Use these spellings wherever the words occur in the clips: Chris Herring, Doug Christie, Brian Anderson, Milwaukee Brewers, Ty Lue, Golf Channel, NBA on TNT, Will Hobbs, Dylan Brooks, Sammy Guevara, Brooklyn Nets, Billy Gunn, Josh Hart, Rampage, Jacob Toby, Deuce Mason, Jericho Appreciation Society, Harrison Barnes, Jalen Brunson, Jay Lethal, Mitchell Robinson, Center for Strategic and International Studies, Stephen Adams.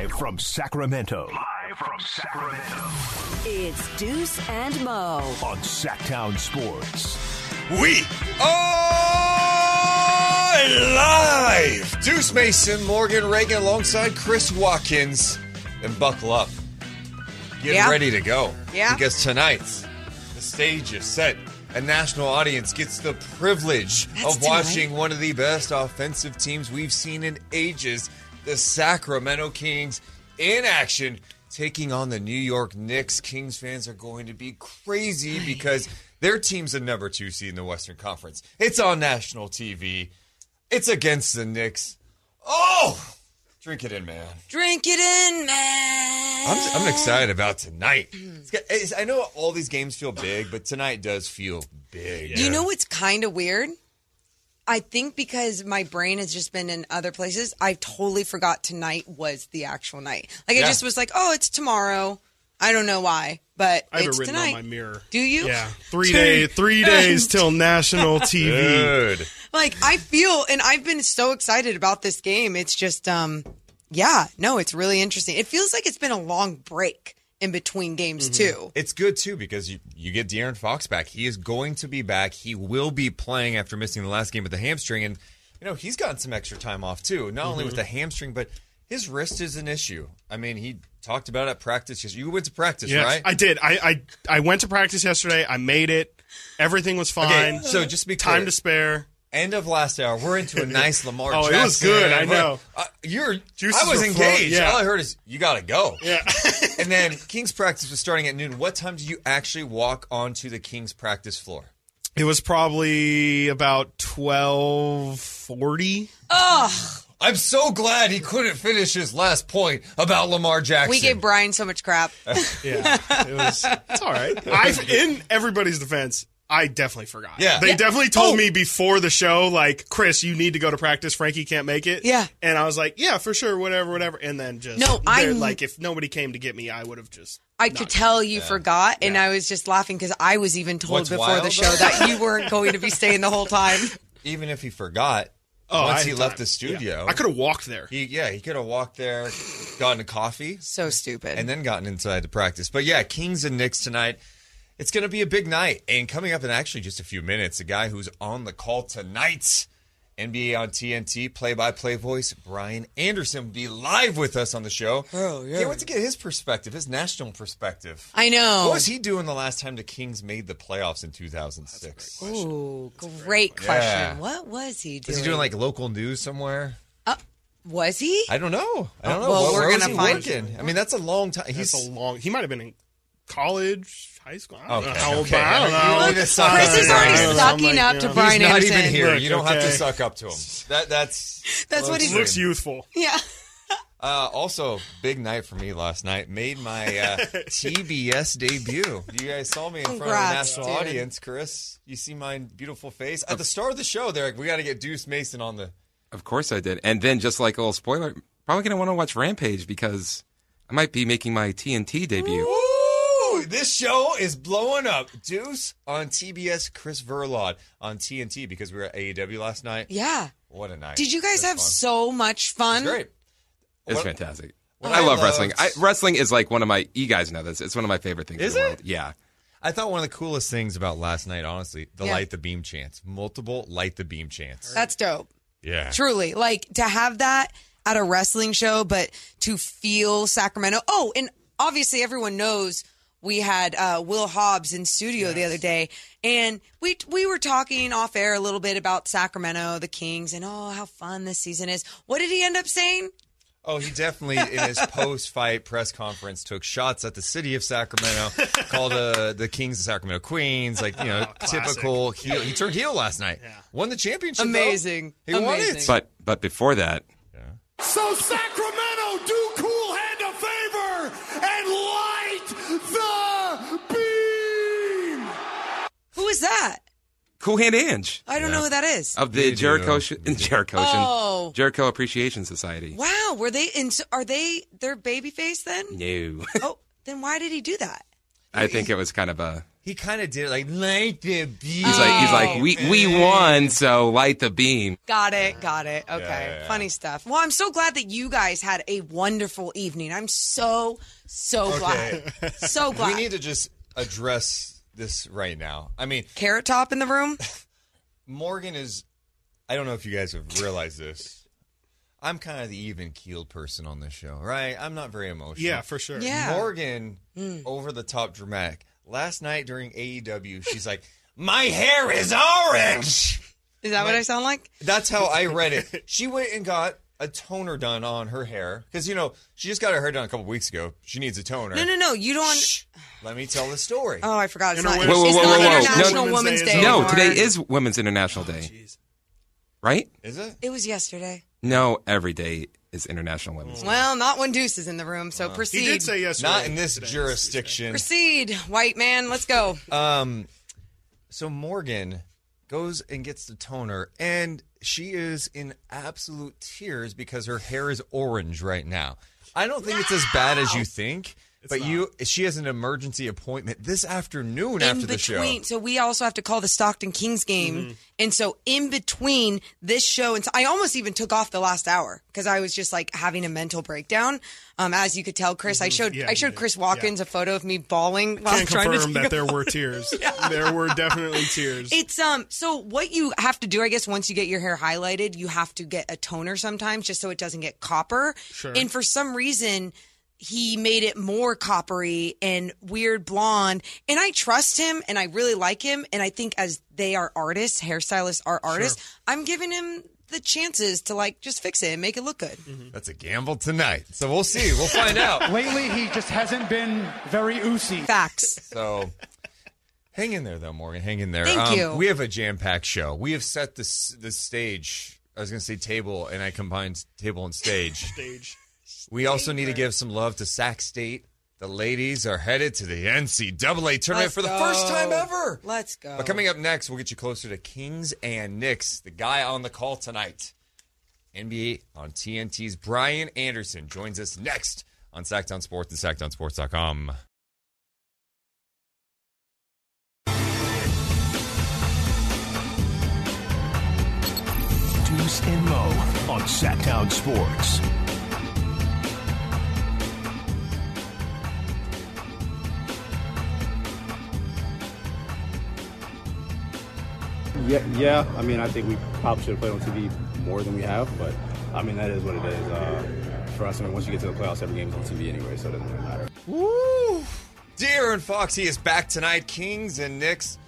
Live from Sacramento. It's Deuce and Mo on Sactown Sports. We are live. Deuce Mason, Morgan Reagan, alongside Chris Watkins, and buckle up. Get ready to go. Yeah. Because tonight, the stage is set. A national audience gets the privilege of watching one of the best offensive teams we've seen in ages, the Sacramento Kings, in action, taking on the New York Knicks. Kings fans are going to be crazy because their team's the number 2 seed in the Western Conference. It's on national TV. It's against the Knicks. Oh! Drink it in, man. I'm excited about tonight. I know all these games feel big, but tonight does feel big. Yeah. You know what's kind of weird? I think because my brain has just been in other places, I totally forgot tonight was the actual night. I just was like, oh, it's tomorrow. I don't know why, but it's tonight. I have it written on my mirror. Do you? Yeah. Three days till national TV. Dude. I feel, and I've been so excited about this game. It's just, it's really interesting. It feels like it's been a long break in between games, too. It's good, too, because you get De'Aaron Fox back. He is going to be back. He will be playing after missing the last game with the hamstring. And, he's gotten some extra time off, too, not only with the hamstring, but his wrist is an issue. I mean, he talked about it at practice. You went to practice, right? I did. I went to practice yesterday. I made it. Everything was fine. Okay, so just to be clear, time to spare. End of last hour. We're into a nice Lamar Jackson. Oh, it was good. I know. I was engaged. Yeah. All I heard is, you got to go. Yeah. And then Kings practice was starting at noon. What time did you actually walk onto the Kings practice floor? It was probably about 12:40. Ugh. I'm so glad he couldn't finish his last point about Lamar Jackson. We gave Brian so much crap. It's all right. In everybody's defense, I definitely forgot. Yeah. They definitely told me before the show, Chris, you need to go to practice. Frankie can't make it. Yeah. And I was like, yeah, for sure, whatever. And then just, if nobody came to get me, I would have just. I could tell you forgot, and I was just laughing because I was even told before the show that you weren't going to be staying the whole time. Even if he forgot. Oh, once he left the studio. Yeah. I could have walked there. He could have walked there, gotten a coffee. So stupid. And then gotten inside to practice. But yeah, Kings and Knicks tonight. It's going to be a big night. And coming up in actually just a few minutes, a guy who's on the call tonight, NBA on TNT, play-by-play voice, Brian Anderson, will be live with us on the show. Oh, yeah. Can't wait to get his perspective, his national perspective. I know. What was he doing the last time the Kings made the playoffs in 2006? Oh, great question. Yeah. What was he doing? Was he doing local news somewhere? Was he? I don't know. Well, we're going to find him. I mean, that's a long time. He might have been in college, high school. I don't know. I don't know. Chris is already sucking up to Brian Anderson. He's not even here. You don't have to suck up to him. That's what he looks youthful. Yeah. Also, big night for me last night. Made my TBS debut. You guys saw me in front of a national audience, Chris. You see my beautiful face at the start of the show. They're like, we got to get Deuce Mason on the. Of course I did, and then just like a little spoiler, probably gonna want to watch Rampage because I might be making my TNT debut. Ooh. This show is blowing up. Deuce on TBS, Chris Verlod on TNT because we were at AEW last night. Yeah. What a night. Did you guys have fun. So much fun? It's great. It's fantastic. I love wrestling. Wrestling is one of my, you guys know this, it's one of my favorite things in the world. Yeah. I thought one of the coolest things about last night, honestly, the light the beam chants. Multiple light the beam chants. That's dope. Yeah. Truly. To have that at a wrestling show, but to feel Sacramento. Oh, and obviously everyone knows we had Will Hobbs in studio the other day, and we were talking off air a little bit about Sacramento, the Kings, and how fun this season is. What did he end up saying? Oh, he definitely, in his post-fight press conference, took shots at the city of Sacramento, called the Kings the Sacramento Queens, typical heel. He turned heel last night. Yeah. Won the championship. Amazing. Though. He won it. But before that. Yeah. So Sacramento, do cool hand a favor and light the beam. Who is that? Cool Hand Ange. I don't know who that is. Of the Jericho Appreciation Society. Wow, were they? And so are they their baby face then? No. Oh, then why did he do that? I think it was kind of a He kind of did it, like, light the beam. He's like, we won, so light the beam. Got it. Okay, yeah. Funny stuff. Well, I'm so glad that you guys had a wonderful evening. I'm so glad. So glad. We need to just address this right now. I mean, Carrot Top in the room? Morgan is, I don't know if you guys have realized this. I'm kind of the even-keeled person on this show, right? I'm not very emotional. Yeah, for sure. Yeah. Morgan, over-the-top dramatic. Last night during AEW, she's like, my hair is orange. Is that what I sound like? That's how I read it. She went and got a toner done on her hair. Because, you know, she just got her hair done a couple weeks ago. She needs a toner. No. You don't. Shh. Let me tell the story. Oh, I forgot. It's not International Women's Day. No, today is Women's International Day. Oh, right? Is it? It was yesterday. No, every day is International Women's Day. Well, not when Deuce is in the room, so proceed. He did say yes. Not in this jurisdiction. Proceed, white man. Let's go. So Morgan goes and gets the toner, and she is in absolute tears because her hair is orange right now. I don't think it's as bad as you think. She has an emergency appointment this afternoon after the show. So we also have to call the Stockton Kings game. Mm-hmm. And so in between this show, and so I almost even took off the last hour because I was just like having a mental breakdown. As you could tell, Chris, mm-hmm. I showed Chris Watkins a photo of me bawling. While I can't confirm that there were tears. Yeah. There were definitely tears. It's so what you have to do, I guess, once you get your hair highlighted, you have to get a toner sometimes just so it doesn't get copper. Sure. And for some reason, he made it more coppery and weird blonde. And I trust him and I really like him. And I think as they are artists, hairstylists are artists, sure. I'm giving him the chances to like just fix it and make it look good. Mm-hmm. That's a gamble tonight. So we'll see. We'll find out. Lately, he just hasn't been very oozy. Facts. So hang in there, though, Morgan. Hang in there. Thank you. We have a jam-packed show. We have set the stage. I was going to say table, and I combined table and stage. We also need to give some love to Sac State. The ladies are headed to the NCAA tournament for the first time ever. Let's go. But coming up next, we'll get you closer to Kings and Knicks. The guy on the call tonight, NBA on TNT's Brian Anderson, joins us next on Sactown Sports and SactownSports.com. Deuce and Mo on Sactown Sports. Yeah. I mean, I think we probably should have played on TV more than we have, but, I mean, that is what it is. For us, I mean, once you get to the playoffs, every game's on TV anyway, so it doesn't really matter. Woo! De'Aaron Fox, he is back tonight. Kings and Knicks,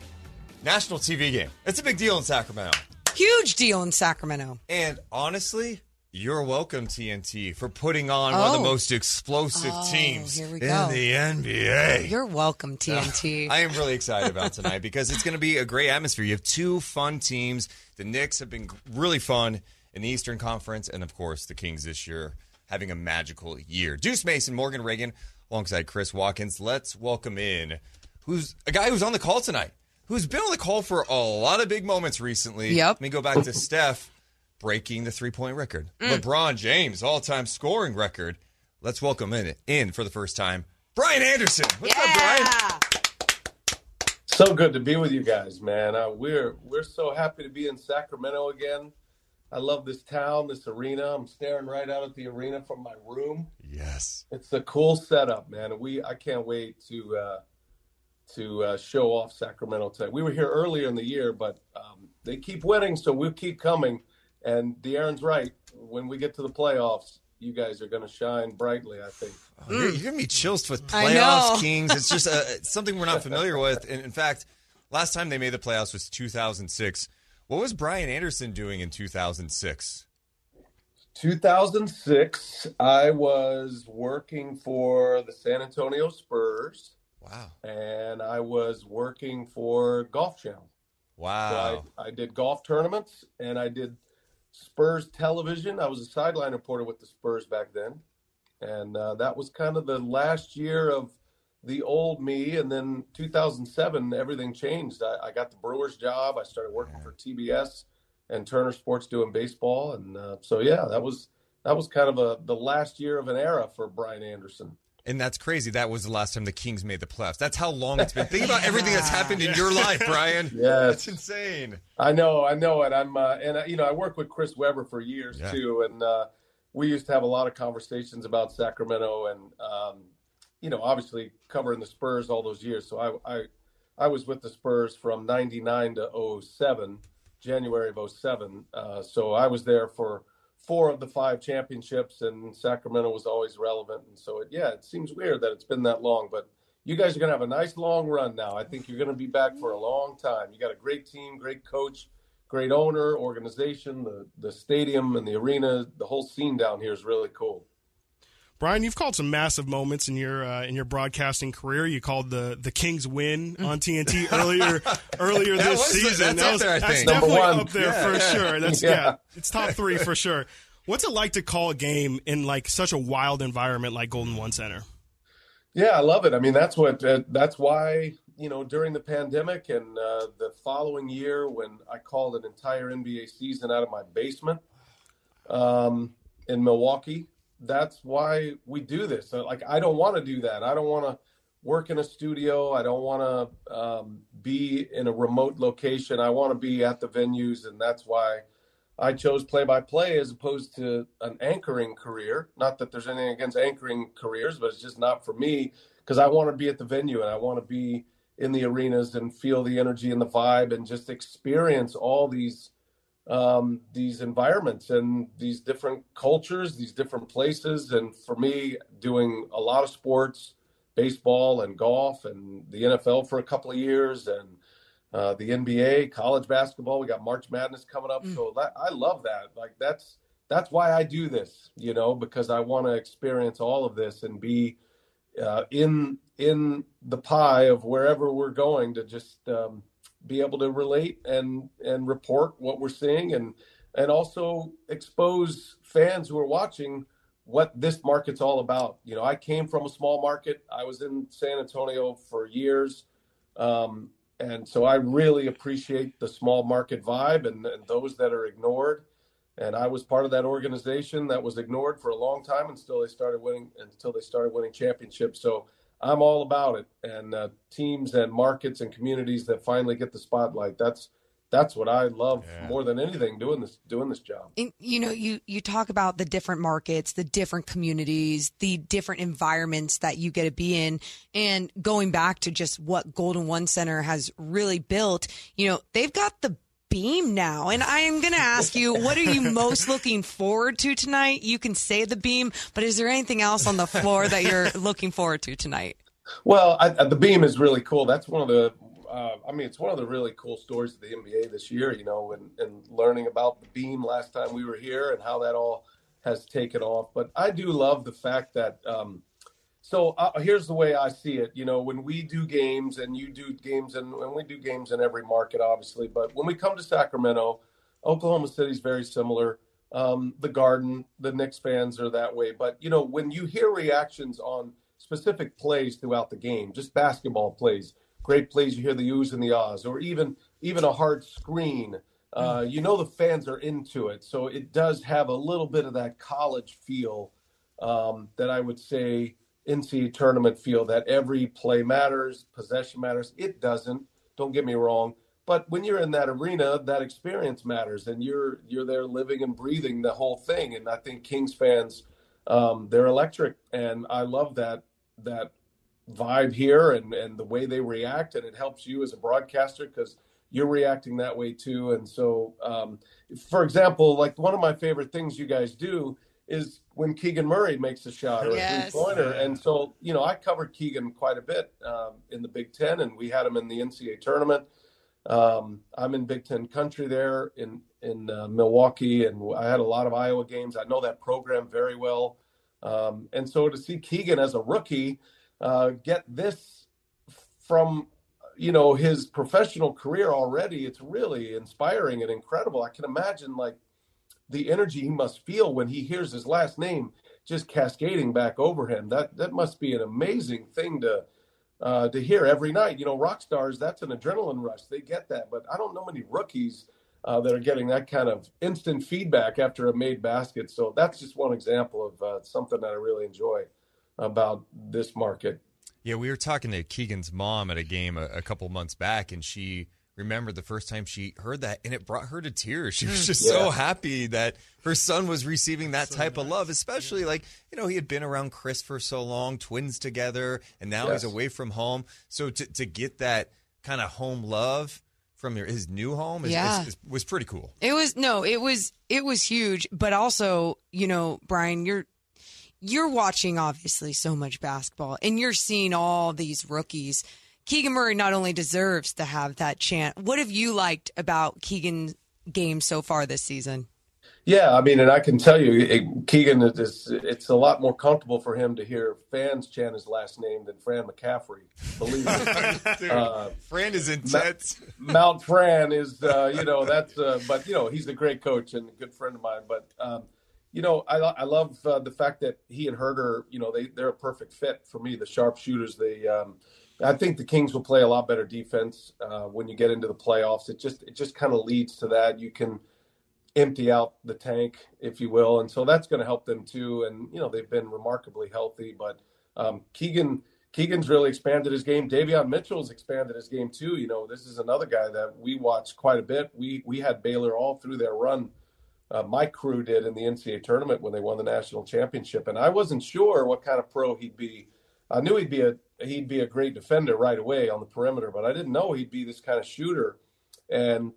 national TV game. It's a big deal in Sacramento. Huge deal in Sacramento. And, honestly, you're welcome, TNT, for putting on one of the most explosive teams in the NBA. You're welcome, TNT. I am really excited about tonight because it's going to be a great atmosphere. You have two fun teams. The Knicks have been really fun in the Eastern Conference, and, of course, the Kings this year having a magical year. Deuce Mason, Morgan Reagan, alongside Chris Watkins. Let's welcome in who's a guy who's on the call tonight, who's been on the call for a lot of big moments recently. Yep. Let me go back to Steph. Breaking the three-point record. LeBron James, all-time scoring record. Let's welcome in for the first time, Brian Anderson. What's up, Brian? So good to be with you guys, man. We're so happy to be in Sacramento again. I love this town, this arena. I'm staring right out at the arena from my room. Yes. It's a cool setup, man. I can't wait to show off Sacramento tonight. We were here earlier in the year, but they keep winning, so we'll keep coming. And De'Aaron's right. When we get to the playoffs, you guys are going to shine brightly, I think. Oh, you're giving me chills with playoffs, Kings. It's just something we're not familiar with. And in fact, last time they made the playoffs was 2006. What was Brian Anderson doing in 2006? 2006, I was working for the San Antonio Spurs. Wow. And I was working for Golf Channel. Wow. So I did golf tournaments, and I did Spurs television. I was a sideline reporter with the Spurs back then. And that was kind of the last year of the old me. And then 2007, everything changed. I got the Brewers job. I started working for TBS and Turner Sports doing baseball. And so, that was kind of the last year of an era for Brian Anderson. And that's crazy. That was the last time the Kings made the playoffs. That's how long it's been. Think about everything that's happened in your life, Brian. Yeah, it's insane. I know. And I'm, I worked with Chris Webber for years too. And we used to have a lot of conversations about Sacramento and, obviously covering the Spurs all those years. So I was with the Spurs from 99 to 07, January of 07. So I was there for 4 of the 5 championships, and Sacramento was always relevant. And so, it seems weird that it's been that long, but you guys are going to have a nice long run now. I think you're going to be back for a long time. You got a great team, great coach, great owner, organization, the stadium and the arena. The whole scene down here is really cool. Brian, you've called some massive moments in your broadcasting career. You called the Kings win on TNT earlier this season. That's definitely up there for sure. That's it's top 3 for sure. What's it like to call a game in like such a wild environment like Golden One Center? Yeah, I love it. I mean, that's what that's why during the pandemic and the following year when I called an entire NBA season out of my basement in Milwaukee. That's why we do this. So, I don't want to do that. I don't want to work in a studio. I don't want to be in a remote location. I want to be at the venues, and that's why I chose play-by-play as opposed to an anchoring career. Not that there's anything against anchoring careers, but it's just not for me because I want to be at the venue and I want to be in the arenas and feel the energy and the vibe and just experience all these environments and these different cultures, these different places. And for me, doing a lot of sports, baseball and golf and the NFL for a couple of years and the NBA, college basketball, we got March Madness coming up. So I love that. That's why I do this, because I want to experience all of this and be in the pie of wherever we're going to just be able to relate and report what we're seeing and also expose fans who are watching what this market's all about. I came from a small market. I was in San Antonio for years. And so I really appreciate the small market vibe and those that are ignored. And I was part of that organization that was ignored for a long time until they started winning championships. So I'm all about it, and teams and markets and communities that finally get the spotlight. That's what I love more than anything, doing this job. And, you talk about the different markets, the different communities, the different environments that you get to be in, and going back to just what Golden One Center has really built, they've got the beam now. And I am going to ask you, what are you most looking forward to tonight? You can say the beam, but is there anything else on the floor that you're looking forward to tonight? Well, the beam is really cool. That's one of the, it's one of the really cool stories of the NBA this year, and learning about the beam last time we were here and how that all has taken off. But I do love the fact that, here's the way I see it. When we do games and you do games and when we do games in every market, obviously, but when we come to Sacramento, Oklahoma City is very similar. The Garden, the Knicks fans are that way. But, when you hear reactions on specific plays throughout the game, just basketball plays, great plays, you hear the oohs and the ahs, or even a hard screen, the fans are into it. So it does have a little bit of that college feel that I would say NCAA tournament feel that every play matters, possession matters. It doesn't, don't get me wrong. But when you're in that arena, that experience matters, and you're there living and breathing the whole thing. And I think Kings fans, they're electric, and I love that vibe here and the way they react, and it helps you as a broadcaster because you're reacting that way too. And so, for example, one of my favorite things you guys do is when Keegan Murray makes a shot or a three-pointer. And so, I covered Keegan quite a bit in the Big Ten, and we had him in the NCAA tournament. I'm in Big Ten country there in Milwaukee, and I had a lot of Iowa games. I know that program very well. And so to see Keegan as a rookie get this from, his professional career already, it's really inspiring and incredible. I can imagine, the energy he must feel when he hears his last name just cascading back over him. That must be an amazing thing to hear every night. Rock stars, that's an adrenaline rush. They get that. But I don't know many rookies that are getting that kind of instant feedback after a made basket. So that's just one example of something that I really enjoy about this market. Yeah, we were talking to Keegan's mom at a game a couple months back, and she remembered the first time she heard that, and it brought her to tears. She was just so happy that her son was receiving that type of love, especially like, you know, he had been around Chris for so long, twins together, and now he's away from home. So to get that kind of home love from his new home was pretty cool. It was huge, but also, you know, Brian, you're watching obviously so much basketball, and you're seeing all these rookies. Keegan Murray not only deserves to have that chant. What have you liked about Keegan's game so far this season? Yeah, I mean, and I can tell you, Keegan, it's a lot more comfortable for him to hear fans chant his last name than Fran McCaffrey, believe me. Dude, Fran is intense. Mount Fran is, but, you know, he's a great coach and a good friend of mine. But, you know, I love the fact that he and Huerter, you know, they're a perfect fit for me, the sharpshooters. I think the Kings will play a lot better defense when you get into the playoffs. It just kind of leads to that. You can empty out the tank, if you will. And so that's going to help them too. And, you know, they've been remarkably healthy, but Keegan's really expanded his game. Davion Mitchell's expanded his game too. You know, this is another guy that we watch quite a bit. We had Baylor all through their run. My crew did in the NCAA tournament when they won the national championship. And I wasn't sure what kind of pro he'd be. I knew he'd be a great defender right away on the perimeter, but I didn't know he'd be this kind of shooter. And,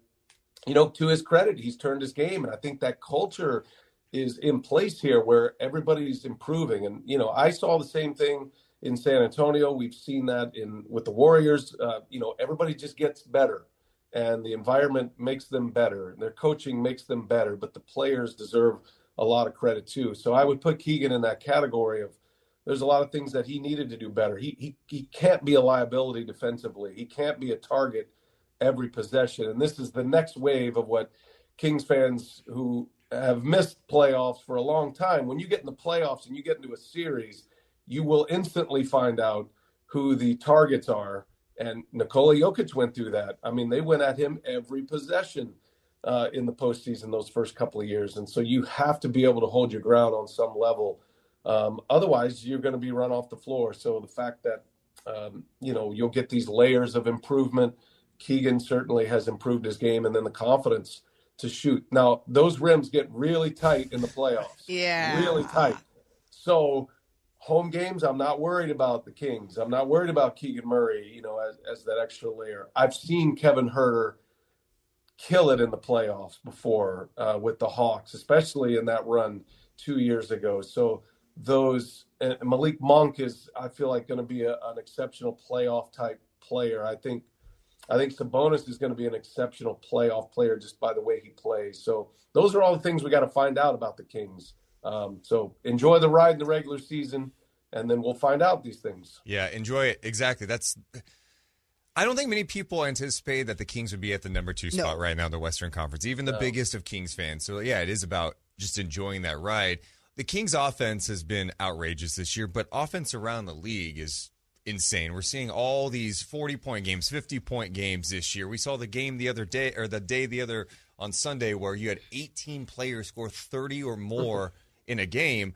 you know, to his credit, he's turned his game. And I think that culture is in place here where everybody's improving. And, you know, I saw the same thing in San Antonio. We've seen that with the Warriors. You know, everybody just gets better, and the environment makes them better, and their coaching makes them better, but the players deserve a lot of credit too. So I would put Keegan in that category of, there's a lot of things that he needed to do better. He can't be a liability defensively. He can't be a target every possession. And this is the next wave of what Kings fans who have missed playoffs for a long time. When you get in the playoffs and you get into a series, you will instantly find out who the targets are. And Nikola Jokic went through that. I mean, they went at him every possession in the postseason those first couple of years. And so you have to be able to hold your ground on some level. Otherwise, you're going to be run off the floor. So the fact that, you know, you'll get these layers of improvement. Keegan certainly has improved his game, and then the confidence to shoot. Now, those rims get really tight in the playoffs. Yeah. Really tight. So home games, I'm not worried about the Kings. I'm not worried about Keegan Murray, you know, as that extra layer. I've seen Kevin Huerter kill it in the playoffs before with the Hawks, especially in that run 2 years ago. So those Malik Monk is, I feel like, going to be an exceptional playoff type player. I think Sabonis is going to be an exceptional playoff player just by the way he plays. So those are all the things we got to find out about the Kings. So enjoy the ride in the regular season, and then we'll find out these things. Yeah, enjoy it. Exactly. I don't think many people anticipate that the Kings would be at the number 2 spot right now in the Western Conference, even the biggest of Kings fans. So, yeah, it is about just enjoying that ride. The Kings' offense has been outrageous this year, but offense around the league is insane. We're seeing all these 40-point games, 50-point games this year. We saw the game the other day, or the day the other on Sunday, where you had 18 players score 30 or more in a game.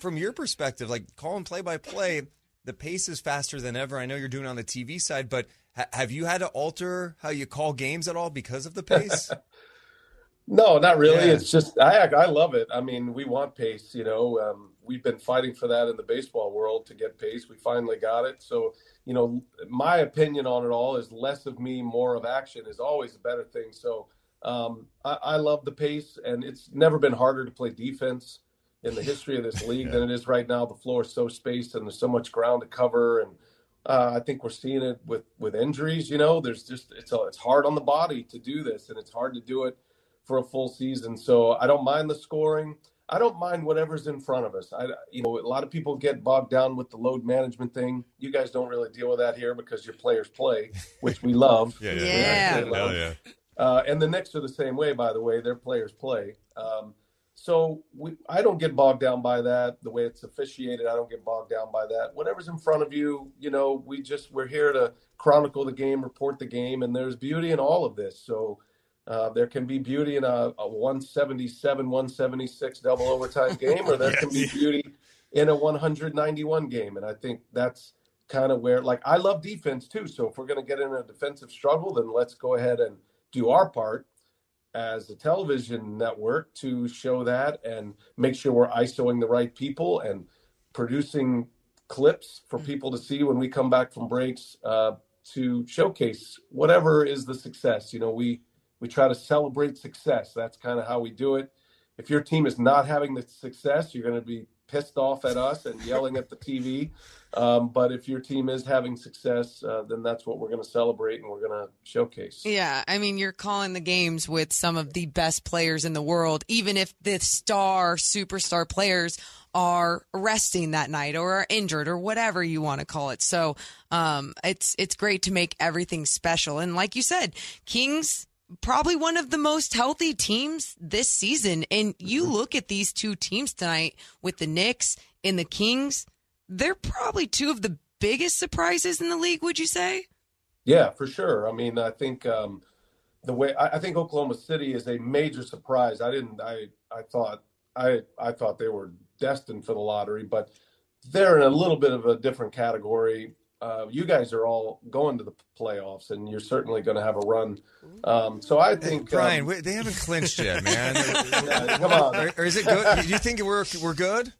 From your perspective, like calling play-by-play, the pace is faster than ever. I know you're doing it on the TV side, but have you had to alter how you call games at all because of the pace? No, not really. Yeah. It's just I love it. I mean, we want pace, you know. We've been fighting for that in the baseball world to get pace. We finally got it. So, you know, my opinion on it all is less of me, more of action is always a better thing. So I love the pace, and it's never been harder to play defense in the history of this league than it is right now. The floor is so spaced, and there's so much ground to cover. And I think we're seeing it with injuries. You know, there's just it's hard on the body to do this, and it's hard to do it for a full season. So I don't mind the scoring. I don't mind whatever's in front of us. You know, a lot of people get bogged down with the load management thing. You guys don't really deal with that here because your players play, which we love. Yeah. And the Knicks are the same way, by the way. Their players play. I don't get bogged down by that. The way it's officiated, I don't get bogged down by that. Whatever's in front of you, you know, we're here to chronicle the game, report the game, and there's beauty in all of this. So, there can be beauty in a 177-176 double overtime game, or there can be beauty in a 191 game. And I think that's kind of where, like, I love defense too. So if we're going to get in a defensive struggle, then let's go ahead and do our part as a television network to show that and make sure we're ISOing the right people and producing clips for people to see when we come back from breaks, to showcase whatever is the success. You know, we try to celebrate success. That's kind of how we do it. If your team is not having the success, you're going to be pissed off at us and yelling at the TV. But if your team is having success, then that's what we're going to celebrate and we're going to showcase. Yeah, I mean, you're calling the games with some of the best players in the world, even if the superstar players are resting that night or are injured or whatever you want to call it. So it's great to make everything special. And like you said, Kings, probably one of the most healthy teams this season. And you look at these two teams tonight with the Knicks and the Kings, they're probably two of the biggest surprises in the league, would you say? Yeah, for sure. I mean, I think I think Oklahoma City is a major surprise. I thought they were destined for the lottery, but they're in a little bit of a different category. You guys are all going to the playoffs, and you're certainly going to have a run. So I think, Brian, they haven't clinched yet, man. Come on, or is it good? Do you think we're good?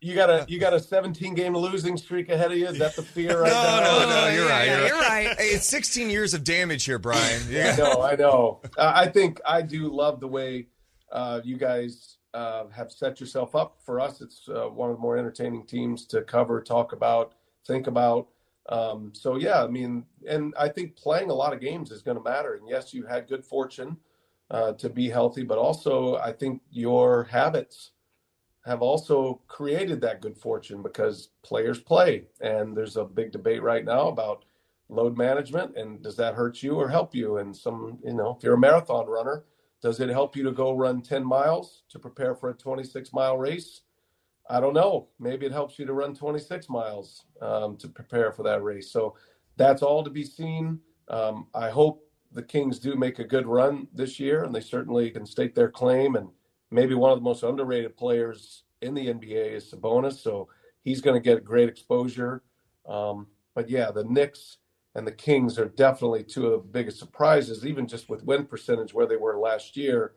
You got a 17-game losing streak ahead of you. Is that the fear? No. You're right. Hey, it's 16 years of damage here, Brian. Yeah. I know. I think I do love the way you guys have set yourself up. For us, it's one of the more entertaining teams to cover, talk about, think about. So, yeah, I mean, and I think playing a lot of games is going to matter. And, yes, you had good fortune to be healthy, but also I think your habits have also created that good fortune because players play. And there's a big debate right now about load management and does that hurt you or help you? And some, you know, if you're a marathon runner, does it help you to go run 10 miles to prepare for a 26-mile race? I don't know. Maybe it helps you to run 26 miles to prepare for that race. So that's all to be seen. I hope the Kings do make a good run this year, and they certainly can stake their claim. And maybe one of the most underrated players in the NBA is Sabonis, so he's going to get great exposure. But, yeah, the Knicks and the Kings are definitely two of the biggest surprises, even just with win percentage where they were last year.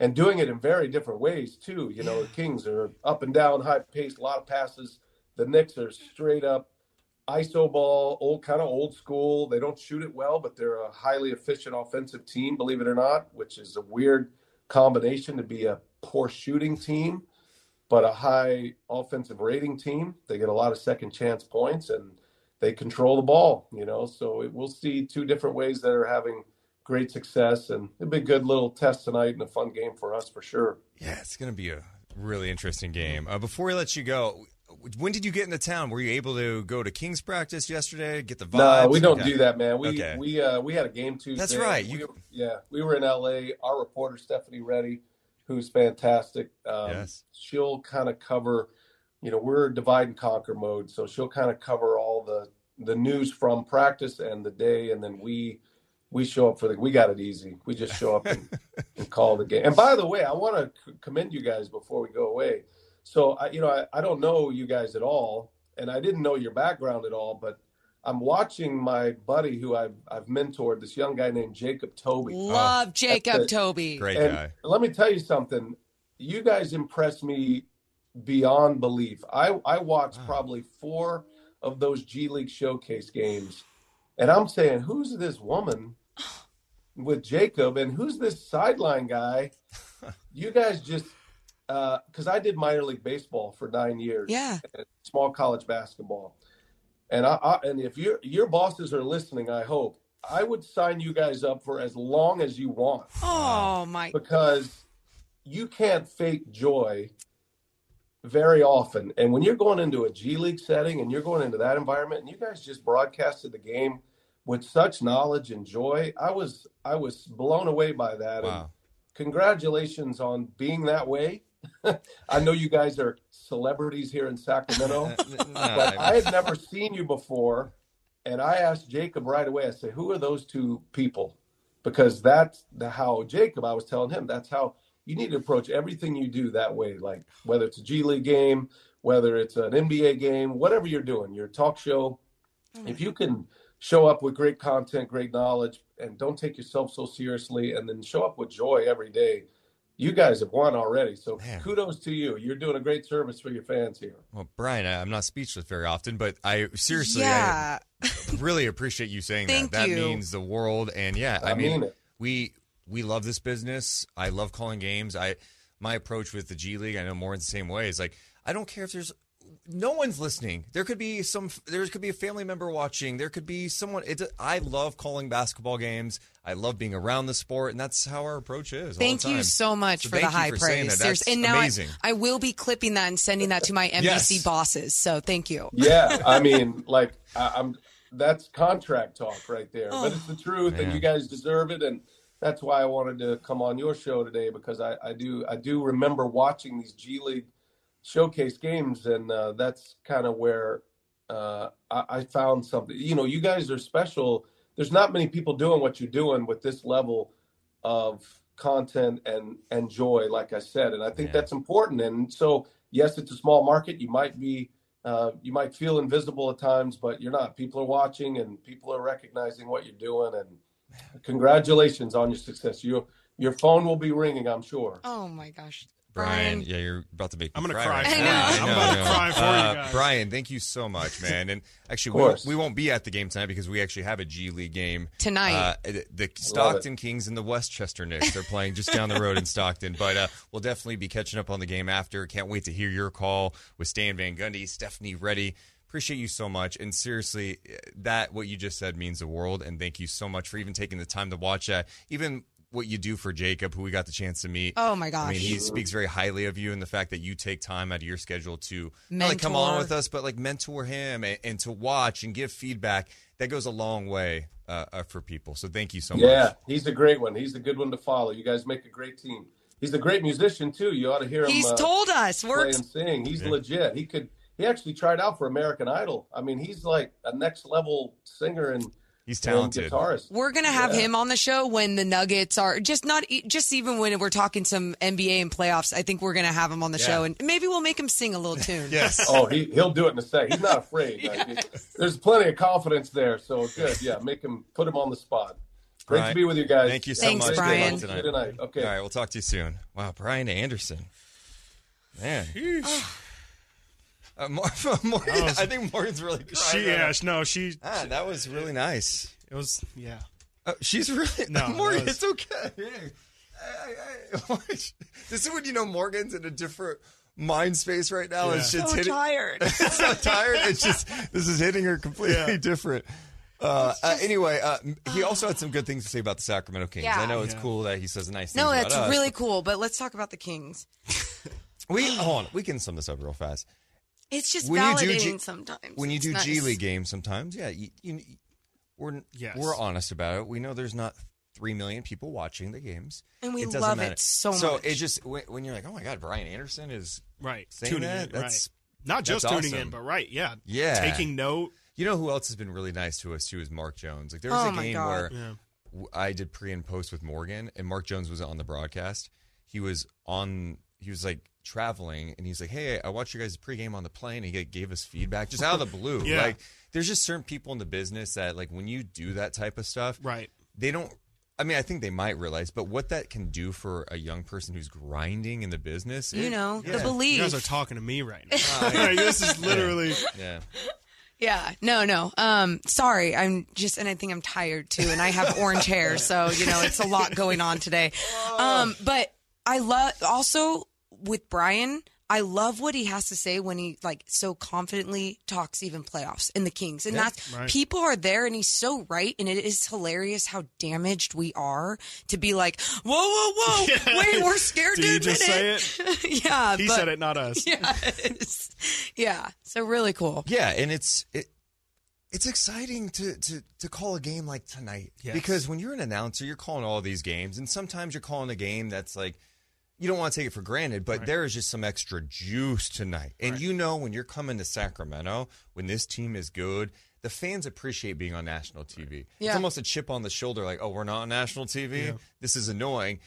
And doing it in very different ways, too. You know, the Kings are up and down, high-paced, a lot of passes. The Knicks are straight-up iso ball, old school. They don't shoot it well, but they're a highly efficient offensive team, believe it or not, which is a weird combination to be a poor shooting team but a high offensive rating team. They get a lot of second-chance points, and they control the ball, you know. So we'll see two different ways that are having – great success, and it'll be a good little test tonight and a fun game for us for sure. Yeah, it's going to be a really interesting game. Before we let you go, when did you get into town? Were you able to go to King's practice yesterday, get the vibes? No, we don't do that, man. We had a game Tuesday. That's right. We were in LA. Our reporter, Stephanie Reddy, who's fantastic. She'll kind of cover, you know, we're divide and conquer mode. So she'll kind of cover all the news from practice and the day. And then we show up we got it easy. We just show up and call the game. And by the way, I want to commend you guys before we go away. So, I don't know you guys at all, and I didn't know your background at all, but I'm watching my buddy who I've mentored, this young guy named Jacob Toby. Love Jacob Toby. Great guy. Let me tell you something. You guys impressed me beyond belief. I watched probably 4 of those G League showcase games, and I'm saying, who's this woman with Jacob, and who's this sideline guy? You guys just, because I did minor league baseball for 9 years, and small college basketball, and and if your bosses are listening, I hope I would sign you guys up for as long as you want. Oh my! Because you can't fake joy very often, and when you're going into a G League setting and you're going into that environment, and you guys just broadcasted the game with such knowledge and joy, I was blown away by that. Wow. And congratulations on being that way. I know you guys are celebrities here in Sacramento, but I had never seen you before, and I asked Jacob right away. I said, "Who are those two people?" Because I was telling him that's how you need to approach everything you do that way, like whether it's a G League game, whether it's an NBA game, whatever you're doing, your talk show, if you can show up with great content, great knowledge, and don't take yourself so seriously, and then show up with joy every day, you guys have won already. So kudos to you. You're doing a great service for your fans here. Well, Brian, I'm not speechless very often, but I seriously I really appreciate you saying that. That means the world. And I mean it. We love this business. I love calling games. My approach with the G League, I know more in the same way, is like, I don't care if there's no one's listening. There could be a family member watching. There could be someone. I love calling basketball games. I love being around the sport, and that's how our approach is. Thank you so much for the high praise. That's and now amazing. I will be clipping that and sending that to my NBC bosses. So thank you. Yeah, I mean, like that's contract talk right there. But it's the truth, and you guys deserve it. And that's why I wanted to come on your show today, because I do remember watching these G League showcase games, and that's kind of where I found something. You know, you guys are special. There's not many people doing what you're doing with this level of content and joy, like I said, and I think that's important. And so, yes, it's a small market. You might be you might feel invisible at times, but you're not. People are watching, and people are recognizing what you're doing, and congratulations on your success. Your phone will be ringing, I'm sure. Oh my gosh. Brian, yeah, you're about to make me cry. I'm going to cry for you guys. Brian, thank you so much, man. And actually, we won't be at the game tonight because we actually have a G League game tonight. The Stockton Kings and the Westchester Knicks, they're playing just down the road in Stockton. But we'll definitely be catching up on the game after. Can't wait to hear your call with Stan Van Gundy, Stephanie Reddy. Appreciate you so much. And seriously, what you just said means the world. And thank you so much for even taking the time to watch that. Even what you do for Jacob, who we got the chance to meet. Oh, my gosh. I mean, he speaks very highly of you, and the fact that you take time out of your schedule to not only come along with us, but like mentor him and to watch and give feedback. That goes a long way for people. So thank you so much. Yeah, he's a great one. He's a good one to follow. You guys make a great team. He's a great musician, too. You ought to hear him. He's told us. Play and sing. He's legit. He actually tried out for American Idol. I mean, he's like a next-level singer and he's talented. We're going to have him on the show when the Nuggets are just even when we're talking some NBA and playoffs. I think we're going to have him on the show, and maybe we'll make him sing a little tune. Yes. Oh, he'll do it in a second. He's not afraid. There's plenty of confidence there. So good. Yeah. Put him on the spot. Great to be with you guys. Thank you so much. Brian. Good night. Okay. All right. We'll talk to you soon. Wow. Brian Anderson. Man. Morgan, I think Morgan's really crying. That was really nice. It was, she's really, Morgan, it's okay. This is when you know Morgan's in a different mind space right now. Yeah. Tired. It's so tired. It's just, this is hitting her completely different. He also had some good things to say about the Sacramento Kings. Yeah. I know it's cool that he says nice things about us. No, that's really cool, but let's talk about the Kings. Hold on. We can sum this up real fast. It's just validating sometimes. When you do G League games sometimes, we're honest about it. We know there's not 3 million people watching the games. And we love it so much. So it just, when you're like, oh, my God, Brian Anderson is saying that. That's not just tuning in, but taking note. You know who else has been really nice to us, too, is Mark Jones. Like there was a game where I did pre and post with Morgan, and Mark Jones was on the broadcast. He was like, traveling, and he's like, hey, I watched your guys' pregame on the plane, and he gave us feedback just out of the blue. Like there's just certain people in the business that like when you do that type of stuff, they don't, I mean, I think they might realize, but what that can do for a young person who's grinding in the business, the belief. You guys are talking to me right now. This is literally sorry, I'm just, and I think I'm tired too, and I have orange hair, so you know it's a lot going on today. But I love also with Brian, I love what he has to say when he like so confidently talks even playoffs in the Kings. And that's people are there, and he's so right. And it is hilarious how damaged we are to be like, whoa, wait, we're scared. Did you just say it? He said it, not us. So really cool. Yeah. And it's exciting to call a game like tonight, because when you're an announcer, you're calling all these games, and sometimes you're calling a game that's like, you don't want to take it for granted, but there is just some extra juice tonight. And you know when you're coming to Sacramento, when this team is good, the fans appreciate being on national TV. It's almost a chip on the shoulder, like, oh, we're not on national TV? This is annoying.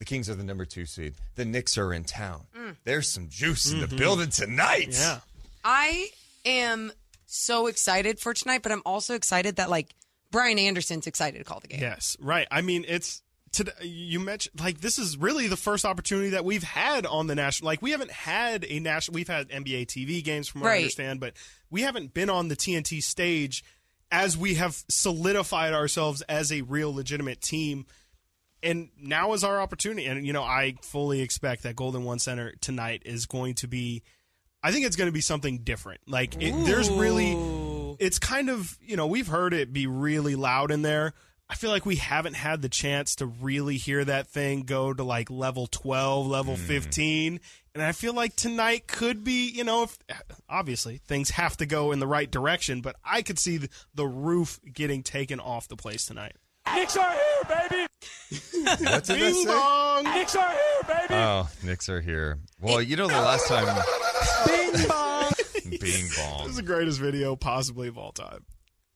The Kings are the number 2 seed. The Knicks are in town. There's some juice in the building tonight. Yeah. I am so excited for tonight, but I'm also excited that, like, Brian Anderson's excited to call the game. Yes, right. I mean, it's today. You mentioned, like, this is really the first opportunity that we've had on the national. Like, we haven't had a national. We've had NBA TV games, from what I understand, but we haven't been on the TNT stage as we have solidified ourselves as a real legitimate team. And now is our opportunity. And, you know, I fully expect that Golden One Center tonight is going to be, I think it's going to be something different. Like, there's really, it's kind of, you know, we've heard it be really loud in there. I feel like we haven't had the chance to really hear that thing go to, like, level 12, level 15. And I feel like tonight could be, you know, if, obviously things have to go in the right direction, but I could see the roof getting taken off the place tonight. Knicks are here, baby. What did I say? Knicks are here, baby. Oh, Knicks are here. Well, you know, the last time. Bing bong. Bing bong. This is the greatest video possibly of all time.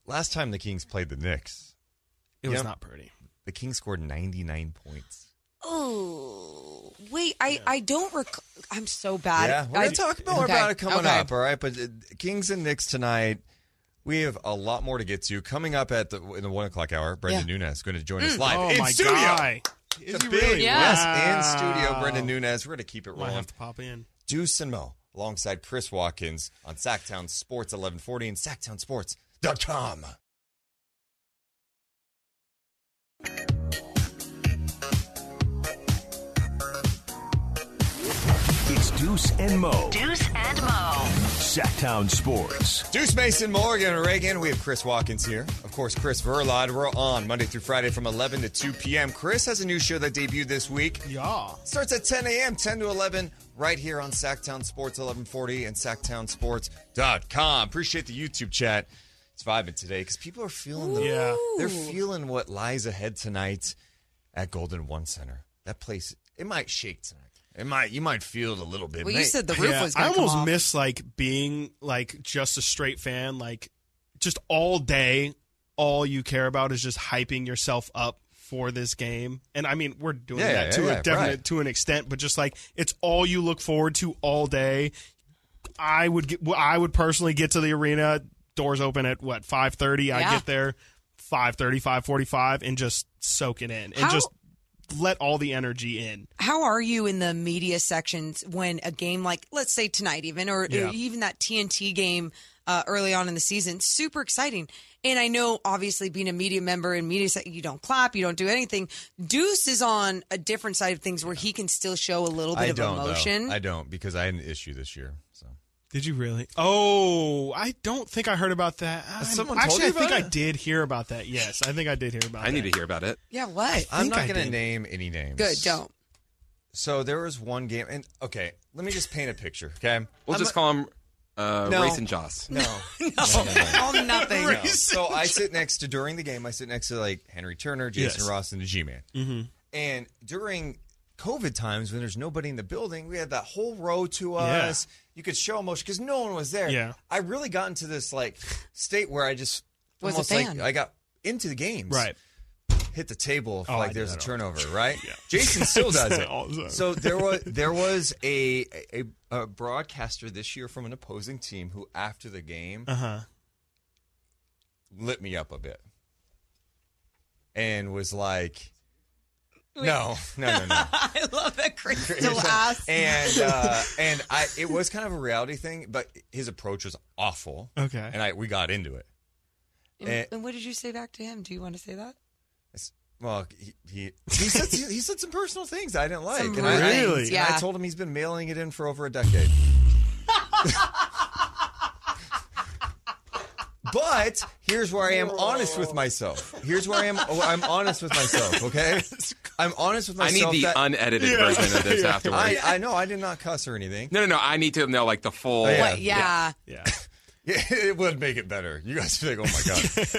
Last time the Kings played the Knicks, it was not pretty. The Kings scored 99 points. Oh, wait. I don't recall. I'm so bad. Yeah, we're going to talk more about it coming up, all right? But Kings and Knicks tonight. We have a lot more to get to. Coming up at the 1 o'clock hour, Brendan Nunes is going to join us live in studio. God. Is he really? Yes, in studio, Brendan Nunes. We're going to keep it rolling. Might have to pop in. Deuce and Mo, alongside Chris Watkins on Sactown Sports 1140 and SactownSports.com. It's Deuce and Mo. Deuce and Mo. Sactown Sports. Deuce Mason, Morgan, Reagan. We have Chris Watkins here. Of course, Chris Verlod. We're on Monday through Friday from 11 to 2 p.m. Chris has a new show that debuted this week. Yeah. Starts at 10 a.m., 10 to 11, right here on Sactown Sports 1140 and SactownSports.com. Appreciate the YouTube chat. It's vibing today because people are feeling they're feeling what lies ahead tonight at Golden One Center. That place, it might shake tonight. You might feel it a little bit. Well, you said the roof was going to come off. I almost miss, like, being, like, just a straight fan. Like, just all day, all you care about is just hyping yourself up for this game. And, I mean, we're doing that to an extent. But just, like, it's all you look forward to all day. I would personally get to the arena. Doors open at, 5:30? Yeah. I get there 5:30, 5:45, and just soak it in. Let all the energy in. How are you in the media sections when a game like, let's say tonight even, or even that TNT game early on in the season, super exciting. And I know, obviously, being a media member and media, you don't clap, you don't do anything. Deuce is on a different side of things where he can still show a little bit of emotion. Though. I don't, because I had an issue this year. So did you really? Oh, I don't think I heard about that. Someone told you about it? I did hear about that. Yes, I think I did hear about it. I need to hear about it. Yeah, what? I'm not going to name any names. Good, don't. So there was one game, and okay, let me just paint a picture, okay? We'll just call him Race and Joss. No. Nothing. No. So I sit next to, during the game, like Henry Turner, Jason Ross, and the G-Man. Mm-hmm. And during COVID times, when there's nobody in the building, we had that whole row to us. Yeah. You could show emotion because no one was there. Yeah. I really got into this, like, state where I just was almost like I got into the games. Right. Hit the table if there's a turnover, right? Yeah. Jason still does it. So there was a broadcaster this year from an opposing team who, after the game, lit me up a bit and was like, No. I love that crystal ass. And it was kind of a reality thing, but his approach was awful. Okay. And we got into it. And what did you say back to him? Do you want to say that? Well, he said some personal things I didn't like. I told him he's been mailing it in for over a decade. But here's where I am honest with myself. I'm honest with myself, okay? I'm honest with myself. I need the unedited version of this afterwards. I know. I did not cuss or anything. No. I need to know, like, the full. Yeah. It would make it better. You guys think, oh, my God.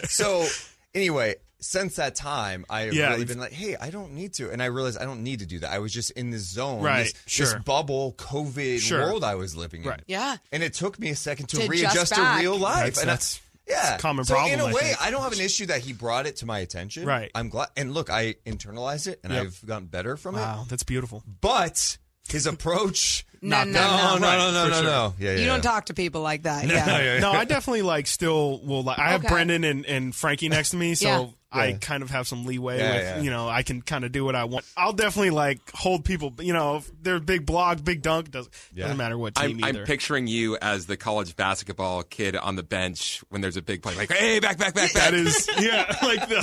So, anyway, since that time, I have really been like, hey, I don't need to. And I realized I don't need to do that. I was just in this zone, this bubble COVID world I was living in. Right. Yeah. And it took me a second to readjust to real life. That's Yeah. It's a common problem. In a way, I don't have an issue that he brought it to my attention. Right. I'm glad. And look, I internalized it, and I've gotten better from it. Wow, that's beautiful. But his approach... No. You don't talk to people like that. No, I definitely still will. I have Brendan and Frankie next to me, so I kind of have some leeway. You know, I can kind of do what I want. I'll definitely hold people. You know, if they're big blog, big dunk doesn't matter what team. I'm picturing you as the college basketball kid on the bench when there's a big play, hey, back. That is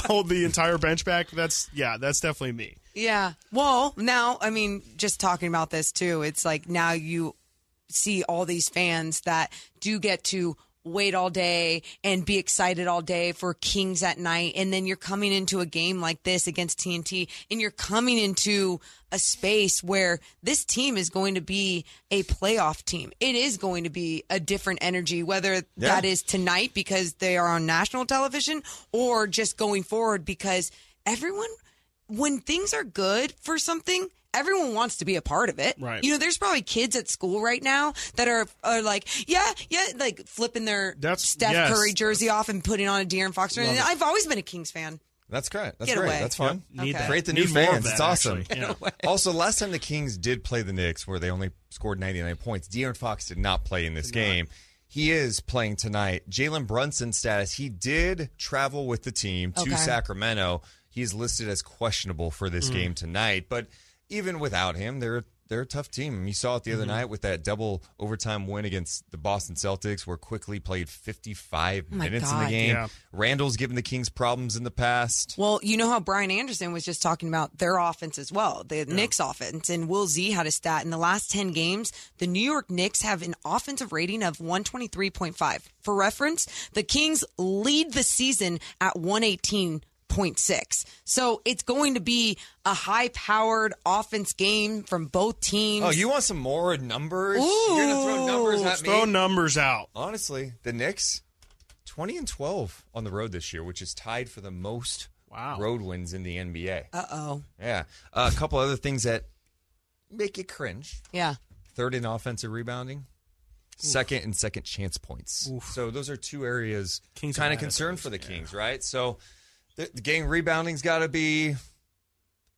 hold the entire bench back. That's definitely me. Yeah. Well, now, just talking about this, too, it's now you see all these fans that do get to wait all day and be excited all day for Kings at night. And then you're coming into a game like this against TNT, and you're coming into a space where this team is going to be a playoff team. It is going to be a different energy, whether that is tonight because they are on national television or just going forward, because everyone... When things are good for something, everyone wants to be a part of it. Right. You know, there's probably kids at school right now that are flipping their Steph Curry jersey off and putting on a De'Aaron Fox jersey. I've always been a Kings fan. That's correct. That's great. Away. That's fun. Yep. Need that. Create the new fans. It's awesome. Yeah. Also, last time the Kings did play the Knicks, where they only scored 99 points, De'Aaron Fox did not play in this game. He is playing tonight. Jalen Brunson status, he did travel with the team to Sacramento. He's listed as questionable for this game tonight. But even without him, they're a tough team. You saw it the other night with that double overtime win against the Boston Celtics, where Quickly played 55 minutes in the game. Yeah. Randle's given the Kings problems in the past. Well, you know how Brian Anderson was just talking about their offense as well, the Knicks offense. And Will Z had a stat. In the last 10 games, the New York Knicks have an offensive rating of 123.5. For reference, the Kings lead the season at 118.6. So it's going to be a high-powered offense game from both teams. Oh, you want some more numbers? Ooh. You're going to throw numbers at me? Throw numbers out. Honestly, the Knicks, 20-12 on the road this year, which is tied for the most road wins in the NBA. Uh-oh. Yeah. A couple other things that make you cringe. Yeah. Third in offensive rebounding. Oof. Second and second chance points. Oof. So those are two areas kind of concerned for the Kings, right? So... The game rebounding's got to be,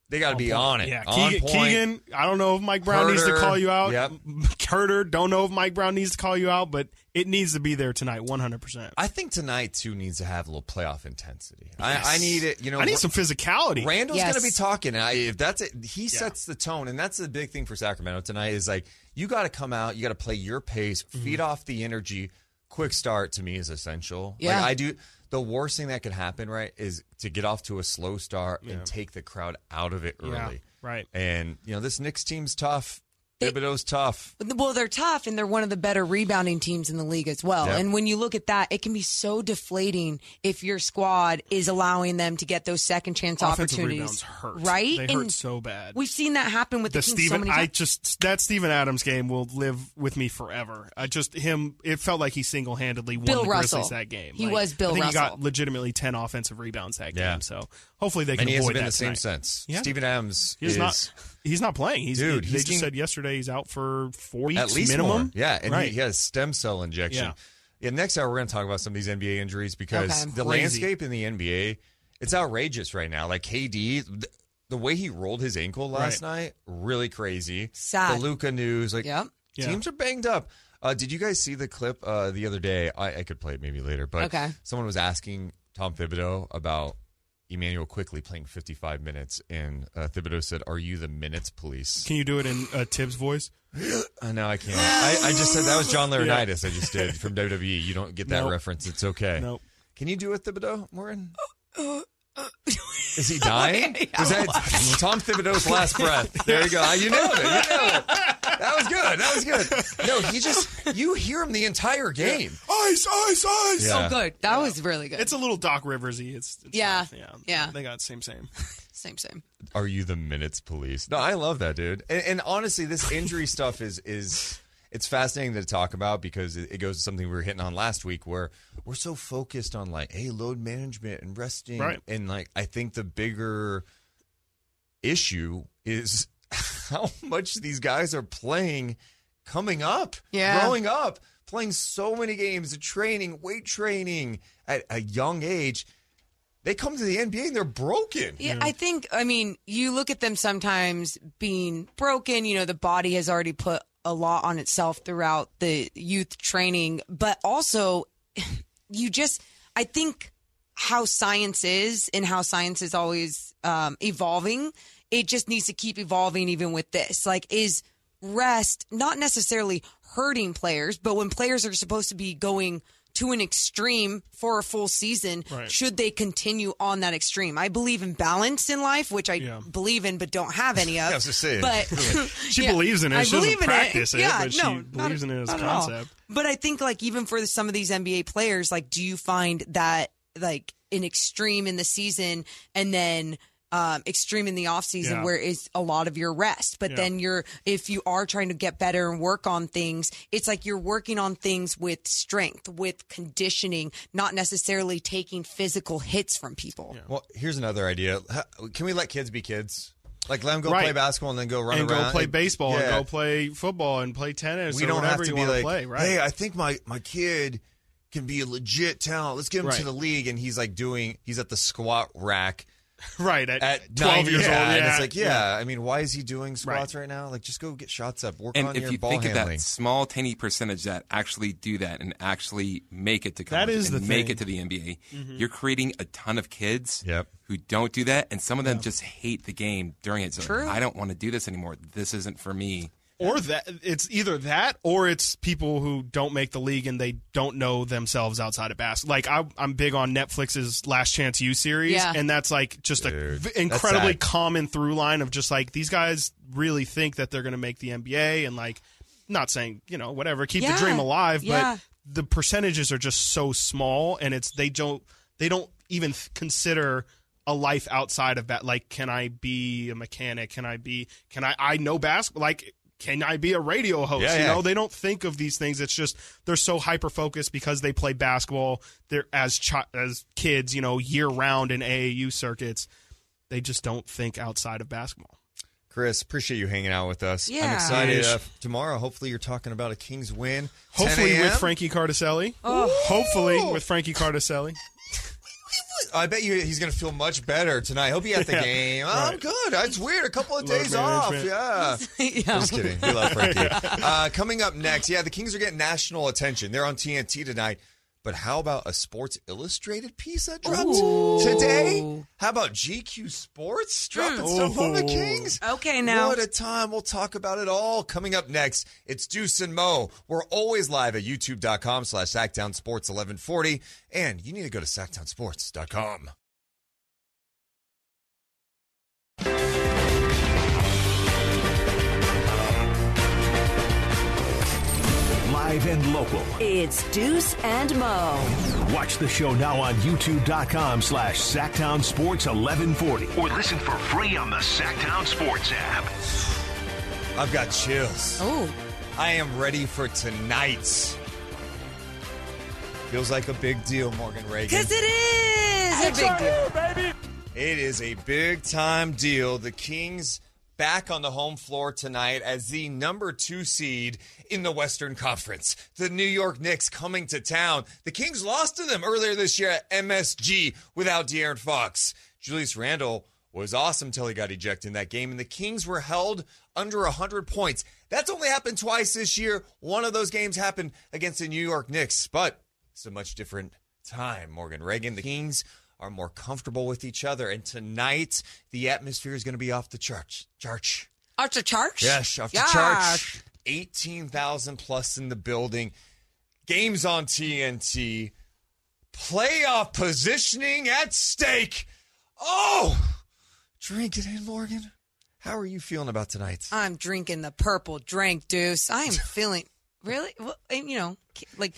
they got to be on it. Yeah. On Keegan, I don't know if Mike Brown needs to call you out. Yep. Huerter, don't know if Mike Brown needs to call you out, but it needs to be there tonight, 100%. I think tonight, too, needs to have a little playoff intensity. Yes. I need it. You know, I need some physicality. Randall's going to be talking. If that's it, he sets the tone, and that's the big thing for Sacramento tonight is you got to come out, you got to play your pace, feed off the energy. Quick start to me is essential. Yeah. I do. The worst thing that could happen, right, is to get off to a slow start and take the crowd out of it early. Yeah, right. And, you know, this Knicks team's tough. Thibodeau's tough. Well, they're tough, and they're one of the better rebounding teams in the league as well. Yep. And when you look at that, it can be so deflating if your squad is allowing them to get those second-chance opportunities. Offensive rebounds hurt. Right? They hurt so bad. We've seen that happen with the Kings so many times. That Stephen Adams game will live with me forever. It felt like he single-handedly won the Grizzlies that game. He was Bill Russell. I think he got legitimately 10 offensive rebounds that game, so... Hopefully they can avoid that. And he hasn't been the same since. Yeah. Stephen Adams he's not playing. They just said yesterday he's out for 4 weeks at least minimum. More. Yeah, and he has stem cell injection. Yeah. Next hour we're going to talk about some of these NBA injuries because the landscape in the NBA, it's outrageous right now. Like KD, the way he rolled his ankle last night, really crazy. Sad. The Luka news, teams are banged up. Did you guys see the clip the other day? I could play it maybe later, but someone was asking Tom Thibodeau about Emmanuel Quickly playing 55 minutes, and Thibodeau said, "Are you the minutes police?" Can you do it in Tibbs' voice? No, I can't. I just said that was John Laurinaitis. Yeah. I just did from WWE. You don't get that reference. It's okay. Nope. Can you do it, Thibodeau, Morin? Is he dying? Was that Tom Thibodeau's last breath? There you go. You nailed it. That was good. No, he you hear him the entire game. Yeah. Ice. Yeah. Oh, good. That was really good. It's a little Doc Rivers-y. It's yeah. They got same. Same. Are you the minutes police? No, I love that, dude. And honestly, this injury stuff is it's fascinating to talk about because it goes to something we were hitting on last week where we're so focused on load management and resting. Right. And I think the bigger issue is how much these guys are playing coming up, growing up, playing so many games, training, weight training at a young age. They come to the NBA and they're broken. Yeah, I think, I mean, you look at them sometimes being broken. You know, the body has already put a lot on itself throughout the youth training. But also, you just, I think how science is and how science is always evolving, it just needs to keep evolving even with this. Like, is rest not necessarily hurting players, but when players are supposed to be going to an extreme for a full season, should they continue on that extreme? I believe in balance in life, which I believe in but don't have any of. I was just saying. But, she believes in it. She doesn't practice it, but she believes in it as a concept. But I think, like, even for some of these NBA players, like, do you find that, like, an extreme in the season and then extreme in the off season where it's a lot of your rest, but then you're, if you are trying to get better and work on things, it's like you're working on things with strength, with conditioning, not necessarily taking physical hits from people. Yeah. Well, here's another idea. Can we let kids be kids? Like, let them go play basketball and then go run around. And go play baseball and go play football and play tennis or whatever you want to play, right? Hey, I think my kid can be a legit talent. Let's get him to the league. And he's like he's at the squat rack. Right, at 12 years old. And it's like, I mean, why is he doing squats right now? Like, just go get shots up, work on your ball handling. And if you think of that small, tiny percentage that actually do that and actually make it to college and make it to the NBA, you're creating a ton of kids who don't do that, and some of them just hate the game during it. So I don't want to do this anymore. This isn't for me. Or that it's either that or it's people who don't make the league and they don't know themselves outside of basketball. Like, I'm big on Netflix's Last Chance U series, and that's, like, just an incredibly common through line of just, like, these guys really think that they're going to make the NBA and, like, not saying, you know, whatever, keep the dream alive, but the percentages are just so small, and it's they don't even consider a life outside of that. Like, can I be a mechanic? Can I know basketball? Like, can I be a radio host? You know, they don't think of these things. It's just they're so hyper-focused because they play basketball. They're as kids, you know, year-round in AAU circuits. They just don't think outside of basketball. Chris, appreciate you hanging out with us. Yeah. I'm excited. Tomorrow, hopefully you're talking about a Kings win. Hopefully with Frankie Cardicelli. Oh. Hopefully with Frankie Cardicelli. I bet you he's going to feel much better tonight. He'll be at the game. Right. I'm good. It's weird. A couple of days off. Yeah. Just kidding. We love Frankie. Coming up next, the Kings are getting national attention. They're on TNT tonight. But how about a Sports Illustrated piece that dropped today? How about GQ Sports dropping stuff on the Kings? Okay, now. What a time. We'll talk about it all. Coming up next, it's Deuce and Mo. We're always live at youtube.com/SactownSports1140. And you need to go to SactownSports.com. Live and local. It's Deuce and Mo. Watch the show now on YouTube.com/SactownSports1140. Or listen for free on the Sactown Sports app. I've got chills. Oh. I am ready for tonight. Feels like a big deal, Morgan Reagan. Because it is a big deal, baby. It is a big time deal. The Kings back on the home floor tonight as the number 2 seed in the Western Conference. The New York Knicks coming to town. The Kings lost to them earlier this year at MSG without De'Aaron Fox. Julius Randle was awesome till he got ejected in that game, and the Kings were held under 100 points. That's only happened twice this year. One of those games happened against the New York Knicks, but it's a much different time, Morgan Reagan. The Kings are more comfortable with each other. And tonight, the atmosphere is going to be off the charts. Off the charts? Yes, off the charts. 18,000 plus in the building. Games on TNT. Playoff positioning at stake. Oh, drink it in, Morgan. How are you feeling about tonight? I'm drinking the purple drink, Deuce. I am feeling... Really? Well, and, you know, like,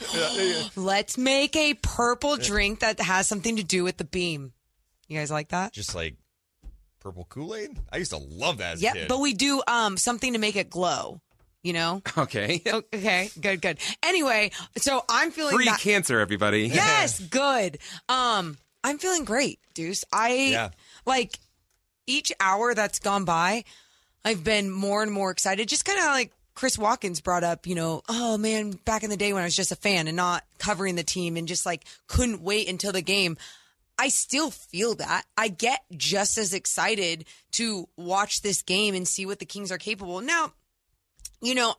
let's make a purple drink that has something to do with the beam. You guys like that? Just like purple Kool-Aid? I used to love that as a kid. Yeah, but we do something to make it glow, you know? Okay. Okay, good. Anyway, so I'm feeling free cancer, everybody. Yes, good. I'm feeling great, Deuce. Like, each hour that's gone by, I've been more and more excited. Just kind of like Chris Watkins brought up, oh man, back in the day when I was just a fan and not covering the team and just like couldn't wait until the game. I still feel that. I get just as excited to watch this game and see what the Kings are capable. Now,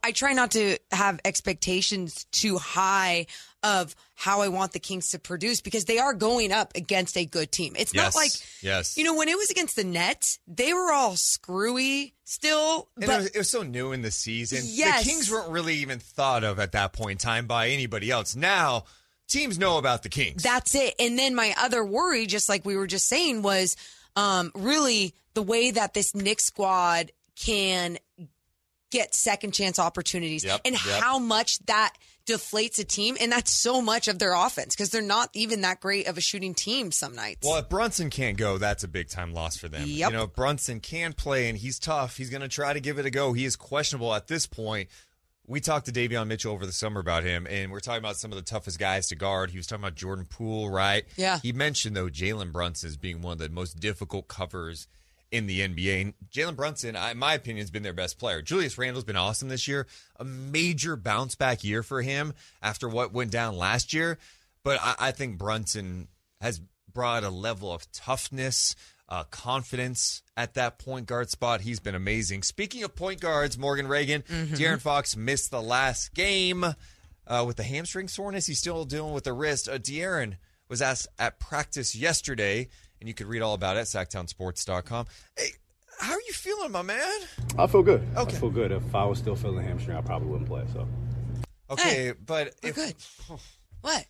I try not to have expectations too high of how I want the Kings to produce because they are going up against a good team. It's not like, when it was against the Nets, they were all screwy still. And it was so new in the season. Yes. The Kings weren't really even thought of at that point in time by anybody else. Now, teams know about the Kings. That's it. And then my other worry, just like we were just saying, was really the way that this Knicks squad can get second chance opportunities and how much that deflates a team. And that's so much of their offense because they're not even that great of a shooting team some nights. Well, if Brunson can't go, that's a big time loss for them. Yep. Brunson can play and he's tough. He's going to try to give it a go. He is questionable at this point. We talked to Davion Mitchell over the summer about him, and we're talking about some of the toughest guys to guard. He was talking about Jordan Poole, right? Yeah. He mentioned, though, Jalen Brunson as being one of the most difficult covers in the NBA. And Jalen Brunson, in my opinion, has been their best player. Julius Randle's been awesome this year. A major bounce-back year for him after what went down last year. But I think Brunson has brought a level of toughness, confidence at that point guard spot. He's been amazing. Speaking of point guards, Morgan Reagan, De'Aaron Fox missed the last game with a hamstring soreness. He's still dealing with the wrist. De'Aaron was asked at practice yesterday, and you could read all about it at SactownSports.com. Hey, how are you feeling, my man? I feel good. Okay. I feel good. If I was still feeling hamstring, I probably wouldn't play. So okay, hey, but if good. What?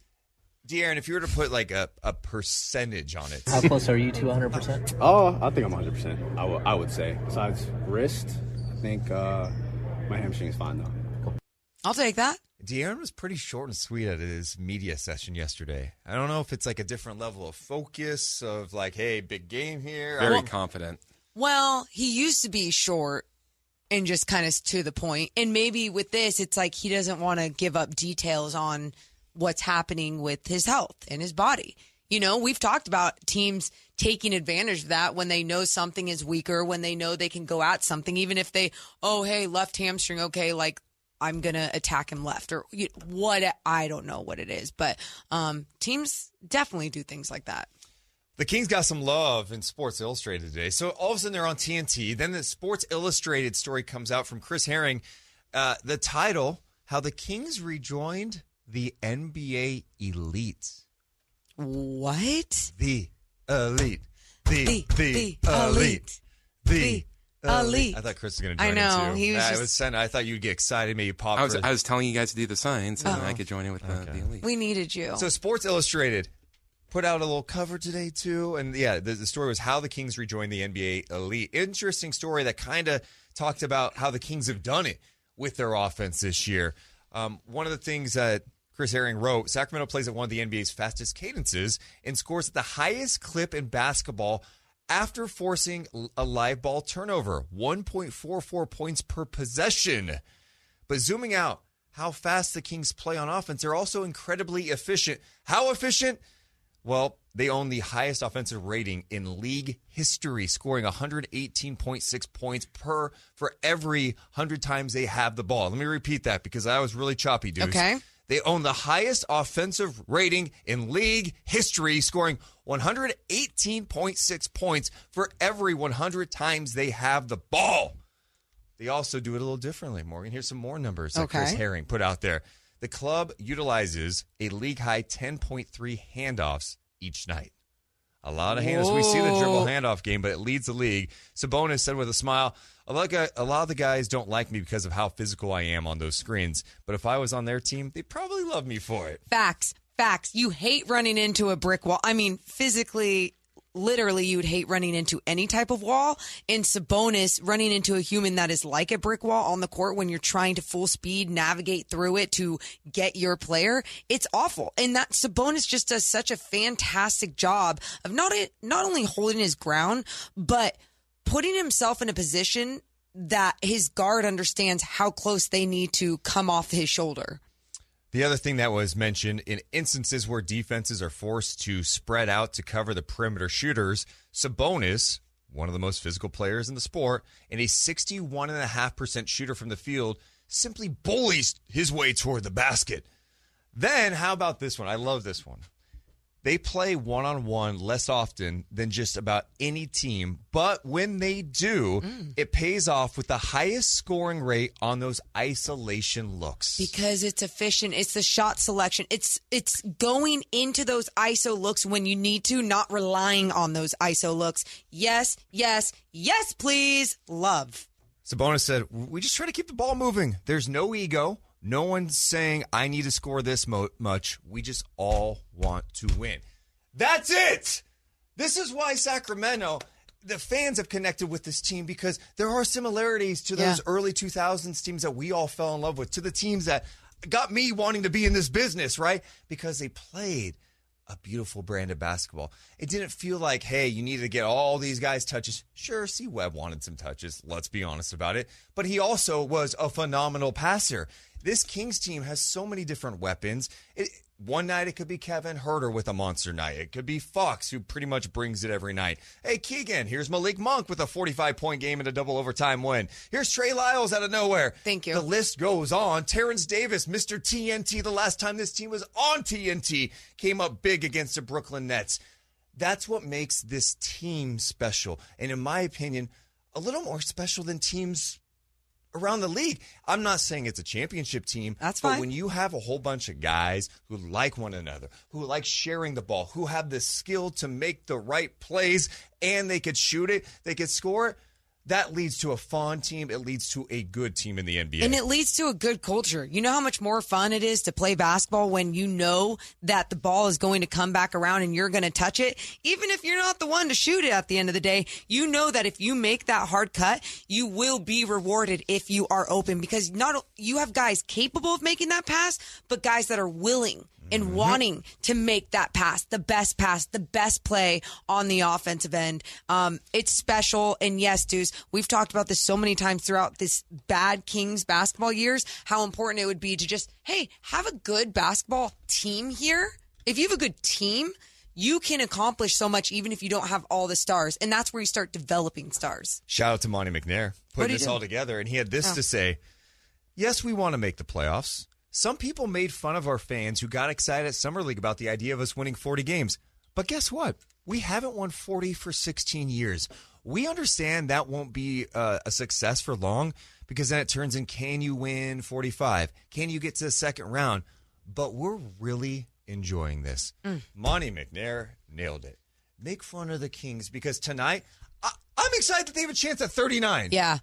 De'Aaron, if you were to put like a percentage on it. How close are you to 100%? Oh, I think I'm 100%, I would say. Besides wrist, I think my hamstring is fine, though. Cool. I'll take that. De'Aaron was pretty short and sweet at his media session yesterday. I don't know if it's like a different level of focus of like, hey, big game here. Very confident. Well, he used to be short and just kind of to the point. And maybe with this, it's like he doesn't want to give up details on what's happening with his health and his body. We've talked about teams taking advantage of that when they know something is weaker, when they know they can go at something, even if they, left hamstring, okay, like I'm going to attack him left or what, I don't know what it is, but teams definitely do things like that. The Kings got some love in Sports Illustrated today. So all of a sudden they're on TNT. Then the Sports Illustrated story comes out from Chris Herring. The title, How the Kings Rejoined the NBA Elite. What? The Elite. The Elite. The Elite. I thought Chris was going to join in, too. I thought you'd get excited, maybe pop. I was telling you guys to do the signs, and I could join in with the Elite. We needed you. So Sports Illustrated put out a little cover today, too. And, the story was How the Kings Rejoined the NBA Elite. Interesting story that kind of talked about how the Kings have done it with their offense this year. One of the things that Chris Herring wrote, Sacramento plays at one of the NBA's fastest cadences and scores at the highest clip in basketball after forcing a live ball turnover, 1.44 points per possession. But zooming out, how fast the Kings play on offense, they're also incredibly efficient. How efficient? Well, they own the highest offensive rating in league history, scoring 118.6 points for every 100 times they have the ball. Let me repeat that because I was really choppy, dudes. Okay. They own the highest offensive rating in league history, scoring 118.6 points for every 100 times they have the ball. They also do it a little differently, Morgan. Here's some more numbers that Chris Herring put out there. The club utilizes a league-high 10.3 handoffs each night. A lot of handoffs. We see the dribble handoff game, but it leads the league. Sabonis said with a smile, a lot of the guys don't like me because of how physical I am on those screens. But if I was on their team, they'd probably love me for it. Facts. You hate running into a brick wall. I mean, physically, literally, you would hate running into any type of wall. And Sabonis running into a human that is like a brick wall on the court when you're trying to full speed navigate through it to get your player. It's awful. And that Sabonis just does such a fantastic job of not only holding his ground, but putting himself in a position that his guard understands how close they need to come off his shoulder. The other thing that was mentioned, in instances where defenses are forced to spread out to cover the perimeter shooters, Sabonis, one of the most physical players in the sport, and a 61.5% shooter from the field, simply bullies his way toward the basket. Then how about this one? I love this one. They play one-on-one less often than just about any team. But when they do, it pays off with the highest scoring rate on those isolation looks. Because it's efficient. It's the shot selection. It's going into those ISO looks when you need to, not relying on those ISO looks. Yes, yes, yes, please. Love. Sabonis said, we just try to keep the ball moving. There's no ego. No one's saying, I need to score this much. We just all want to win. That's it. This is why Sacramento, the fans have connected with this team because there are similarities to those early 2000s teams that we all fell in love with, to the teams that got me wanting to be in this business, right? Because they played a beautiful brand of basketball. It didn't feel like, hey, you needed to get all these guys touches. Sure, C. Webb wanted some touches. Let's be honest about it. But he also was a phenomenal passer. This Kings team has so many different weapons. One night it could be Kevin Huerter with a monster night. It could be Fox, who pretty much brings it every night. Hey, Keegan, here's Malik Monk with a 45-point game and a double overtime win. Here's Trey Lyles out of nowhere. Thank you. The list goes on. Terrence Davis, Mr. TNT, the last time this team was on TNT, came up big against the Brooklyn Nets. That's what makes this team special. And in my opinion, a little more special than teams around the league. I'm not saying it's a championship team. That's fine. But when you have a whole bunch of guys who like one another, who like sharing the ball, who have the skill to make the right plays, and they could shoot it, they could score it, that leads to a fun team. It leads to a good team in the NBA. And it leads to a good culture. You know how much more fun it is to play basketball when you know that the ball is going to come back around and you're going to touch it? Even if you're not the one to shoot it at the end of the day, you know that if you make that hard cut, you will be rewarded if you are open. Because not you have guys capable of making that pass, but guys that are willing and wanting to make that pass, the best play on the offensive end. It's special. And yes, dudes, we've talked about this so many times throughout this bad Kings basketball years, how important it would be to just, hey, have a good basketball team here. If you have a good team, you can accomplish so much even if you don't have all the stars. And that's where you start developing stars. Shout out to Monty McNair, putting this all together. And he had this to say, yes, we want to make the playoffs. Some people made fun of our fans who got excited at Summer League about the idea of us winning 40 games. But guess what? We haven't won 40 for 16 years. We understand that won't be a success for long because then it turns in, can you win 45? Can you get to the second round? But we're really enjoying this. Monty McNair nailed it. Make fun of the Kings because tonight, I'm excited that they have a chance at 39. Yeah.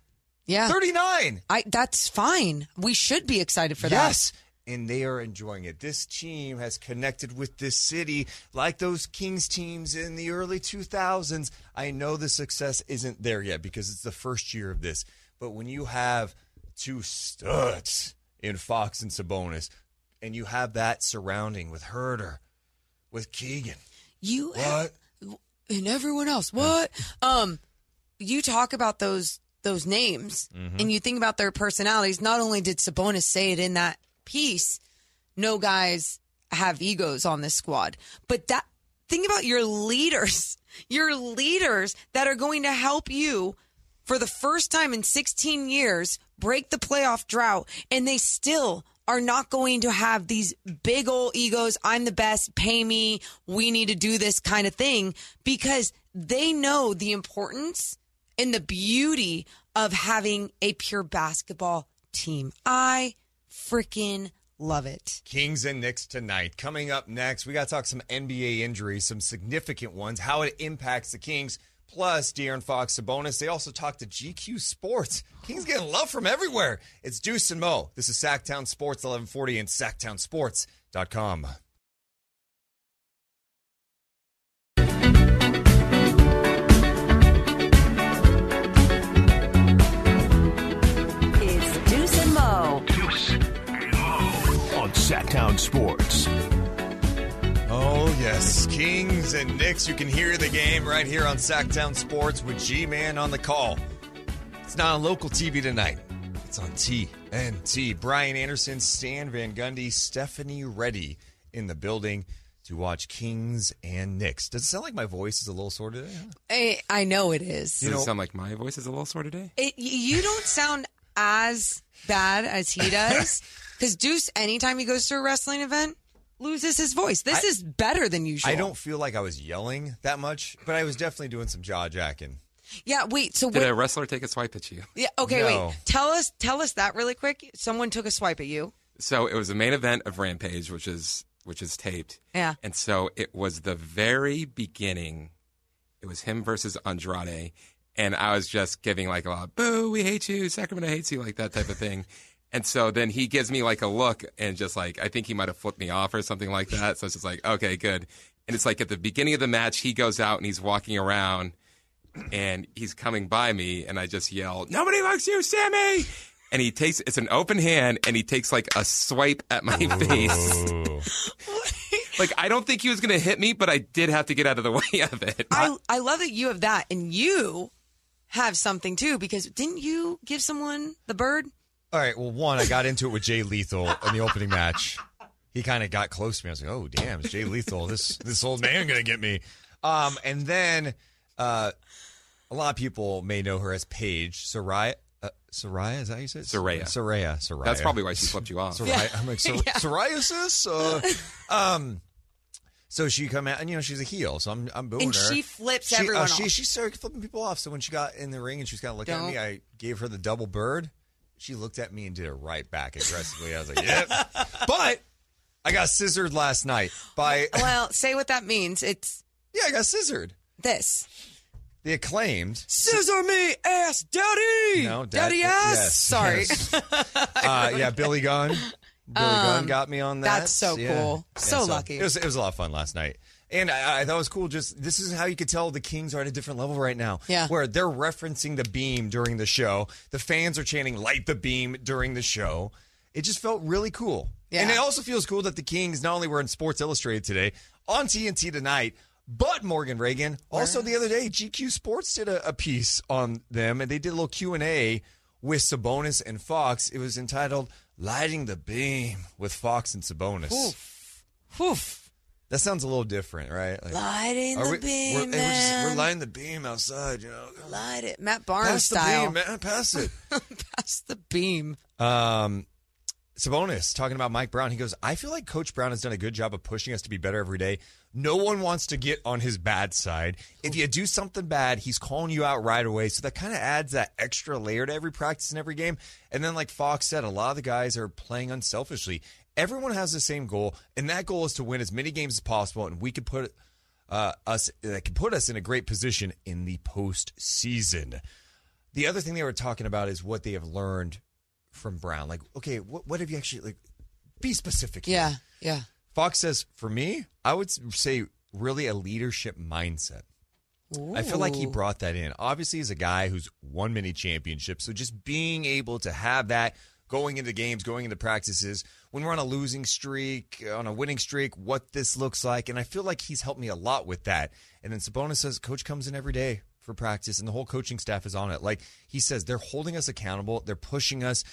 39. That's fine. We should be excited for that. Yes. And they are enjoying it. This team has connected with this city like those Kings teams in the early 2000s. I know the success isn't there yet because it's the first year of this. But when you have two studs in Fox and Sabonis, and you have that surrounding with Huerter, with Keegan. And everyone else. What? You talk about those names, and you think about their personalities. Not only did Sabonis say it in that piece, no guys have egos on this squad, but that think about your leaders that are going to help you for the first time in 16 years break the playoff drought, and they still are not going to have these big old egos, I'm the best, pay me, we need to do this kind of thing, because they know the importance and the beauty of having a pure basketball team. I freaking love it. Kings and Knicks tonight. Coming up next, we got to talk some NBA injuries, some significant ones, how it impacts the Kings, plus De'Aaron Fox, Sabonis. They also talked to GQ Sports. Kings getting love from everywhere. It's Deuce and Mo. This is Sactown Sports 1140 and SactownSports.com. Sactown Sports. Oh, yes. Kings and Knicks. You can hear the game right here on Sactown Sports with G-Man on the call. It's not on local TV tonight. It's on TNT. Brian Anderson, Stan Van Gundy, Stephanie Reddy in the building to watch Kings and Knicks. Does it sound like my voice is a little sore today? I know it is. Does it sound like my voice is a little sore today? You don't sound as bad as he does. Because Deuce, anytime he goes to a wrestling event, loses his voice. This is better than usual. I don't feel like I was yelling that much, but I was definitely doing some jaw jacking. Yeah, wait. So did a wrestler take a swipe at you? Yeah. Okay, no. Wait. Tell us that really quick. Someone took a swipe at you. So it was the main event of Rampage, which is taped. Yeah. And so it was the very beginning. It was him versus Andrade, and I was just giving like a lot of, boo, we hate you, Sacramento hates you, like that type of thing. And so then he gives me like a look and just like, I think he might have flipped me off or something like that. So it's just like, okay, good. And it's like at the beginning of the match, he goes out and he's walking around and he's coming by me and I just yell, nobody likes you, Sammy. And he takes, it's an open hand and he takes like a swipe at my face. Like, I don't think he was going to hit me, but I did have to get out of the way of it. I love that you have that and you have something too, because didn't you give someone the bird? All right, well, one, I got into it with Jay Lethal in the opening match. He kind of got close to me. I was like, oh, damn, it's Jay Lethal. This old man going to get me. And then a lot of people may know her as Paige Saraya. Saraya, is that how you said it? Saraya. That's probably why she flipped you off. Saraya. Yeah. I'm like, psoriasis? So she come out, and, you know, she's a heel, so I'm booing her. And she flips everyone off. She started flipping people off, so when she got in the ring and she was kind of looking at me, I gave her the double bird. She looked at me and did it right back aggressively. I was like, yep. But I got scissored last night by... Well, say what that means. It's... Yeah, I got scissored. This. The acclaimed... Scissor me, ass, daddy! No, daddy ass? Yes, sorry. Yes. Billy Gunn. Billy Gunn got me on that. That's so cool. Yeah, so lucky. It was a lot of fun last night. And I thought it was cool. Just this is how you could tell the Kings are at a different level right now. Yeah. Where they're referencing the beam during the show. The fans are chanting, light the beam during the show. It just felt really cool. Yeah. And it also feels cool that the Kings not only were in Sports Illustrated today, on TNT tonight, but Morgan Reagan, also the other day, GQ Sports did a piece on them. And they did a little Q&A with Sabonis and Fox. It was entitled, Lighting the Beam with Fox and Sabonis. Oof. Oof. That sounds a little different, right? Like, lighting the beam, we're lighting the beam outside, you know. Light it. Matt Barnes pass style. Pass the beam, man. Pass it. Pass the beam. Sabonis, talking about Mike Brown, he goes, I feel like Coach Brown has done a good job of pushing us to be better every day. No one wants to get on his bad side. If you do something bad, he's calling you out right away. So that kind of adds that extra layer to every practice and every game. And then like Fox said, a lot of the guys are playing unselfishly. Everyone has the same goal, and that goal is to win as many games as possible, and we could put us in a great position in the postseason. The other thing they were talking about is what they have learned from Brown. Like, okay, what have you actually, like, be specific here. Yeah. Fox says, for me, I would say really a leadership mindset. Ooh. I feel like he brought that in. Obviously, he's a guy who's won many championships, so just being able to have that going into games, going into practices, when we're on a losing streak, on a winning streak, what this looks like. And I feel like he's helped me a lot with that. And then Sabonis says, Coach comes in every day for practice, and the whole coaching staff is on it. Like he says, they're holding us accountable. They're pushing us.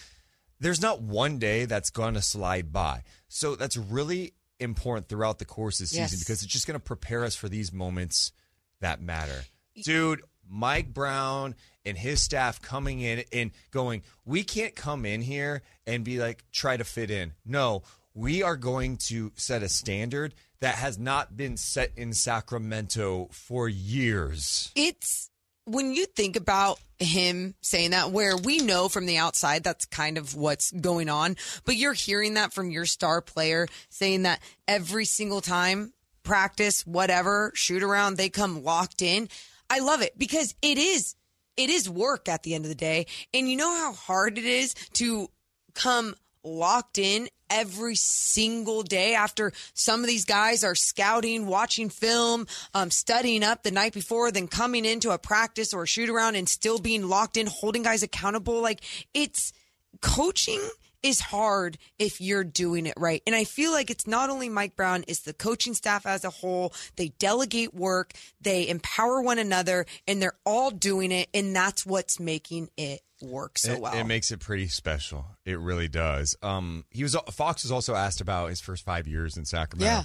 There's not one day that's going to slide by. So that's really important throughout the course of the season because it's just going to prepare us for these moments that matter. Dude, Mike Brown and his staff coming in and going, we can't come in here and be like, try to fit in. No, we are going to set a standard that has not been set in Sacramento for years. It's when you think about him saying that, where we know from the outside, that's kind of what's going on. But you're hearing that from your star player saying that every single time, practice, whatever, shoot around, they come locked in. I love it because it is work at the end of the day. And you know how hard it is to come locked in every single day after some of these guys are scouting, watching film, studying up the night before, then coming into a practice or a shoot around and still being locked in, holding guys accountable. Like it's coaching is hard if you're doing it right. And I feel like it's not only Mike Brown, it's the coaching staff as a whole. They delegate work, they empower one another, and they're all doing it, and that's what's making it work so well. It makes it pretty special. It really does. Fox was also asked about his first 5 years in Sacramento. Yeah.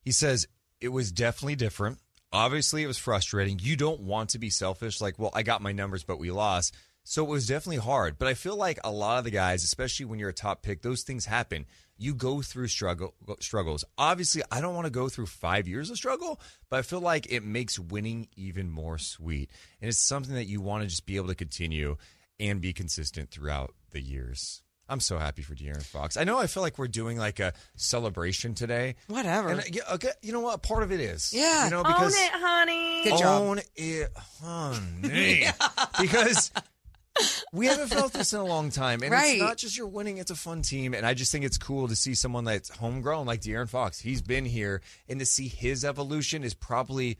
He says, it was definitely different. Obviously, it was frustrating. You don't want to be selfish. Like, well, I got my numbers, but we lost. So it was definitely hard. But I feel like a lot of the guys, especially when you're a top pick, those things happen. You go through struggles. Obviously, I don't want to go through 5 years of struggle, but I feel like it makes winning even more sweet. And it's something that you want to just be able to continue and be consistent throughout the years. I'm so happy for De'Aaron Fox. I know I feel like we're doing like a celebration today. Whatever. And okay, you know what? Part of it is. Yeah. You know, because own it, honey. Good job. Own it, honey. Yeah. Because we haven't felt this in a long time. And It's not just you're winning. It's a fun team. And I just think it's cool to see someone that's homegrown like De'Aaron Fox. He's been here. And to see his evolution is probably,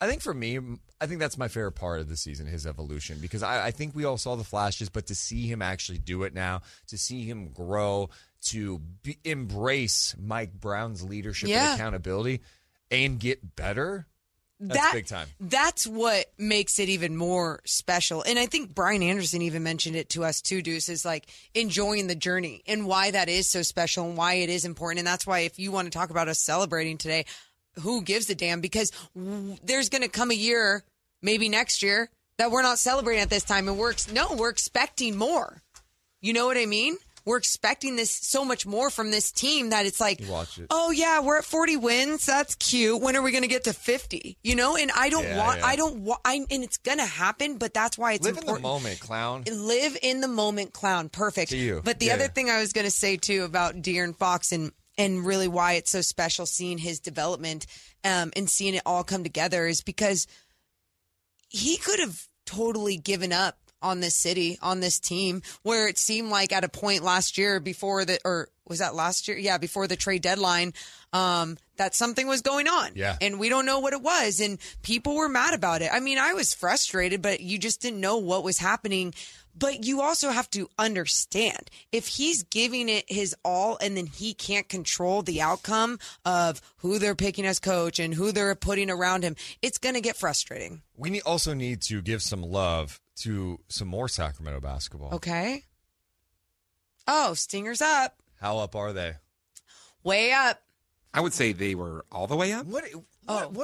I think for me, I think that's my favorite part of the season, his evolution, because I think we all saw the flashes, but to see him actually do it now, to see him grow, to embrace Mike Brown's leadership and accountability and get better, that's big time. That's what makes it even more special. And I think Brian Anderson even mentioned it to us too, Deuce, is like enjoying the journey and why that is so special and why it is important. And that's why if you want to talk about us celebrating today, who gives a damn? Because there's going to come a year, maybe next year, that we're not celebrating at this time. And we're expecting more. You know what I mean? We're expecting this so much more from this team that it's like, oh yeah, we're at 40 wins. That's cute. When are we going to get to 50? You know, and I don't want, and it's going to happen, but that's why it's important. Live in the moment, clown. Live in the moment, clown. Perfect. To you. But the other thing I was going to say too about De'Aaron Fox and really why it's so special seeing his development and seeing it all come together is because he could have totally given up on this city, on this team, where it seemed like at a point last year before the trade deadline, that something was going on. Yeah. And we don't know what it was. And people were mad about it. I mean, I was frustrated, but you just didn't know what was happening. But you also have to understand if he's giving it his all and then he can't control the outcome of who they're picking as coach and who they're putting around him, it's going to get frustrating. We also need to give some love to some more Sacramento basketball. Okay. Oh, Stingers up. How up are they? Way up. I would say they were all the way up. What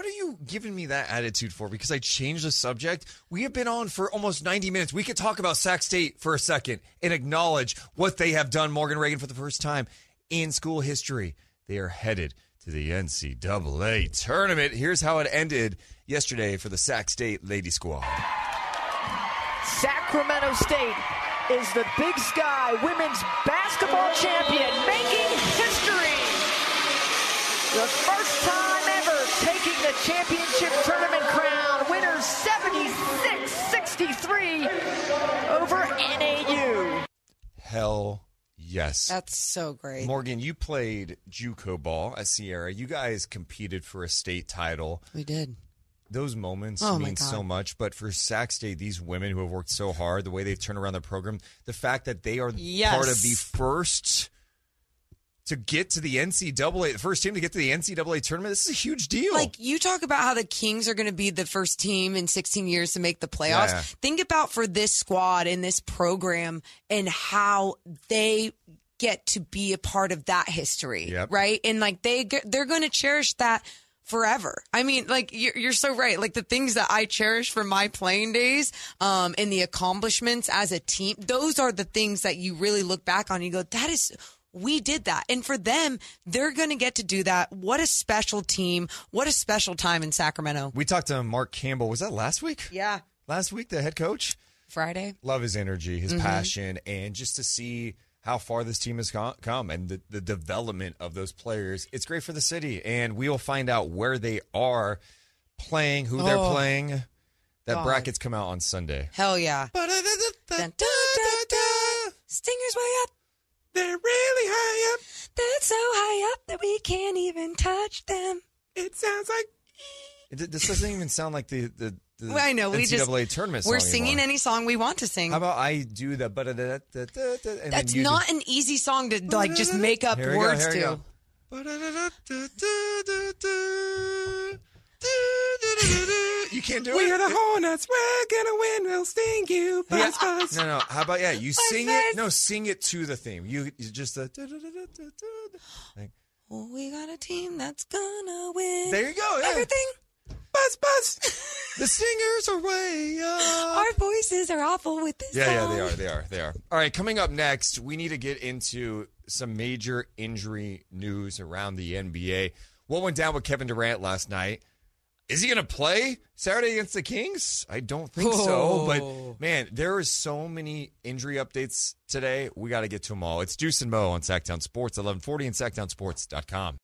are you giving me that attitude for? Because I changed the subject. We have been on for almost 90 minutes. We could talk about Sac State for a second and acknowledge what they have done, Morgan Reagan, for the first time in school history. They are headed to the NCAA tournament. Here's how it ended yesterday for the Sac State Lady Squad. Sacramento State is the Big Sky women's basketball champion, making history. The first time ever taking the championship tournament crown. Winners 76-63 over NAU. Hell yes. That's so great. Morgan, you played JUCO ball at Sierra. You guys competed for a state title. We did. Those moments mean so much. But for Sac State, these women who have worked so hard, the way they've turned around their program, the fact that they are part of the first to get to the NCAA, the first team to get to the NCAA tournament, this is a huge deal. Like, you talk about how the Kings are going to be the first team in 16 years to make the playoffs. Yeah. Think about for this squad and this program and how they get to be a part of that history, right? And, like, they're going to cherish that forever. I mean, like, you're so right. Like, the things that I cherish from my playing days and the accomplishments as a team, those are the things that you really look back on and you go, we did that. And for them, they're going to get to do that. What a special team. What a special time in Sacramento. We talked to Mark Campbell. Was that last week? Yeah. Last week, the head coach. Friday. Love his energy, his passion, and just to see how far this team has come and the development of those players. It's great for the city, and we will find out where they are playing, who they're playing. That brackets come out on Sunday. Hell yeah. Stingers way up. They're really high up. They're so high up that we can't even touch them. It sounds like... This doesn't even sound like the I know, NCAA tournament song. We're singing anymore. Any song we want to sing. How about I do the... That's not an easy song to like just make up words to. You can't do it. We are the Hornets. We're gonna win. We'll sting you. Buzz, buzz. No. How about you sing it? No, sing it to the theme. You just the. Like, we got a team that's gonna win. There you go. Yeah. Everything. buzz, buzz. The singers are way up. Our voices are awful with this song. Yeah, they are. All right, coming up next, we need to get into some major injury news around the NBA. What went down with Kevin Durant last night? Is he going to play Saturday against the Kings? I don't think so. But, man, there are so many injury updates today. We got to get to them all. It's Deuce and Mo on Sacktown Sports, 1140 and SacktownSports.com.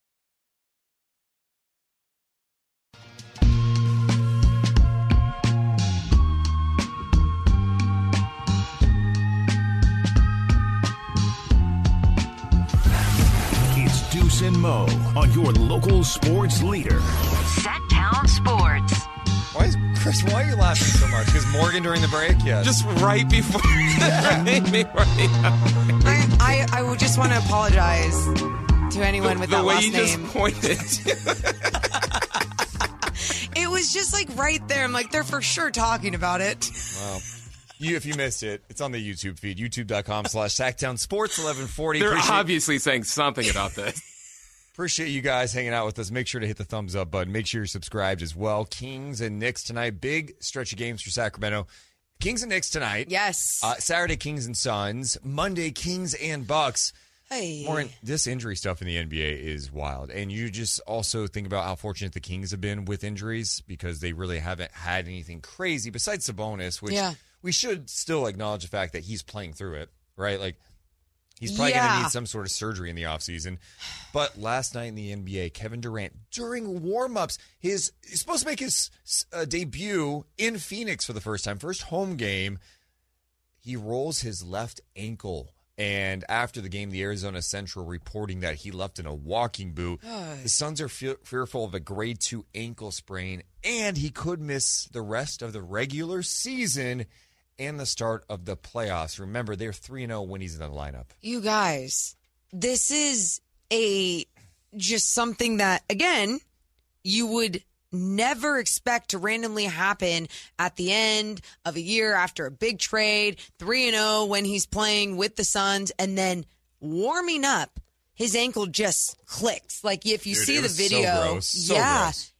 Deuce and Mo on your local sports leader. Sacktown Sports. Chris, why are you laughing so much? Because Morgan during the break? Yeah. Just right before. I would just want to apologize to anyone with that last name. The way you just pointed. It was just like right there. I'm like, they're for sure talking about it. Wow. If you missed it, it's on the YouTube feed, youtube.com/SacktownSports1140. They're obviously saying something about this. Appreciate you guys hanging out with us. Make sure to hit the thumbs up button. Make sure you're subscribed as well. Kings and Knicks tonight. Big stretch of games for Sacramento. Kings and Knicks tonight. Yes. Saturday, Kings and Suns. Monday, Kings and Bucks. Hey. Warren, this injury stuff in the NBA is wild. And you just also think about how fortunate the Kings have been with injuries because they really haven't had anything crazy besides Sabonis, which... Yeah. We should still acknowledge the fact that he's playing through it, right? Like, he's probably going to need some sort of surgery in the offseason. But last night in the NBA, Kevin Durant, during warm-ups, he's supposed to make his debut in Phoenix for the first time, first home game. He rolls his left ankle. And after the game, the Arizona Central reporting that he left in a walking boot. The Suns are fearful of a grade 2 ankle sprain, and he could miss the rest of the regular season and the start of the playoffs. Remember, they're 3-0 when he's in the lineup. You guys, this is just something that, again, you would never expect to randomly happen at the end of a year after a big trade, 3-0 when he's playing with the Suns, and then warming up, his ankle just clicks. Like, if you see the video. So gross. So gross.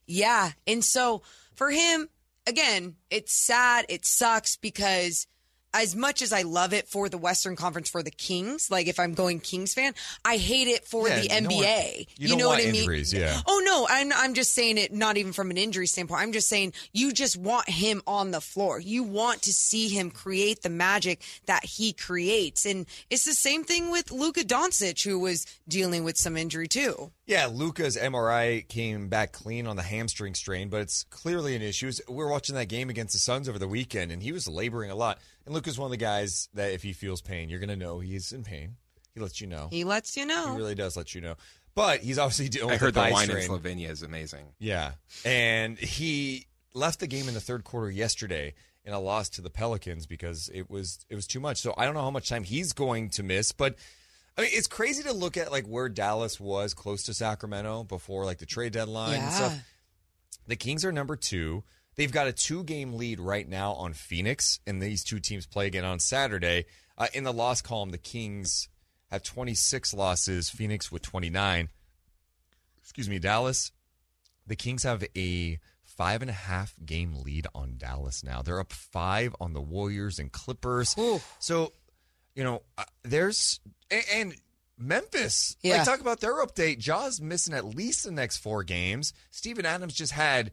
And so, for him... Again, it's sad. It sucks because as much as I love it for the Western Conference for the Kings, like if I'm going Kings fan, I hate it for the NBA. You know what I mean? Yeah. Oh, no, I'm just saying it not even from an injury standpoint. I'm just saying you just want him on the floor. You want to see him create the magic that he creates. And it's the same thing with Luka Doncic, who was dealing with some injury too. Yeah, Luka's MRI came back clean on the hamstring strain, but it's clearly an issue. We were watching that game against the Suns over the weekend, and he was laboring a lot. And Luka's one of the guys that if he feels pain, you're going to know he's in pain. He lets you know. He really does let you know. But he's obviously dealing with the thigh strain. I heard the wine in Slovenia is amazing. Yeah. And he left the game in the third quarter yesterday in a loss to the Pelicans because it was too much. So I don't know how much time he's going to miss, but... I mean, it's crazy to look at, like, where Dallas was close to Sacramento before, like, the trade deadline and stuff. The Kings are number 2. They've got a 2-game lead right now on Phoenix, and these two teams play again on Saturday. In the loss column, the Kings have 26 losses, Phoenix with 29. Excuse me, Dallas. The Kings have a 5.5-game lead on Dallas now. They're up 5 on the Warriors and Clippers. Ooh. So... You know, there's – and Memphis, like, talk about their update. Jaw's missing at least the next 4 games. Stephen Adams just had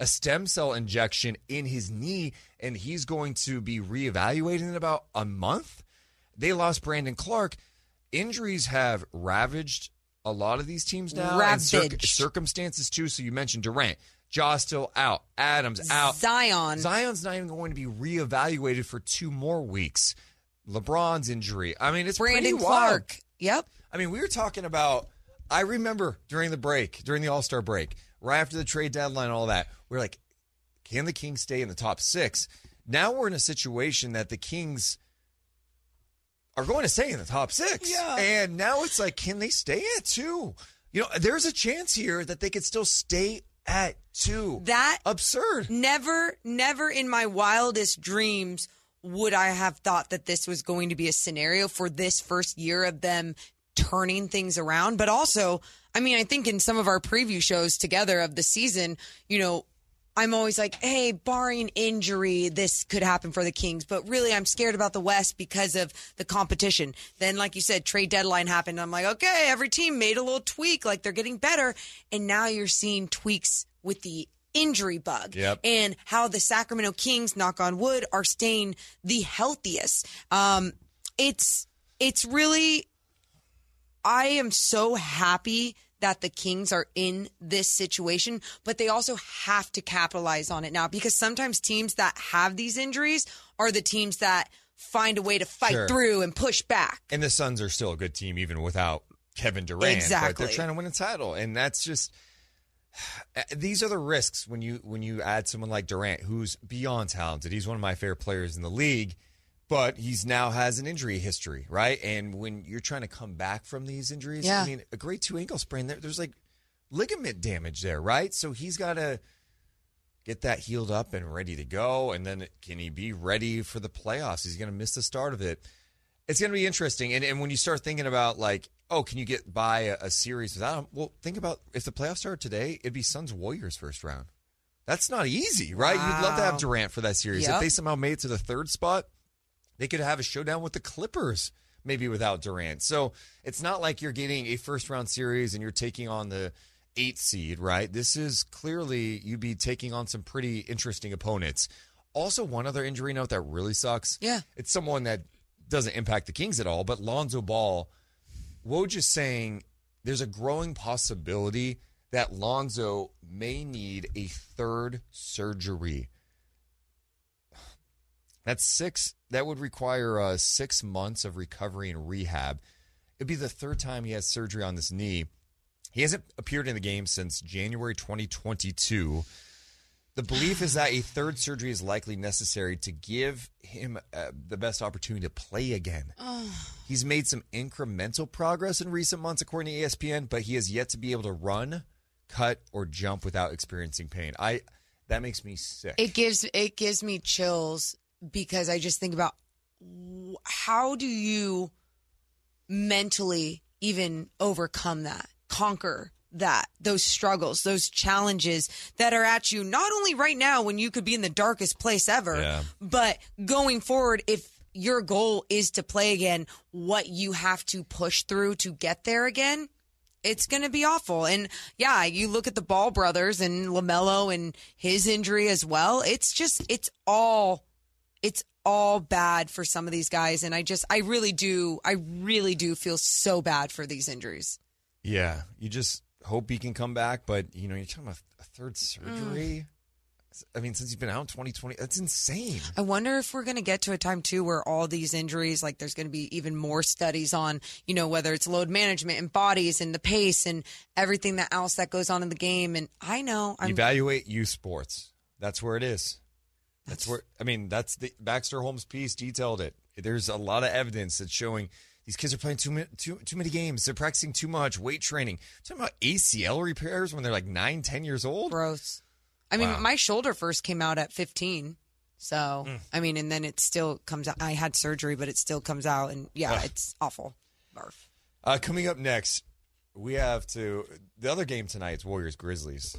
a stem cell injection in his knee, and he's going to be reevaluated in about a month. They lost Brandon Clark. Injuries have ravaged a lot of these teams now. Circumstances, too. So you mentioned Durant. Jaw's still out. Adams out. Zion's not even going to be reevaluated for 2 more weeks. LeBron's injury. I mean, it's Brandon pretty wild. Clark. Yep. I mean, we were talking about, I remember during the All-Star break, right after the trade deadline and all that, we were like, can the Kings stay in the top 6? Now we're in a situation that the Kings are going to stay in the top 6. Yeah. And now it's like, can they stay at 2? You know, there's a chance here that they could still stay at 2. That absurd. Never in my wildest dreams would I have thought that this was going to be a scenario for this first year of them turning things around. But also, I mean, I think in some of our preview shows together of the season, you know, I'm always like, hey, barring injury, this could happen for the Kings. But really, I'm scared about the West because of the competition. Then, like you said, trade deadline happened. I'm like, okay, every team made a little tweak. Like, they're getting better. And now you're seeing tweaks with the injury bug. Yep. And how the Sacramento Kings, knock on wood, are staying the healthiest. It's really, I am so happy that the Kings are in this situation, but they also have to capitalize on it now, because sometimes teams that have these injuries are the teams that find a way to fight through and push back. And the Suns are still a good team even without Kevin Durant. Exactly. But they're trying to win a title, and that's just, these are the risks when you add someone like Durant, who's beyond talented. He's one of my favorite players in the league, but he's now has an injury history, right? And when you're trying to come back from these injuries, I mean, a grade 2 ankle sprain, there's like ligament damage there, right? So he's got to get that healed up and ready to go. And then can he be ready for the playoffs? He's going to miss the start of it. It's going to be interesting. And when you start thinking about like, oh, can you get by a series without him? Well, think about if the playoffs started today, it'd be Suns-Warriors first round. That's not easy, right? Wow. You'd love to have Durant for that series. Yep. If they somehow made it to the third spot, they could have a showdown with the Clippers, maybe without Durant. So it's not like you're getting a first-round series and you're taking on the 8th seed, right? This is clearly you'd be taking on some pretty interesting opponents. Also, one other injury note that really sucks. Yeah. It's someone that doesn't impact the Kings at all, but Lonzo Ball. Woj is saying there's a growing possibility that Lonzo may need a third surgery. That's six. That would require 6 months of recovery and rehab. It'd be the third time he has surgery on this knee. He hasn't appeared in the game since January 2022. The belief is that a third surgery is likely necessary to give him the best opportunity to play again. Oh. He's made some incremental progress in recent months, according to ESPN, but he has yet to be able to run, cut, or jump without experiencing pain. That makes me sick. It gives me chills. Because I just think about, how do you mentally even overcome that, conquer that, those struggles, those challenges that are at you, not only right now when you could be in the darkest place ever, but going forward, if your goal is to play again, what you have to push through to get there again, it's going to be awful. And yeah, you look at the Ball brothers and LaMelo and his injury as well. It's all bad for some of these guys, and I really do feel so bad for these injuries. Yeah, you just hope he can come back, but you know, you're talking about a third surgery. I mean, since he's been out in 2020, that's insane. I wonder if we're going to get to a time, too, where all these injuries, like there's going to be even more studies on, you know, whether it's load management and bodies and the pace and everything that else that goes on in the game. And I know. Evaluate youth sports. That's where it is. That's where, I mean, that's the Baxter Holmes piece detailed it. There's a lot of evidence that's showing these kids are playing too many games. They're practicing too much, weight training. I'm talking about ACL repairs when they're like 9, 10 years old. Gross. I mean, my shoulder first came out at 15. So, I mean, and then it still comes out. I had surgery, but it still comes out. And yeah, it's awful. Barf. Coming up next, we have the other game tonight is Warriors Grizzlies.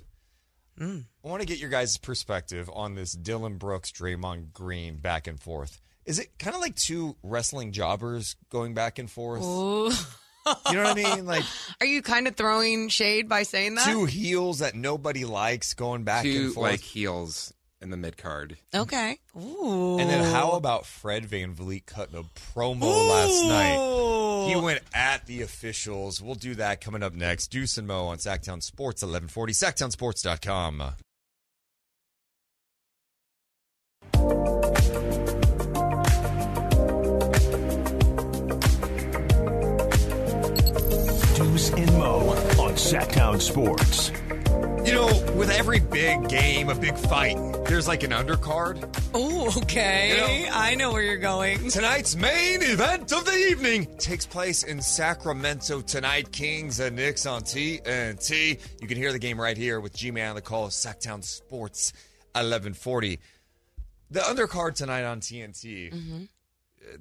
I want to get your guys' perspective on this Dylan Brooks, Draymond Green back and forth. Is it kind of like two wrestling jobbers going back and forth? Ooh. You know what I mean? Like, are you kind of throwing shade by saying that? Two heels that nobody likes going back and forth. Two like heels in the mid-card. Okay. Ooh. And then how about Fred VanVleet cutting a promo last night? He went at the officials. We'll do that coming up next. Deuce and Mo on Sacktown Sports, 1140, sacktownsports.com. Deuce and Mo on Sacktown Sports. You know, with every big game, a big fight, there's like an undercard. Oh, okay. You know, I know where you're going. Tonight's main event of the evening takes place in Sacramento tonight. Kings and Knicks on TNT. You can hear the game right here with G-Man on the call of Sacktown Sports 1140. The undercard tonight on TNT,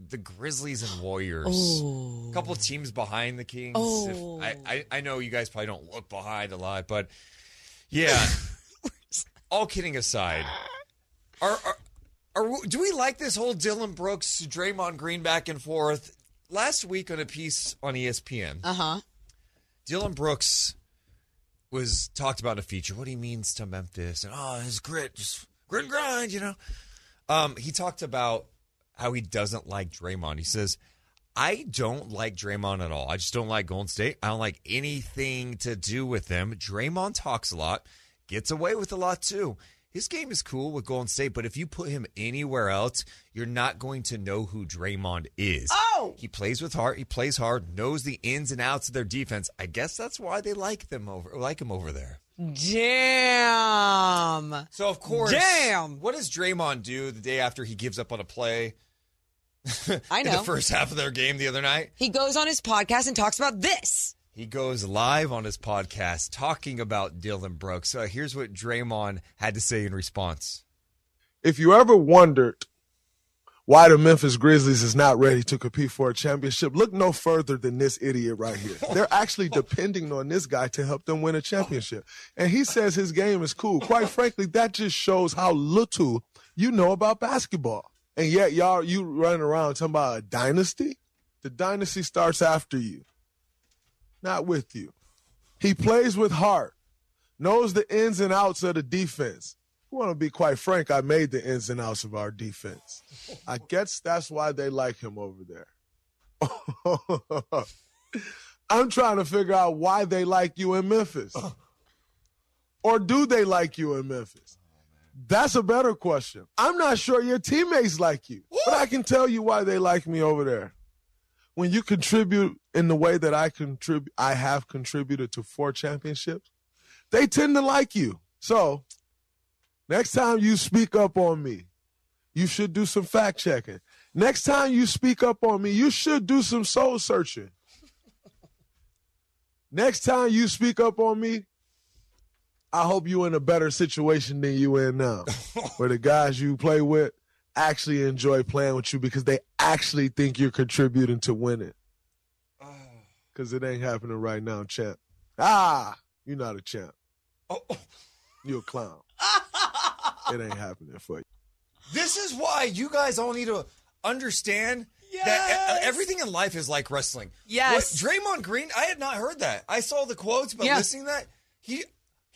the Grizzlies and Warriors. Oh. A couple of teams behind the Kings. Oh. I know you guys probably don't look behind a lot, but yeah. all kidding aside, do we like this whole Dylan Brooks, Draymond Green back and forth? Last week on a piece on ESPN, Dylan Brooks was talked about in a feature, what he means to Memphis, and his grit, just grit and grind, you know. He talked about how he doesn't like Draymond. He says, I don't like Draymond at all. I just don't like Golden State. I don't like anything to do with them. Draymond talks a lot, gets away with a lot too. His game is cool with Golden State, but if you put him anywhere else, you're not going to know who Draymond is. Oh! He plays with heart. He plays hard, knows the ins and outs of their defense. I guess that's why they like him over there. Damn. So, of course, what does Draymond do the day after he gives up on a play? I know. In the first half of their game the other night? He goes on his podcast and talks about this. He goes live on his podcast talking about Dylan Brooks. So here's what Draymond had to say in response. If you ever wondered why the Memphis Grizzlies is not ready to compete for a championship, look no further than this idiot right here. They're actually depending on this guy to help them win a championship. And he says his game is cool. Quite frankly, that just shows how little you know about basketball. And yet, you running around talking about a dynasty? The dynasty starts after you. Not with you. He plays with heart, knows the ins and outs of the defense. If you want to be quite frank, I made the ins and outs of our defense. I guess that's why they like him over there. I'm trying to figure out why they like you in Memphis. Or do they like you in Memphis? That's a better question. I'm not sure your teammates like you, but I can tell you why they like me over there. When you contribute in the way that I have contributed to 4 championships, they tend to like you. So next time you speak up on me, you should do some fact checking. Next time you speak up on me, you should do some soul searching. Next time you speak up on me, I hope you're in a better situation than you in now, where the guys you play with actually enjoy playing with you because they actually think you're contributing to winning. Because it ain't happening right now, champ. You're not a champ. You're a clown. It ain't happening for you. This is why you guys all need to understand that everything in life is like wrestling. Yes. Draymond Green, I had not heard that. I saw the quotes, but listening to that, he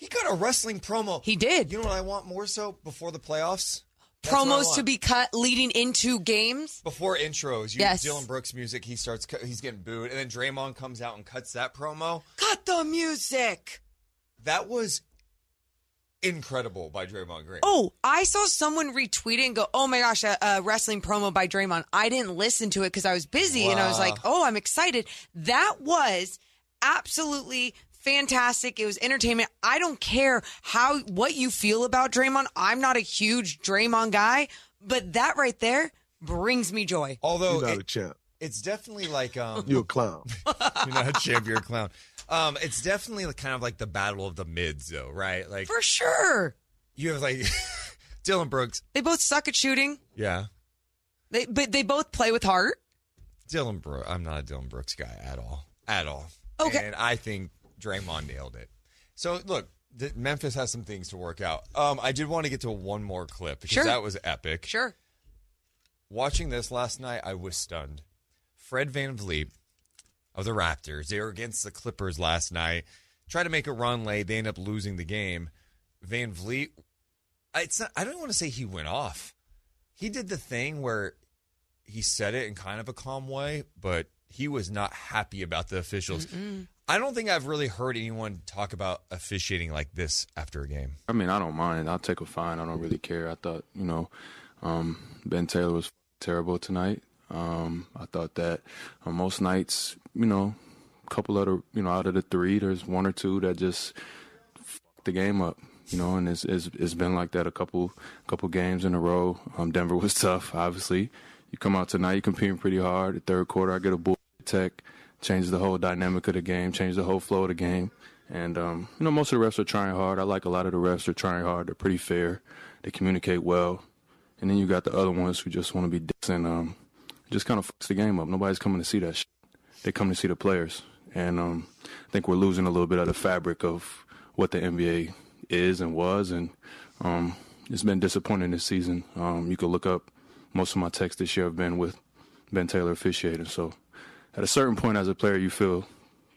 got a wrestling promo. He did. You know what I want more so before the playoffs? That's promos to be cut leading into games before intros. Dylan Brooks music. He starts. He's getting booed, and then Draymond comes out and cuts that promo. Cut the music. That was incredible by Draymond Green. Oh, I saw someone retweet it and go, "Oh my gosh, a wrestling promo by Draymond." I didn't listen to it because I was busy, and I was like, "Oh, I'm excited." That was absolutely fantastic. It was entertainment. I don't care what you feel about Draymond. I'm not a huge Draymond guy, but that right there brings me joy. Although you're not a champ. It's definitely like you're a clown. You're not a champ, you're a clown. It's definitely kind of like the battle of the mids though, right? Like for sure. You have like Dylan Brooks. They both suck at shooting. Yeah. But they both play with heart. Dylan Brooks. I'm not a Dylan Brooks guy at all. At all. Okay. And I think Draymond nailed it. So, look, Memphis has some things to work out. I did want to get to one more clip because that was epic. Sure. Watching this last night, I was stunned. Fred VanVleet of the Raptors, they were against the Clippers last night. Tried to make a run late. They end up losing the game. VanVleet, I don't want to say he went off. He did the thing where he said it in kind of a calm way, but he was not happy about the officials. Mm-mm. I don't think I've really heard anyone talk about officiating like this after a game. I mean, I don't mind. I'll take a fine. I don't really care. I thought, Ben Taylor was terrible tonight. I thought that on most nights, a couple of the, out of the 3, there's one or two that just fuck the game up, and it's been like that a couple games in a row. Denver was tough, obviously. You come out tonight, you're competing pretty hard. The third quarter, I get a bull tech. Changes the whole dynamic of the game, changes the whole flow of the game. And, most of the refs are trying hard. I like a lot of the refs are trying hard. They're pretty fair. They communicate well. And then you got the other ones who just want to be dicks and just kind of fucks the game up. Nobody's coming to see that shit. They come to see the players. And I think we're losing a little bit of the fabric of what the NBA is and was, and it's been disappointing this season. You can look up most of my texts this year have been with Ben Taylor officiating. So at a certain point as a player, you feel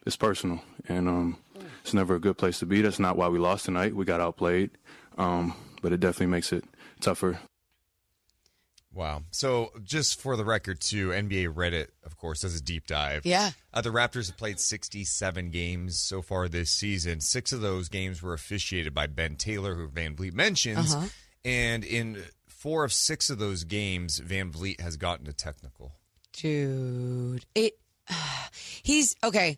it's personal, and it's never a good place to be. That's not why we lost tonight. We got outplayed, but it definitely makes it tougher. Wow. So just for the record, too, NBA Reddit, of course, does a deep dive. Yeah. The Raptors have played 67 games so far this season. 6 of those games were officiated by Ben Taylor, who Van Vliet mentions. Uh-huh. And in 4 of 6 of those games, Van Vliet has gotten a technical. Dude. He's okay.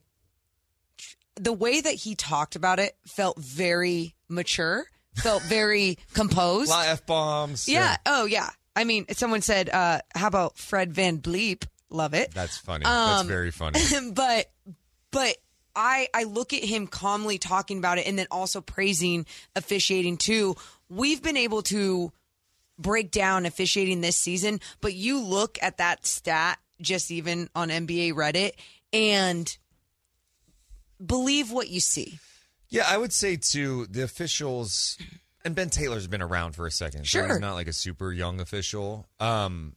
The way that he talked about it felt very mature, felt very composed. A lot of F-bombs. Yeah. Oh, yeah. I mean, someone said, how about Fred Van Bleep? Love it. That's funny. That's very funny. But I look at him calmly talking about it and then also praising officiating, too. We've been able to break down officiating this season, but you look at that stat just even on NBA Reddit and believe what you see. Yeah, I would say, too, the officials... And Ben Taylor's been around for a second. Sure. So he's not like a super young official or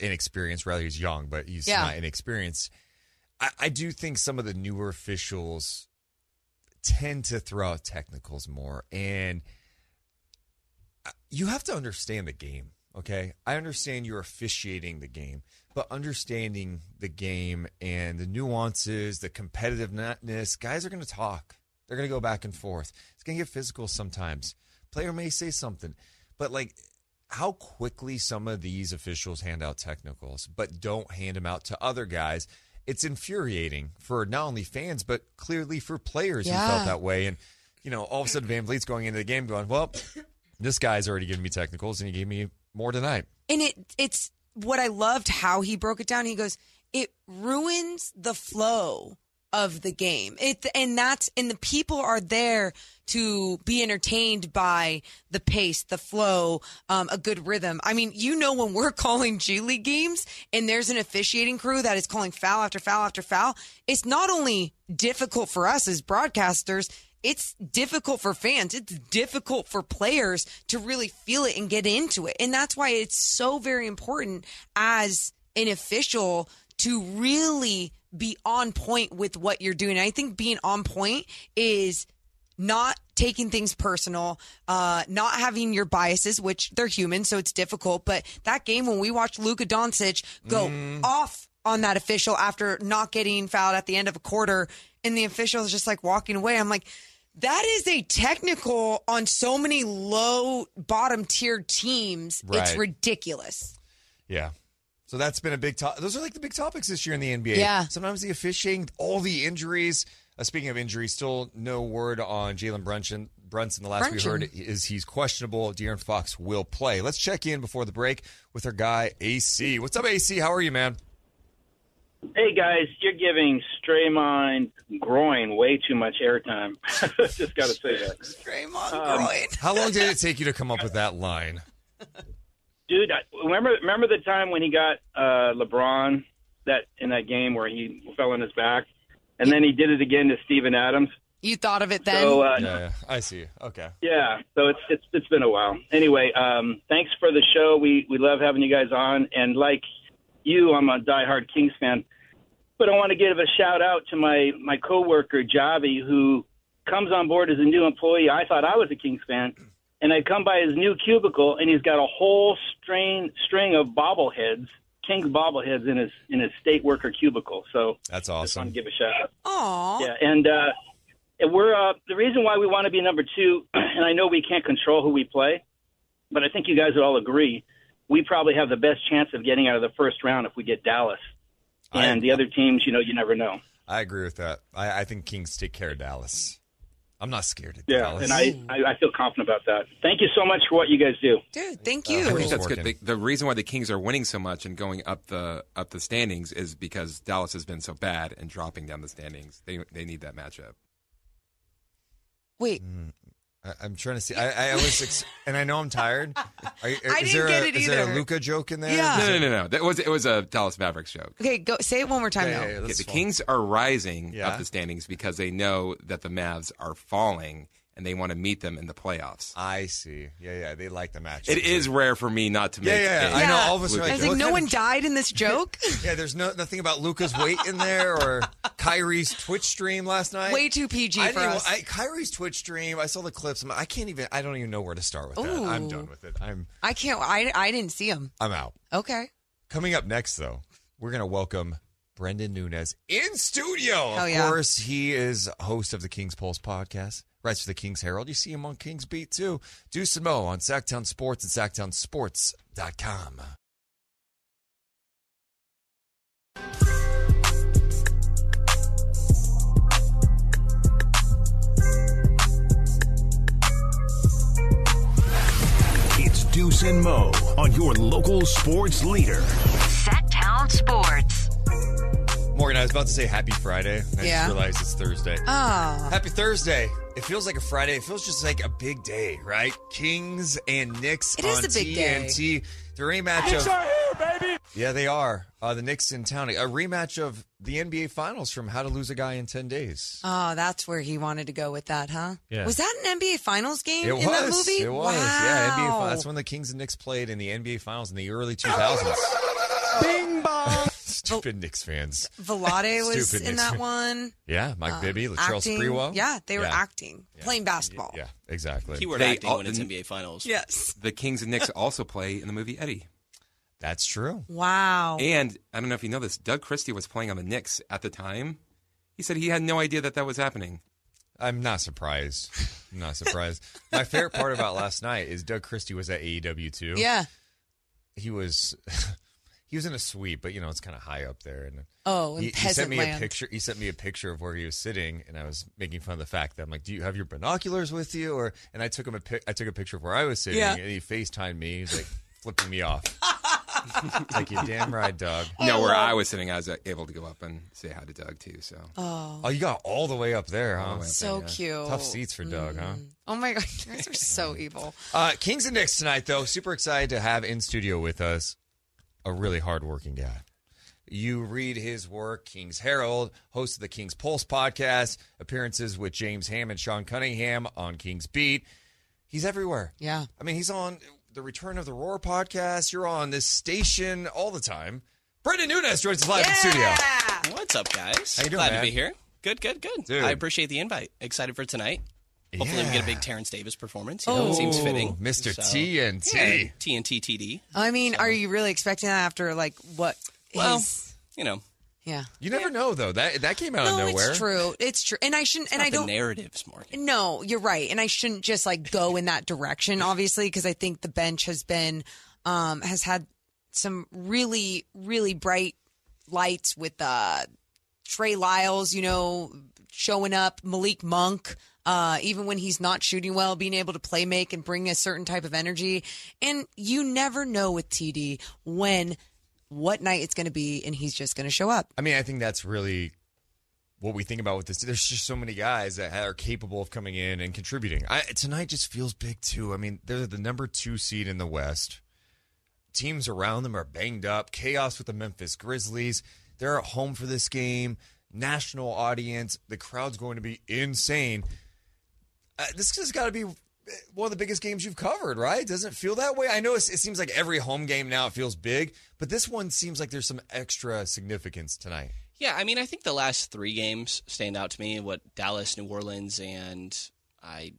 inexperienced. Rather, he's young, but he's not inexperienced. I do think some of the newer officials tend to throw out technicals more. And you have to understand the game, okay? I understand you're officiating the game, but understanding the game and the nuances, the competitiveness, guys are going to talk. They're going to go back and forth. It's going to get physical sometimes. Player may say something. But, like, how quickly some of these officials hand out technicals but don't hand them out to other guys, it's infuriating for not only fans but clearly for players who felt that way. And, you know, all of a sudden Van Vliet's going into the game going, well, this guy's already giving me technicals and he gave me more tonight. And it's what I loved how he broke it down. He goes, it ruins the flow of the game. And the people are there to be entertained by the pace, the flow, a good rhythm. I mean, you know, when we're calling G League games and there's an officiating crew that is calling foul after foul after foul, it's not only difficult for us as broadcasters, it's difficult for fans. It's difficult for players to really feel it and get into it. And that's why it's so very important as an official to really be on point with what you're doing. And I think being on point is not taking things personal, not having your biases, which they're human, so it's difficult. But that game when we watched Luka Doncic go off on that official after not getting fouled at the end of a quarter, and the official is just like walking away. I'm like, that is a technical on so many low bottom tier teams. Right. It's ridiculous. Yeah. So that's been a big topic. Those are like the big topics this year in the NBA. Yeah. Sometimes the officiating, all the injuries. Speaking of injuries, still no word on Jalen Brunson. The last we heard is he's questionable. De'Aaron Fox will play. Let's check in before the break with our guy, AC. What's up, AC? How are you, man? Hey, guys. You're giving Draymond Groin way too much airtime. Just got to say that. Draymond Groin. How long did it take you to come up with that line? Dude, remember the time when he got LeBron in that game where he fell on his back, and then he did it again to Stephen Adams. You thought of it then? So, yeah, I see. Okay. Yeah. So it's been a while. Anyway, thanks for the show. We love having you guys on, and like you, I'm a diehard Kings fan. But I want to give a shout out to my coworker Javi, who comes on board as a new employee. I thought I was a Kings fan. And I come by his new cubicle, and he's got a whole string of bobbleheads, Kings bobbleheads, in his state worker cubicle. So that's awesome. Just want to give a shout out. Aww. Yeah, and we're the reason why we want to be number 2, and I know we can't control who we play, but I think you guys would all agree we probably have the best chance of getting out of the first round if we get Dallas. And the other teams, you know, you never know. I agree with that. I think Kings take care of Dallas. I'm not scared of Dallas. Yeah, and I feel confident about that. Thank you so much for what you guys do. Dude, thank you. I think that's good. The reason why the Kings are winning so much and going up the standings is because Dallas has been so bad and dropping down the standings. They need that matchup. Wait. I'm trying to see. I was and I know I'm tired. Is there a Luka joke in there? Yeah. No. It was a Dallas Mavericks joke. Okay, go say it one more time. Yeah, okay, the Kings are rising up the standings because they know that the Mavs are falling, and they want to meet them in the playoffs. I see. Yeah, yeah. They like the matchup. It is rare for me not to make it. Yeah, yeah. I know. All of a sudden, I was like, no one died in this joke? Yeah, there's nothing about Luka's weight in there or Kyrie's Twitch stream last night. Way too PG for us. Kyrie's Twitch stream, I saw the clips. I don't even know where to start with that. I'm done with it. I didn't see him. I'm out. Okay. Coming up next, though, we're going to welcome Brendan Nunes in studio. Of course, he is host of the King's Pulse podcast. Writes for the King's Herald. You see him on King's Beat, too. Deuce and Mo on Sacktown Sports and SacktownSports.com. It's Deuce and Mo on your local sports leader. Sacktown Sports. Morgan, I was about to say happy Friday. I just realized it's Thursday. Oh. Happy Thursday. It feels like a Friday. It feels just like a big day, right? Kings and Knicks on TNT. The rematch of... Knicks are here, baby! Yeah, they are. The Knicks in town. A rematch of the NBA Finals from How to Lose a Guy in 10 Days. Oh, that's where he wanted to go with that, huh? Yeah. Was that an NBA Finals game in that movie? It was. Wow. Yeah, NBA Finals. That's when the Kings and Knicks played in the NBA Finals in the early 2000s. Bing bong! Stupid Knicks fans. Velotti was in that one. Yeah, Mike Bibby, Latrell Sprewell. Yeah, they were acting, playing basketball. Yeah, exactly. Keyword acting when it's NBA Finals. Yes. The Kings and Knicks also play in the movie Eddie. That's true. Wow. And I don't know if you know this, Doug Christie was playing on the Knicks at the time. He said he had no idea that was happening. I'm not surprised. I'm not surprised. My favorite part about last night is Doug Christie was at AEW too. Yeah. He was in a suite, but, it's kind of high up there. And he sent me a picture. He sent me a picture of where he was sitting, and I was making fun of the fact that I'm like, do you have your binoculars with you? And I took him I took a picture of where I was sitting, and he FaceTimed me. He's like flipping me off. It's like, you're damn right, Doug. No, where I was sitting, I was able to go up and say hi to Doug, too. So. Oh, you got all the way up there, huh? So cute. Tough seats for Doug, huh? Oh, my God. You guys are so evil. Kings and Knicks tonight, though. Super excited to have in studio with us a really hardworking guy. You read his work, King's Herald, host of the King's Pulse podcast, appearances with James Hamm and Sean Cunningham on King's Beat. He's everywhere. Yeah. I mean, he's on the Return of the Roar podcast. You're on this station all the time. Brendan Nunes joins us live in studio. What's up, guys? How you doing, Glad to be here. Good. Dude. I appreciate the invite. Excited for tonight. Hopefully we get a big Terrence Davis performance. It seems fitting. Mr. TNT. Yeah, TNT TD. I mean, are you really expecting that after, what? Well, Yeah. You never know, though. That came out of nowhere. It's true. And I shouldn't... the narratives, Morgan. No, you're right. And I shouldn't just, go in that direction, obviously, because I think the bench has been... has had some really, really bright lights with Trey Lyles, showing up, Malik Monk... even when he's not shooting well, being able to play make and bring a certain type of energy. And you never know with TD what night it's going to be, and he's just going to show up. I mean, I think that's really what we think about with this. There's just so many guys that are capable of coming in and contributing. Tonight just feels big, too. I mean, they're the number 2 seed in the West. Teams around them are banged up. Chaos with the Memphis Grizzlies. They're at home for this game. National audience. The crowd's going to be insane. This has got to be one of the biggest games you've covered, right? Doesn't it feel that way? I know it seems like every home game now it feels big, but this one seems like there's some extra significance tonight. Yeah, I mean, I think the last 3 games stand out to me. What, Dallas, New Orleans, and I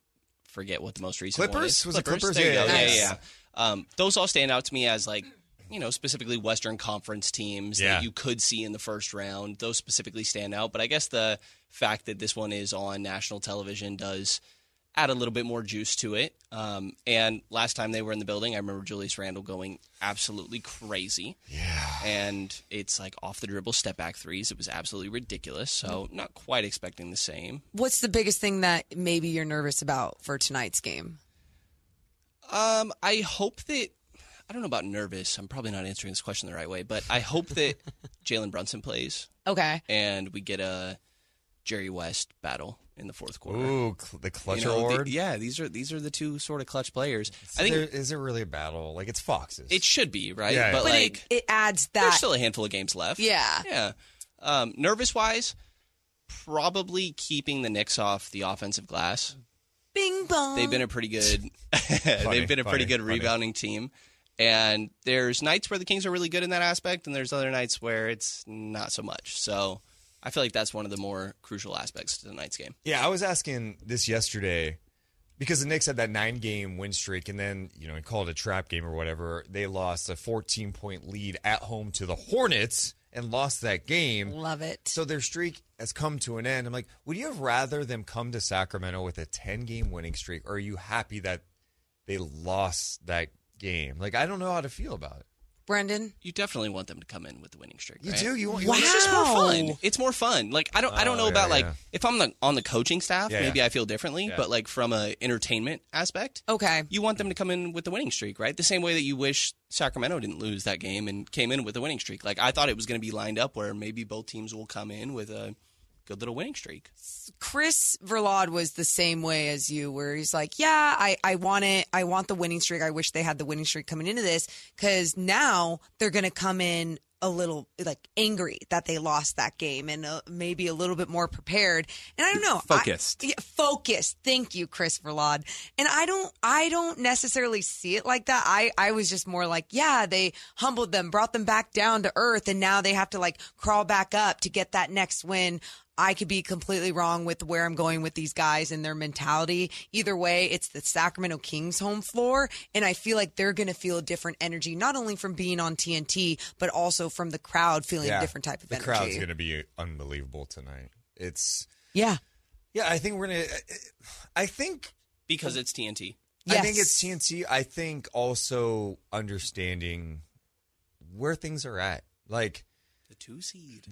forget what the most recent Clippers? One is. Was Clippers? Was it Clippers? Yeah. Those all stand out to me as specifically Western Conference teams that you could see in the first round. Those specifically stand out, but I guess the fact that this one is on national television does add a little bit more juice to it. And last time they were in the building, I remember Julius Randle going absolutely crazy. Yeah. And it's off the dribble step back threes. It was absolutely ridiculous. So not quite expecting the same. What's the biggest thing that maybe you're nervous about for tonight's game? I hope that, I don't know about nervous. I'm probably not answering this question the right way, but I hope that Jalen Brunson plays. Okay. And we get a Jerry West battle in the fourth quarter. Ooh, the clutch award? These are the 2 sort of clutch players. Is there really a battle? It's Fox's. It should be, right? Yeah, but it adds that. There's still a handful of games left. Yeah. Yeah. Nervous-wise, probably keeping the Knicks off the offensive glass. Bing bong. They've been a pretty good rebounding team. And there's nights where the Kings are really good in that aspect, and there's other nights where it's not so much. So I feel like that's one of the more crucial aspects to tonight's game. Yeah, I was asking this yesterday because the Knicks had that 9-game win streak, and then, you know, we call it a trap game or whatever. They lost a 14-point lead at home to the Hornets and lost that game. Love it. So their streak has come to an end. I'm like, would you have rather them come to Sacramento with a 10-game winning streak, or are you happy that they lost that game? Like, I don't know how to feel about it. Brendan, you definitely want them to come in with the winning streak. Right? You do. You want. Wow. It's just more fun. It's more fun. Like, I don't know, if I'm on the coaching staff, maybe I feel differently. Yeah. But like from a entertainment aspect, okay, you want them to come in with the winning streak, right? The same way that you wish Sacramento didn't lose that game and came in with a winning streak. Like, I thought it was going to be lined up where maybe both teams will come in with a good little winning streak. Chris Verlaud was the same way as you, where he's like, yeah, I want it. I want the winning streak. I wish they had the winning streak coming into this, because now they're going to come in a little like angry that they lost that game, and maybe a little bit more prepared. And I don't know. Focused. Focused. Thank you, Chris Verlaud. And I don't necessarily see it like that. I was just more like, yeah, they humbled them, brought them back down to earth, and now they have to like crawl back up to get that next win. I could be completely wrong with where I'm going with these guys and their mentality. Either way, it's the Sacramento Kings home floor, and I feel like they're going to feel a different energy, not only from being on TNT, but also from the crowd feeling a different type of energy. The crowd's going to be unbelievable tonight. It's... Yeah. Yeah, I think we're going to... I think... Because it's TNT. Yes. I think it's TNT. I think also understanding where things are at. Like... The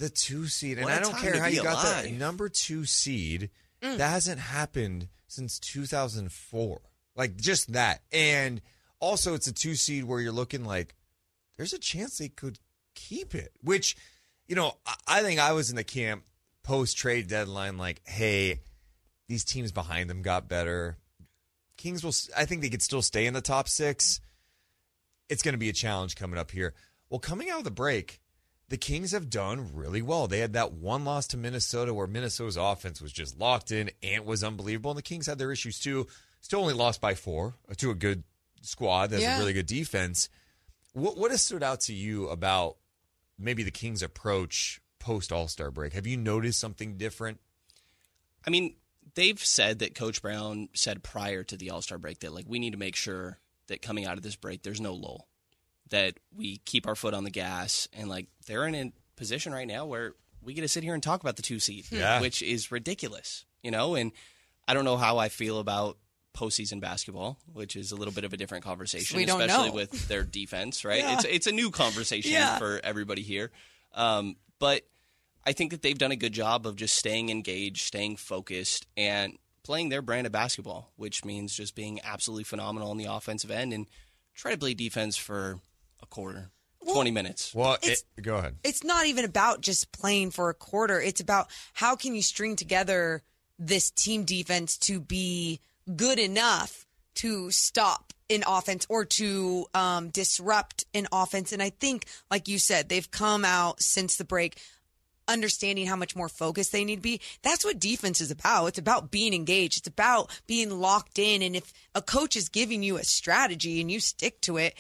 two seed. And I don't care how you got that number 2 seed. That hasn't happened since 2004. Like, just that. And also, it's a 2 seed where you're looking like there's a chance they could keep it, which, you know, I think I was in the camp post-trade deadline like, hey, these teams behind them got better. Kings will, I think they could still stay in the top 6. It's going to be a challenge coming up here. Well, coming out of the break, the Kings have done really well. They had that one loss to Minnesota where Minnesota's offense was just locked in and was unbelievable. And the Kings had their issues too. Still only lost by 4 to a good squad that has a really good defense. What has stood out to you about maybe the Kings' approach post All-Star break? Have you noticed something different? I mean, they've said that Coach Brown said prior to the All-Star break that, like, we need to make sure that coming out of this break, there's no lull, that we keep our foot on the gas, and like they're in a position right now where we get to sit here and talk about the 2 seed, which is ridiculous, you know. And I don't know how I feel about postseason basketball, which is a little bit of a different conversation, especially with their defense, right? It's a new conversation for everybody here. But I think that they've done a good job of just staying engaged, staying focused, and playing their brand of basketball, which means just being absolutely phenomenal on the offensive end and try to play defense for a quarter, 20 minutes. Well, go ahead. It's not even about just playing for a quarter. It's about how can you string together this team defense to be good enough to stop an offense or to disrupt an offense. And I think, like you said, they've come out since the break understanding how much more focused they need to be. That's what defense is about. It's about being engaged. It's about being locked in. And if a coach is giving you a strategy and you stick to it,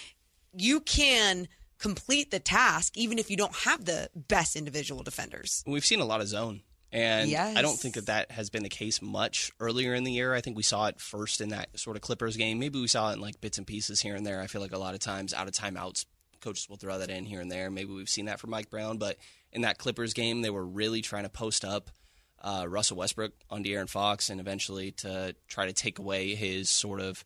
you can complete the task even if you don't have the best individual defenders. We've seen a lot of zone, and I don't think that has been the case much earlier in the year. I think we saw it first in that sort of Clippers game. Maybe we saw it in like bits and pieces here and there. I feel like a lot of times out of timeouts, coaches will throw that in here and there. Maybe we've seen that from Mike Brown, but in that Clippers game, they were really trying to post up Russell Westbrook on De'Aaron Fox and eventually to try to take away his sort of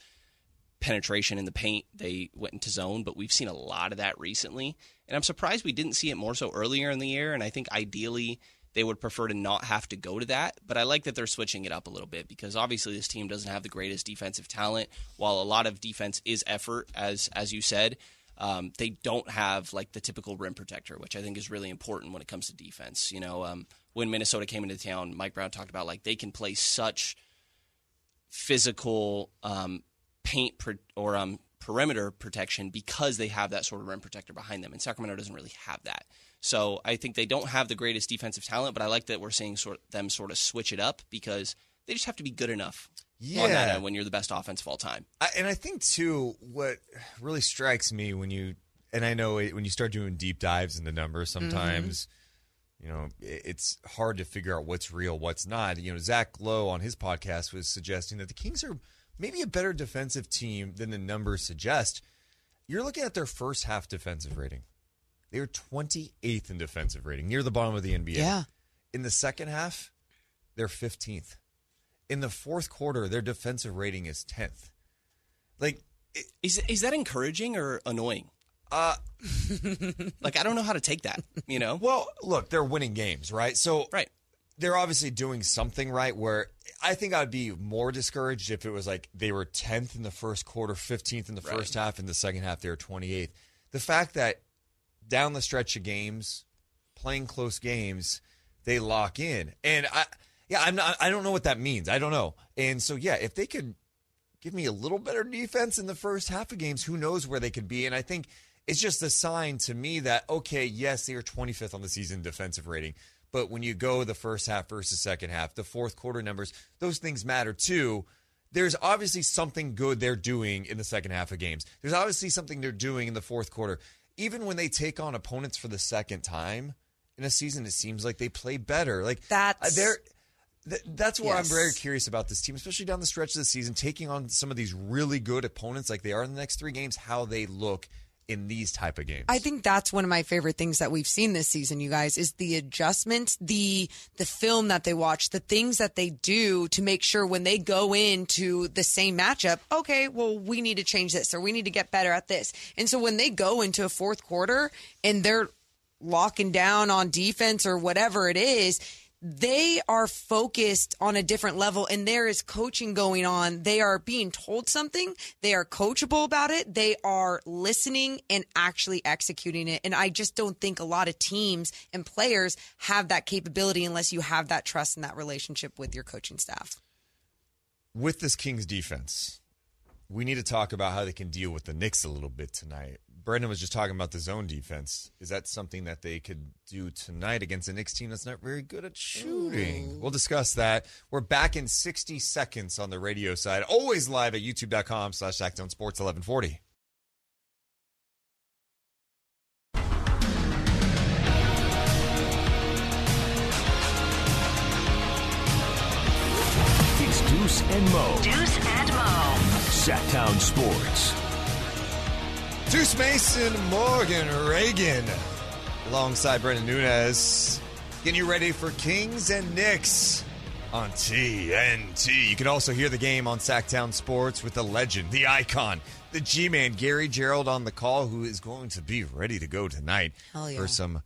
penetration in the paint. They went into zone, but we've seen a lot of that recently, and I'm surprised we didn't see it more so earlier in the year. And I think ideally they would prefer to not have to go to that, but I like that they're switching it up a little bit, because obviously this team doesn't have the greatest defensive talent. While a lot of defense is effort, as you said, they don't have like the typical rim protector, which I think is really important when it comes to defense. You know, when Minnesota came into town, Mike Brown talked about like they can play such physical perimeter protection because they have that sort of rim protector behind them, and Sacramento doesn't really have that. So I think they don't have the greatest defensive talent, but I like that we're seeing them sort of switch it up, because they just have to be good enough on that end when you're the best offense of all time. And I think, too, what really strikes me when you – and I know it, when you start doing deep dives into numbers sometimes – you know, it's hard to figure out what's real, what's not. You know, Zach Lowe on his podcast was suggesting that the Kings are maybe a better defensive team than the numbers suggest. You're looking at their first half defensive rating. They were 28th in defensive rating, near the bottom of the NBA. Yeah. In the second half, they're 15th. In the fourth quarter, their defensive rating is 10th. Like, is that encouraging or annoying? Like, I don't know how to take that, you know? Well, look, they're winning games, right? So they're obviously doing something right, where I think I'd be more discouraged if it was like they were 10th in the first quarter, 15th in the first half, in the second half they were 28th. The fact that down the stretch of games, playing close games, they lock in. And I don't know what that means. I don't know. And so, yeah, if they could give me a little better defense in the first half of games, who knows where they could be. And I think it's just a sign to me that, okay, yes, they are 25th on the season defensive rating, but when you go the first half versus second half, the fourth quarter numbers, those things matter too. There's obviously something good they're doing in the second half of games. There's obviously something they're doing in the fourth quarter. Even when they take on opponents for the second time in a season, it seems like they play better. Like that's where I'm very curious about this team, especially down the stretch of the season, taking on some of these really good opponents like they are in the next three games, how they look in these type of games. I think that's one of my favorite things that we've seen this season, you guys, is the adjustments, the film that they watch, the things that they do to make sure when they go into the same matchup, okay, well, we need to change this or we need to get better at this. And so when they go into a fourth quarter and they're locking down on defense or whatever it is, they are focused on a different level, and there is coaching going on. They are being told something. They are coachable about it. They are listening and actually executing it. And I just don't think a lot of teams and players have that capability unless you have that trust and that relationship with your coaching staff. With this Kings defense, we need to talk about how they can deal with the Knicks a little bit tonight. Brendan was just talking about the zone defense. Is that something that they could do tonight against a Knicks team that's not very good at shooting? Ooh. We'll discuss that. We're back in 60 seconds on the radio side. Always live at youtube.com/SackdownSports 1140. It's Deuce and Mo. Deuce and Mo. Sacktown Sports. Deuce Mason, Morgan Reagan, alongside Brendan Nunes, getting you ready for Kings and Knicks on TNT. You can also hear the game on Sacktown Sports with the legend, the icon, the G-Man, Gary Gerald on the call, who is going to be ready to go tonight for some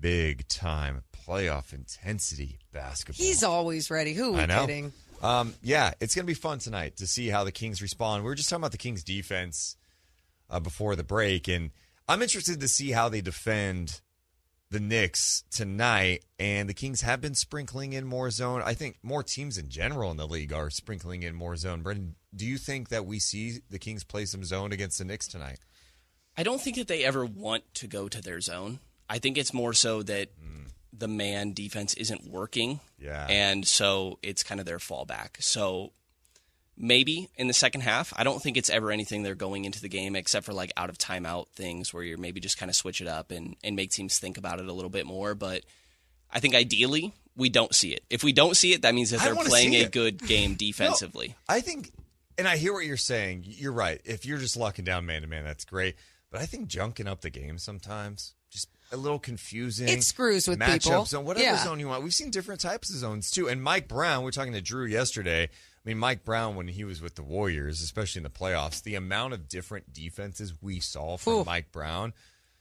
big-time playoff intensity basketball. He's always ready. Who are we kidding? Yeah, it's going to be fun tonight to see how the Kings respond. We were just talking about the Kings defense before the break, and I'm interested to see how they defend the Knicks tonight. And the Kings have been sprinkling in more zone. I think more teams in general in the league are sprinkling in more zone. Brendan, do you think that we see the Kings play some zone against the Knicks tonight? I don't think that they ever want to go to their zone. I think it's more so that the man defense isn't working, and so it's kind of their fallback. So maybe in the second half, I don't think it's ever anything they're going into the game except for like out of timeout things where you're maybe just kind of switch it up and make teams think about it a little bit more. But I think ideally we don't see it. If we don't see it, that means that they're playing a good game defensively. No, I think, and I hear what you're saying. You're right. If you're just locking down man-to-man, that's great. But I think junking up the game sometimes, just a little confusing. It screws with people. Zone, whatever zone you want. We've seen different types of zones too. And Mike Brown, we were talking to Drew yesterday, I mean, Mike Brown, when he was with the Warriors, especially in the playoffs, the amount of different defenses we saw from Mike Brown.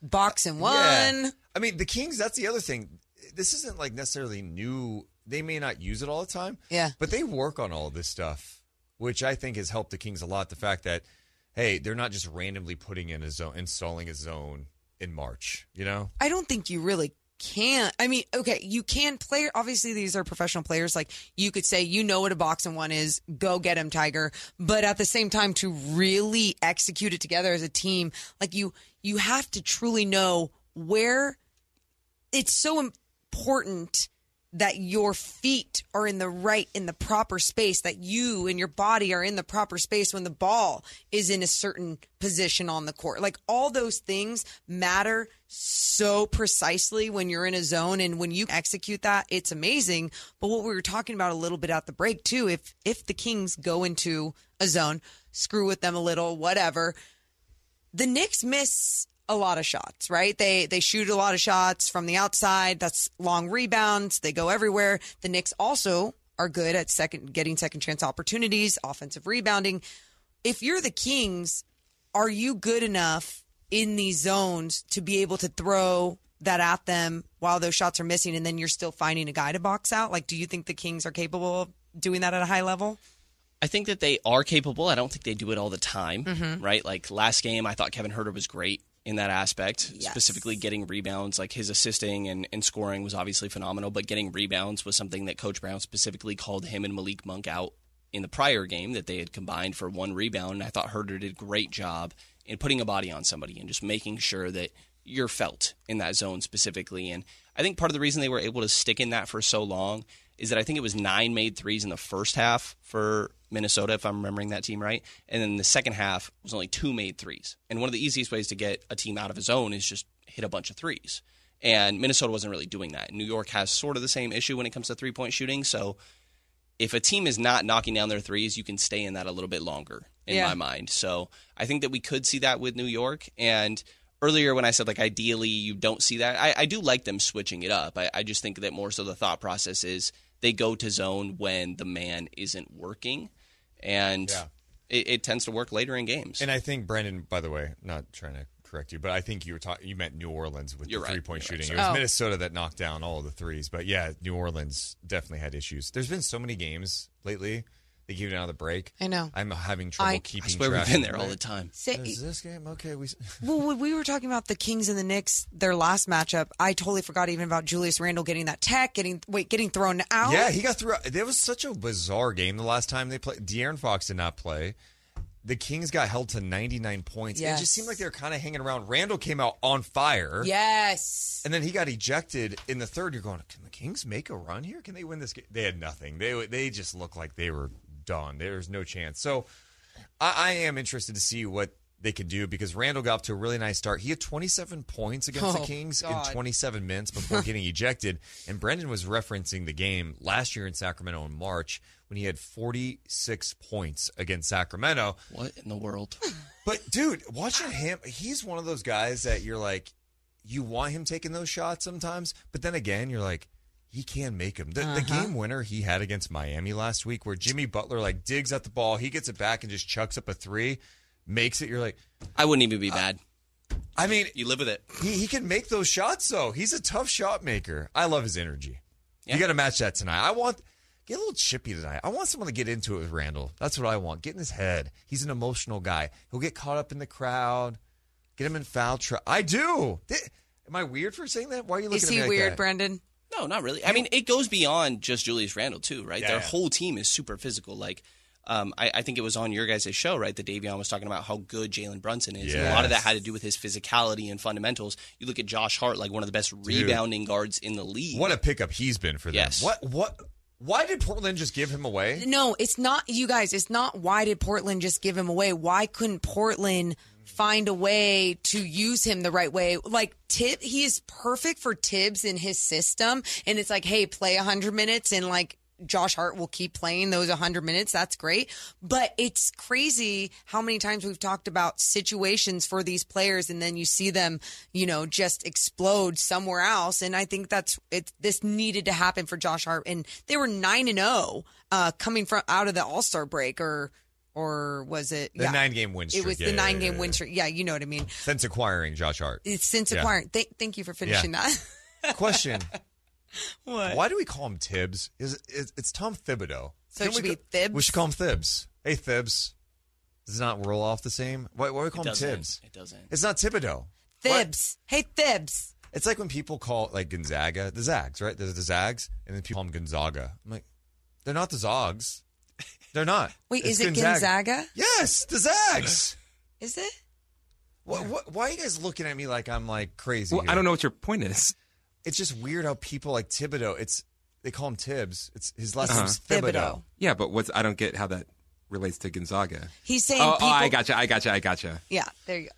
Boxing one. Yeah. I mean, the Kings, that's the other thing. This isn't like necessarily new. They may not use it all the time. Yeah. But they work on all of this stuff, which I think has helped the Kings a lot. The fact that, hey, they're not just randomly putting in a zone, installing a zone in March, you know? I don't think you really can't. I mean, okay, you can play. Obviously, these are professional players. Like, you could say, you know what a boxing one is. Go get him, Tiger. But at the same time, to really execute it together as a team, like you have to truly know where. It's so important that your feet are in the proper space, that you and your body are in the proper space when the ball is in a certain position on the court. Like, all those things matter so precisely when you're in a zone, and when you execute that, it's amazing. But what we were talking about a little bit at the break too, if the Kings go into a zone, screw with them a little, whatever, the Knicks miss a lot of shots, right? They shoot a lot of shots from the outside. That's long rebounds. They go everywhere. The Knicks also are good at getting second chance opportunities, offensive rebounding. If you're the Kings, are you good enough in these zones to be able to throw that at them while those shots are missing, and then you're still finding a guy to box out? Like, do you think the Kings are capable of doing that at a high level? I think that they are capable. I don't think they do it all the time, right? Like, last game, I thought Kevin Huerter was great in that aspect, specifically getting rebounds. Like, his assisting and scoring was obviously phenomenal, but getting rebounds was something that Coach Brown specifically called him and Malik Monk out in the prior game, that they had combined for one rebound. And I thought Huerter did a great job in putting a body on somebody and just making sure that you're felt in that zone specifically. And I think part of the reason they were able to stick in that for so long is that I think it was 9 made threes in the first half for Minnesota, if I'm remembering that team right. And then the second half was only 2 made threes. And one of the easiest ways to get a team out of a zone is just hit a bunch of threes. And Minnesota wasn't really doing that. New York has sort of the same issue when it comes to three-point shooting. So if a team is not knocking down their threes, you can stay in that a little bit longer, in my mind. So I think that we could see that with New York. And earlier when I said, like, ideally you don't see that, I do like them switching it up. I just think that more so the thought process is they go to zone when the man isn't working. And it tends to work later in games. And I think, Brandon, by the way, not trying to correct you, but I think you meant New Orleans with the three-point shooting. Right. It was Minnesota that knocked down all of the threes. But, yeah, New Orleans definitely had issues. There's been so many games lately. They keep it out of the break. I know. I'm having trouble keeping track. I swear we've been there all the time. Is this game? Okay. Well, when we were talking about the Kings and the Knicks, their last matchup, I totally forgot even about Julius Randle getting that tech, getting thrown out. Yeah, he got thrown out. It was such a bizarre game the last time they played. De'Aaron Fox did not play. The Kings got held to 99 points. Yes. It just seemed like they were kind of hanging around. Randle came out on fire. Yes. And then he got ejected in the third. You're going, can the Kings make a run here? Can they win this game? They had nothing. They just looked like they were done. There's no chance. So I am interested to see what they could do, because Randle got up to a really nice start. He had 27 points against the Kings in 27 minutes before getting ejected. And Brendan was referencing the game last year in Sacramento in March when he had 46 points against Sacramento. What in the world? But, dude, watching him, he's one of those guys that you're like, you want him taking those shots sometimes, but then again, you're like, he can make them. The game winner he had against Miami last week, where Jimmy Butler like digs at the ball, he gets it back and just chucks up a three, makes it. You're like, I wouldn't even be mad. I mean, you live with it. He can make those shots though. He's a tough shot maker. I love his energy. Yeah. You got to match that tonight. Get a little chippy tonight. I want someone to get into it with Randle. That's what I want. Get in his head. He's an emotional guy. He'll get caught up in the crowd. Get him in foul trouble. I do. Am I weird for saying that? Why are you looking at me like that? Is he weird, Brandon? No, not really. I mean, it goes beyond just Julius Randle, too, right? Yeah. Their whole team is super physical. Like, I think it was on your guys' show, right, that Davion was talking about how good Jalen Brunson is. Yes. And a lot of that had to do with his physicality and fundamentals. You look at Josh Hart, like one of the best rebounding guards in the league. What a pickup he's been for them. Yes. What? Why did Portland just give him away? No, it's not, you guys, it's not why did Portland just give him away. Why couldn't Portland find a way to use him the right way? Like, he is perfect for Tibbs in his system. And it's like, hey, play 100 minutes and, like, Josh Hart will keep playing those 100 minutes. That's great. But it's crazy how many times we've talked about situations for these players, and then you see them, just explode somewhere else. And I think this needed to happen for Josh Hart. And they were 9-0 coming out of the All-Star break, or was it? The 9-game win streak. It was the 9-game win streak. Yeah, you know what I mean. Since acquiring Josh Hart. Thank you for finishing that. Question. What? Why do we call him Tibbs? It's Tom Thibodeau. So it should be Thibs? We should call him Thibs. Hey, Thibs. Does it not roll off the same? Why do we call him Tibbs? It doesn't. It's not Thibodeau. Thibs. What? Hey, Thibs. It's like when people call, like, Gonzaga the Zags, right? There's the Zags, and then people call them Gonzaga. I'm like, they're not the Zogs. They're not. Wait, is it Gonzaga? Yes, the Zags. Is it? Why are you guys looking at me like I'm, like, crazy? Well, I don't know what your point is. It's just weird how people like Thibodeau. It's They call him Tibbs. It's his last name's Thibodeau. Yeah, but I don't get how that relates to Gonzaga. He's saying I gotcha. Yeah, there you go.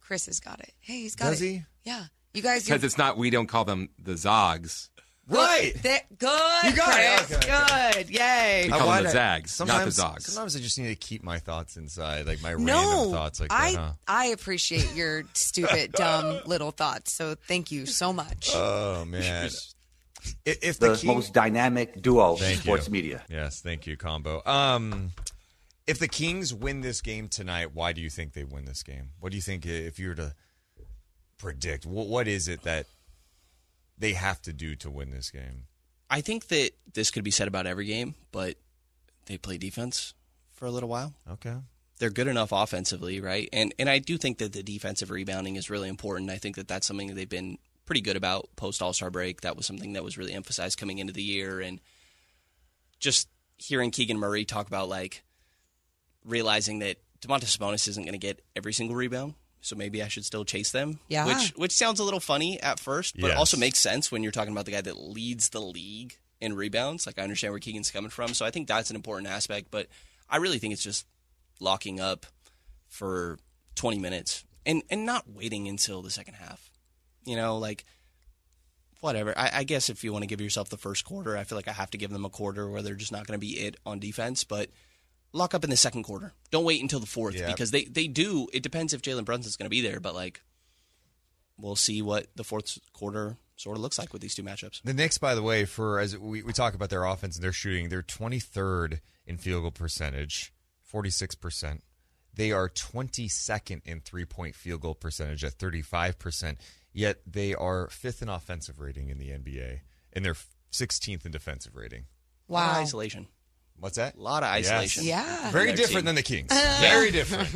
Chris has got it. Hey, he's got it. Does he? Yeah. You guys... Because it's not... We don't call them the Zogs. Right. Good, you got Chris. It. Okay. Good. Yay. We call them the Zags, not the Zogs. Sometimes I just need to keep my thoughts inside, like my random thoughts like that. I appreciate your stupid, dumb little thoughts, so thank you so much. Oh, man. If the most dynamic duo in sports media. Yes, thank you, Combo. If the Kings win this game tonight, why do you think they win this game? What do you think if you were to predict? What is it that they have to do to win this game? I think that this could be said about every game, but they play defense for a little while. Okay. They're good enough offensively, right? And I do think that the defensive rebounding is really important. I think that that's something that they've been pretty good about post-All-Star break. That was something that was really emphasized coming into the year. And just hearing Keegan Murray talk about, like, realizing that Domantas Sabonis isn't going to get every single rebound, so maybe I should still chase them. Yeah. Which sounds a little funny at first, but also makes sense when you're talking about the guy that leads the league in rebounds. Like, I understand where Keegan's coming from, so I think that's an important aspect. But I really think it's just locking up for 20 minutes and not waiting until the second half. You know, like, whatever. I guess if you want to give yourself the first quarter, I feel like I have to give them a quarter where they're just not going to be it on defense, but... Lock up in the second quarter. Don't wait until the fourth because they do. It depends if Jalen Brunson's going to be there, but like we'll see what the fourth quarter sort of looks like with these two matchups. The Knicks, by the way, for as we talk about their offense and their shooting, they're 23rd in field goal percentage, 46%. They are 22nd in three-point field goal percentage at 35%, yet they are 5th in offensive rating in the NBA, and they're 16th in defensive rating. Wow. Isolation. What's that? A lot of isolation. Yes. Yeah. Very different than the Kings. Very different.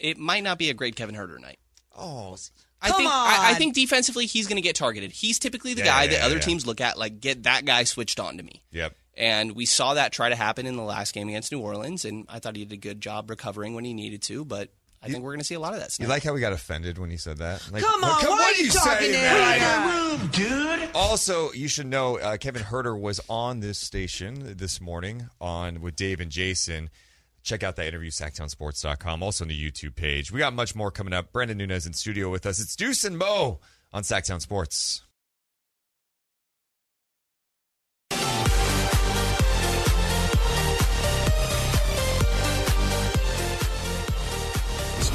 It might not be a great Kevin Huerter night. Oh, Come on. I think defensively he's going to get targeted. He's typically the guy that other teams look at, like, get that guy switched on to me. Yep. And we saw that try to happen in the last game against New Orleans, and I thought he did a good job recovering when he needed to, but I think we're going to see a lot of that stuff. You like how we got offended when he said that? Like, come on, what are you saying, man? Dude. Also, you should know Kevin Huerter was on this station this morning with Dave and Jason. Check out that interview, SactownSports.com, also on the YouTube page. We got much more coming up. Brandon Nunes in studio with us. It's Deuce and Mo on Sactown Sports.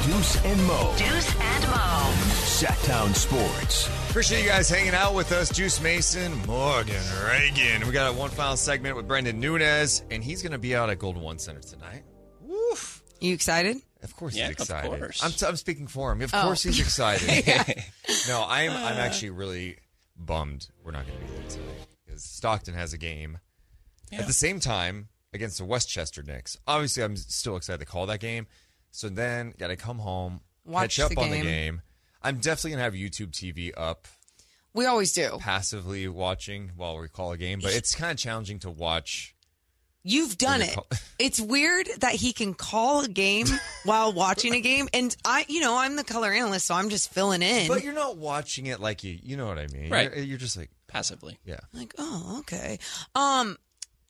Deuce and Mo. Sactown Sports. Appreciate you guys hanging out with us. Juice Mason, Morgan Reagan. We got one final segment with Brandon Nunes, and he's going to be out at Golden One Center tonight. Woof. You excited? Of course he's excited. Of course. I'm speaking for him. Of course he's excited. No, I'm actually really bummed we're not going to be there tonight because Stockton has a game at the same time against the Westchester Knicks. Obviously, I'm still excited to call that game. So then, got to come home, catch up on the game. I'm definitely going to have YouTube TV up. We always do. Passively watching while we call a game, but it's kind of challenging to watch. You've done it. It's weird that he can call a game while watching a game. And I'm the color analyst, so I'm just filling in. But you're not watching it like you know what I mean. Right. You're just like. Passively. Yeah. Like, oh, okay.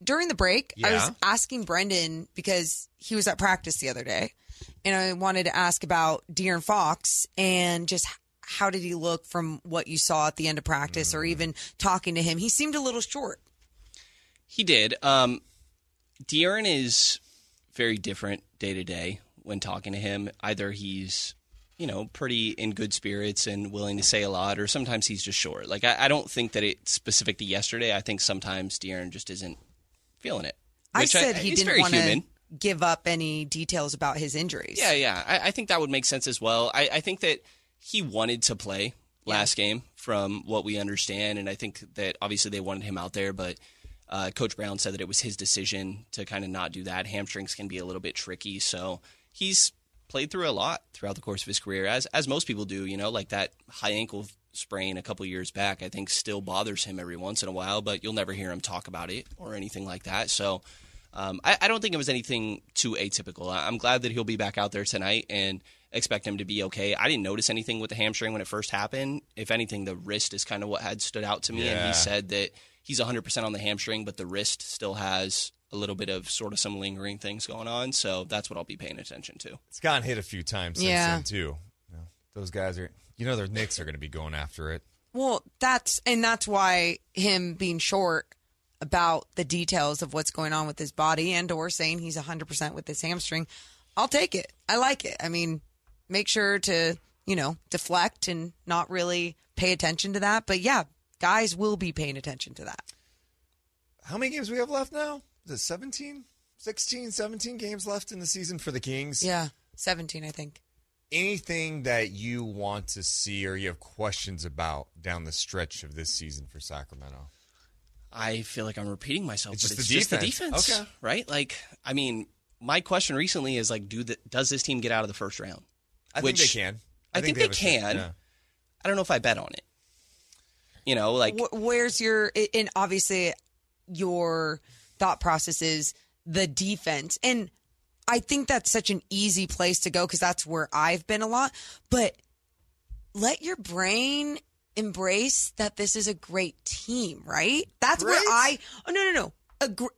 During the break, I was asking Brendan because he was at practice the other day. And I wanted to ask about De'Aaron Fox and just how did he look from what you saw at the end of practice or even talking to him. He seemed a little short. He did. De'Aaron is very different day to day when talking to him. Either he's, pretty in good spirits and willing to say a lot, or sometimes he's just short. Like, I don't think that it's specific to yesterday. I think sometimes De'Aaron just isn't feeling it. I said he didn't want to give up any details about his injuries. Yeah. I think that would make sense as well. I think that he wanted to play last game from what we understand, and I think that obviously they wanted him out there, but Coach Brown said that it was his decision to kind of not do that. Hamstrings can be a little bit tricky, so he's played through a lot throughout the course of his career, as most people do, like that high ankle sprain a couple years back, I think still bothers him every once in a while, but you'll never hear him talk about it or anything like that, so... I don't think it was anything too atypical. I'm glad that he'll be back out there tonight and expect him to be okay. I didn't notice anything with the hamstring when it first happened. If anything, the wrist is kind of what had stood out to me. Yeah. And he said that he's 100% on the hamstring, but the wrist still has a little bit of sort of some lingering things going on. So that's what I'll be paying attention to. It's gotten hit a few times since then, too. You know, those guys are, you know, the Knicks are going to be going after it. Well, that's why him being short about the details of what's going on with his body and or saying he's 100% with his hamstring, I'll take it. I like it. I mean, make sure to, you know, deflect and not really pay attention to that. But, yeah, guys will be paying attention to that. How many games do we have left now? Is it 17 games left in the season for the Kings? Yeah, 17, I think. Anything that you want to see or you have questions about down the stretch of this season for Sacramento? I feel like I'm repeating myself, but it's just the defense. Okay. Right? Like, I mean, my question recently is, like, does this team get out of the first round? I think they can. Yeah. I don't know if I bet on it. You know, like... Where's your... And obviously, your thought process is the defense. And I think that's such an easy place to go because that's where I've been a lot. But let your brain... embrace that this is a great team, right? That's great.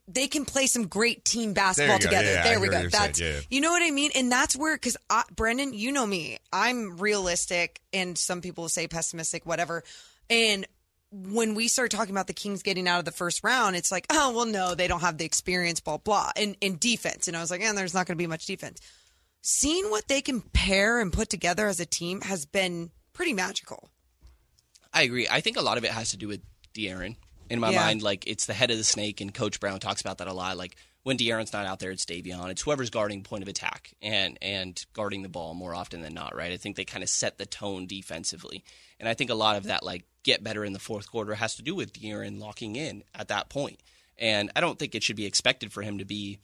They can play some great team basketball together. Yeah, there we go. That's saying, yeah. You know what I mean? And that's where, because Brendan, you know me, I'm realistic, and some people say pessimistic, whatever. And when we start talking about the Kings getting out of the first round, it's like, oh, well, no, they don't have the experience, blah, blah, and defense. And I was like, there's not going to be much defense. Seeing what they can pair and put together as a team has been pretty magical. I agree. I think a lot of it has to do with De'Aaron. In my mind, like, it's the head of the snake, and Coach Brown talks about that a lot. Like, when De'Aaron's not out there, it's Davion. It's whoever's guarding point of attack and guarding the ball more often than not, right? I think they kind of set the tone defensively. And I think a lot of that, like, get better in the fourth quarter has to do with De'Aaron locking in at that point. And I don't think it should be expected for him to be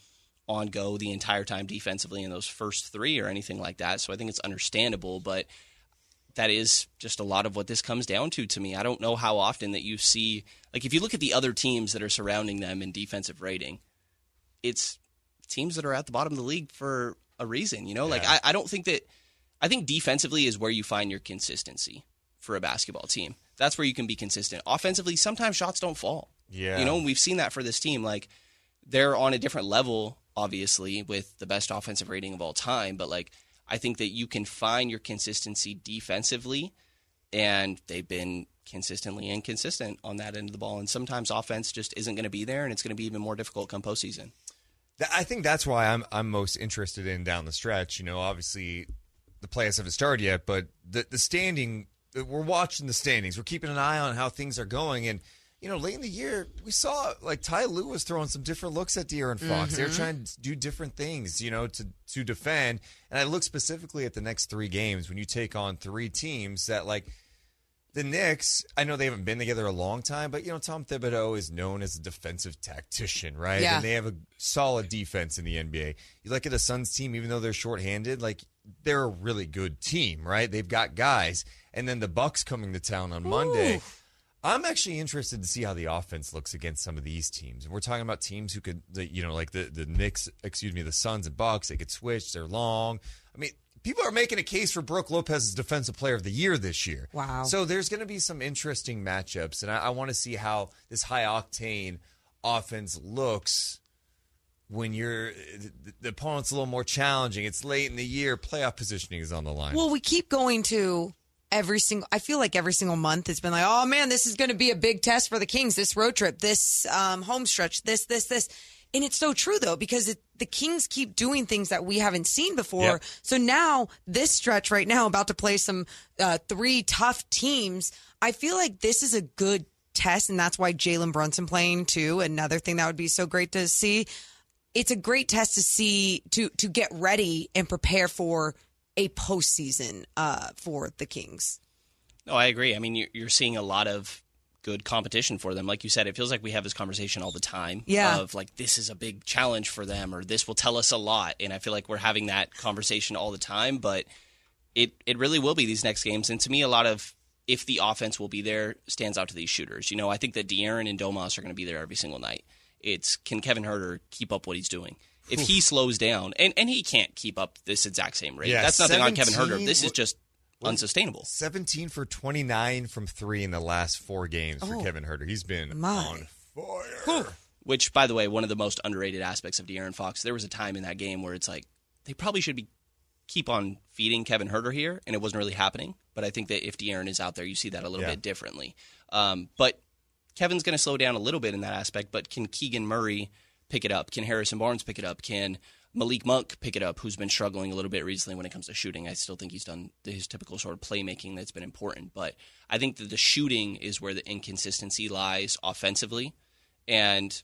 on go the entire time defensively in those first three or anything like that. So I think it's understandable, but... that is just a lot of what this comes down to me. I don't know how often that you see, like, if you look at the other teams that are surrounding them in defensive rating, it's teams that are at the bottom of the league for a reason, you know? Yeah. Like, I don't think that, I think defensively is where you find your consistency for a basketball team. That's where you can be consistent. Offensively, sometimes shots don't fall. Yeah. You know, and we've seen that for this team. Like, they're on a different level, obviously, with the best offensive rating of all time, but, like, I think that you can find your consistency defensively, and they've been consistently inconsistent on that end of the ball. And sometimes offense just isn't going to be there, and it's going to be even more difficult come postseason. I think that's why I'm most interested in down the stretch. You know, obviously the playoffs haven't started yet, but the standing, we're watching the standings. We're keeping an eye on how things are going. And, you know, late in the year, we saw, like, Ty Lue was throwing some different looks at De'Aaron Fox. Mm-hmm. They were trying to do different things, you know, to defend. And I look specifically at the next three games when you take on three teams that, like, the Knicks, I know they haven't been together a long time, but, you know, Tom Thibodeau is known as a defensive tactician, right? Yeah. And they have a solid defense in the NBA. You look at the Suns team, even though they're shorthanded, like, they're a really good team, right? They've got guys. And then the Bucks coming to town on Monday. I'm actually interested to see how the offense looks against some of these teams. And we're talking about teams who could, you know, like the Knicks, excuse me, the Suns and Bucks, they could switch, they're long. I mean, people are making a case for Brooke Lopez's Defensive Player of the Year this year. Wow. So there's going to be some interesting matchups, and I want to see how this high-octane offense looks when the opponent's a little more challenging. It's late in the year. Playoff positioning is on the line. Well, we keep going to... I feel like every single month it's been like, oh man, this is going to be a big test for the Kings, this road trip, this home stretch, this. And it's so true though, because the Kings keep doing things that we haven't seen before. Yep. So now this stretch right now, about to play some three tough teams, I feel like this is a good test, and that's why Jalen Brunson playing too, another thing that would be so great to see. It's a great test to see, to get ready and prepare for a postseason for the Kings. No, I agree. I mean, you're seeing a lot of good competition for them. Like you said, it feels like we have this conversation all the time of like, this is a big challenge for them, or this will tell us a lot. And I feel like we're having that conversation all the time, but it really will be these next games. And to me, a lot of if the offense will be there stands out to these shooters. You know, I think that De'Aaron and Domas are going to be there every single night. It's, can Kevin Huerter keep up what he's doing? If he slows down, and he can't keep up this exact same rate, that's nothing on Kevin Huerter. This is just unsustainable. 17 for 29 from three in the last four games for Kevin Huerter. He's been on fire. Whew. Which, by the way, one of the most underrated aspects of De'Aaron Fox. There was a time in that game where it's like, they probably should be keep on feeding Kevin Huerter here, and it wasn't really happening. But I think that if De'Aaron is out there, you see that a little bit differently. But Kevin's going to slow down a little bit in that aspect, but can Keegan Murray pick it up? Can Harrison Barnes pick it up? Can Malik Monk pick it up, who's been struggling a little bit recently when it comes to shooting? I still think he's done his typical sort of playmaking that's been important. But I think that the shooting is where the inconsistency lies offensively. And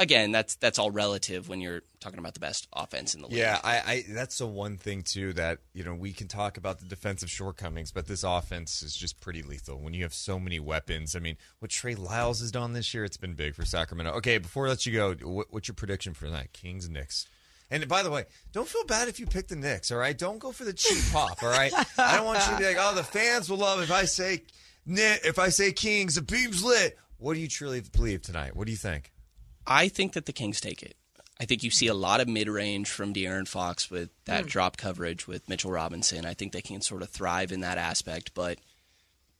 again, that's all relative when you're talking about the best offense in the league. Yeah, I that's the one thing, too, that we can talk about the defensive shortcomings, but this offense is just pretty lethal when you have so many weapons. I mean, what Trey Lyles has done this year, it's been big for Sacramento. Okay, before I let you go, what's your prediction for tonight? Kings and Knicks. And by the way, don't feel bad if you pick the Knicks, all right? Don't go for the cheap pop, all right? I don't want you to be like, oh, the fans will love if I say Kings, the beam's lit. What do you truly believe tonight? What do you think? I think that the Kings take it. I think you see a lot of mid-range from De'Aaron Fox with that drop coverage with Mitchell Robinson. I think they can sort of thrive in that aspect. But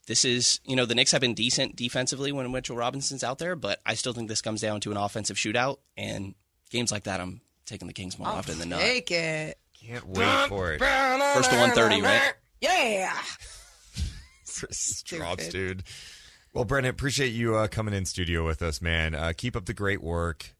this is, the Knicks have been decent defensively when Mitchell Robinson's out there, but I still think this comes down to an offensive shootout. And games like that, I'm taking the Kings more often than not. Take it. Can't wait for it. First to 130, right? Yeah. Drops, dude. Well, Brennan, appreciate you coming in studio with us, man. Keep up the great work.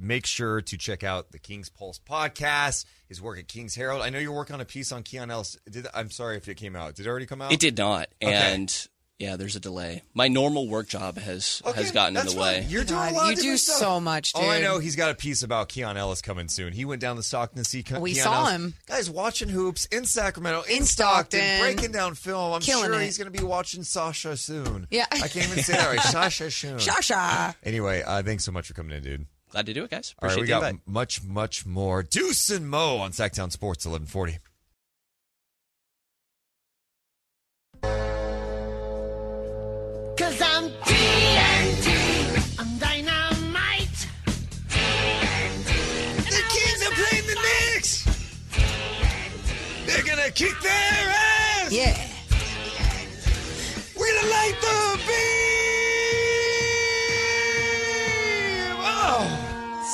Make sure to check out the King's Pulse podcast, his work at King's Herald. I know you're working on a piece on Keon Ellis. I'm sorry if it came out. Did it already come out? It did not. Okay. And, yeah, there's a delay. My normal work job has gotten in the way. You're doing a lot of different stuff. So much, dude. Oh, I know. He's got a piece about Keon Ellis coming soon. He went down to Stockton to see Keon Ellis. We saw him. Guys, watching hoops in Sacramento, in Stockton, breaking down film. I'm sure he's going to be watching Sasha soon. Yeah. I can't even say that right. Sasha soon. Sasha. Anyway, thanks so much for coming in, dude. Glad to do it, guys. Appreciate it. All right, we got much, much more. Deuce and Mo on Sacktown Sports 1140. Cause I'm TNT. I'm dynamite. TNT. The Kings are playing the Knicks. TNT. They're gonna kick their ass. Yeah. TNT. We're gonna light the beam. Oh,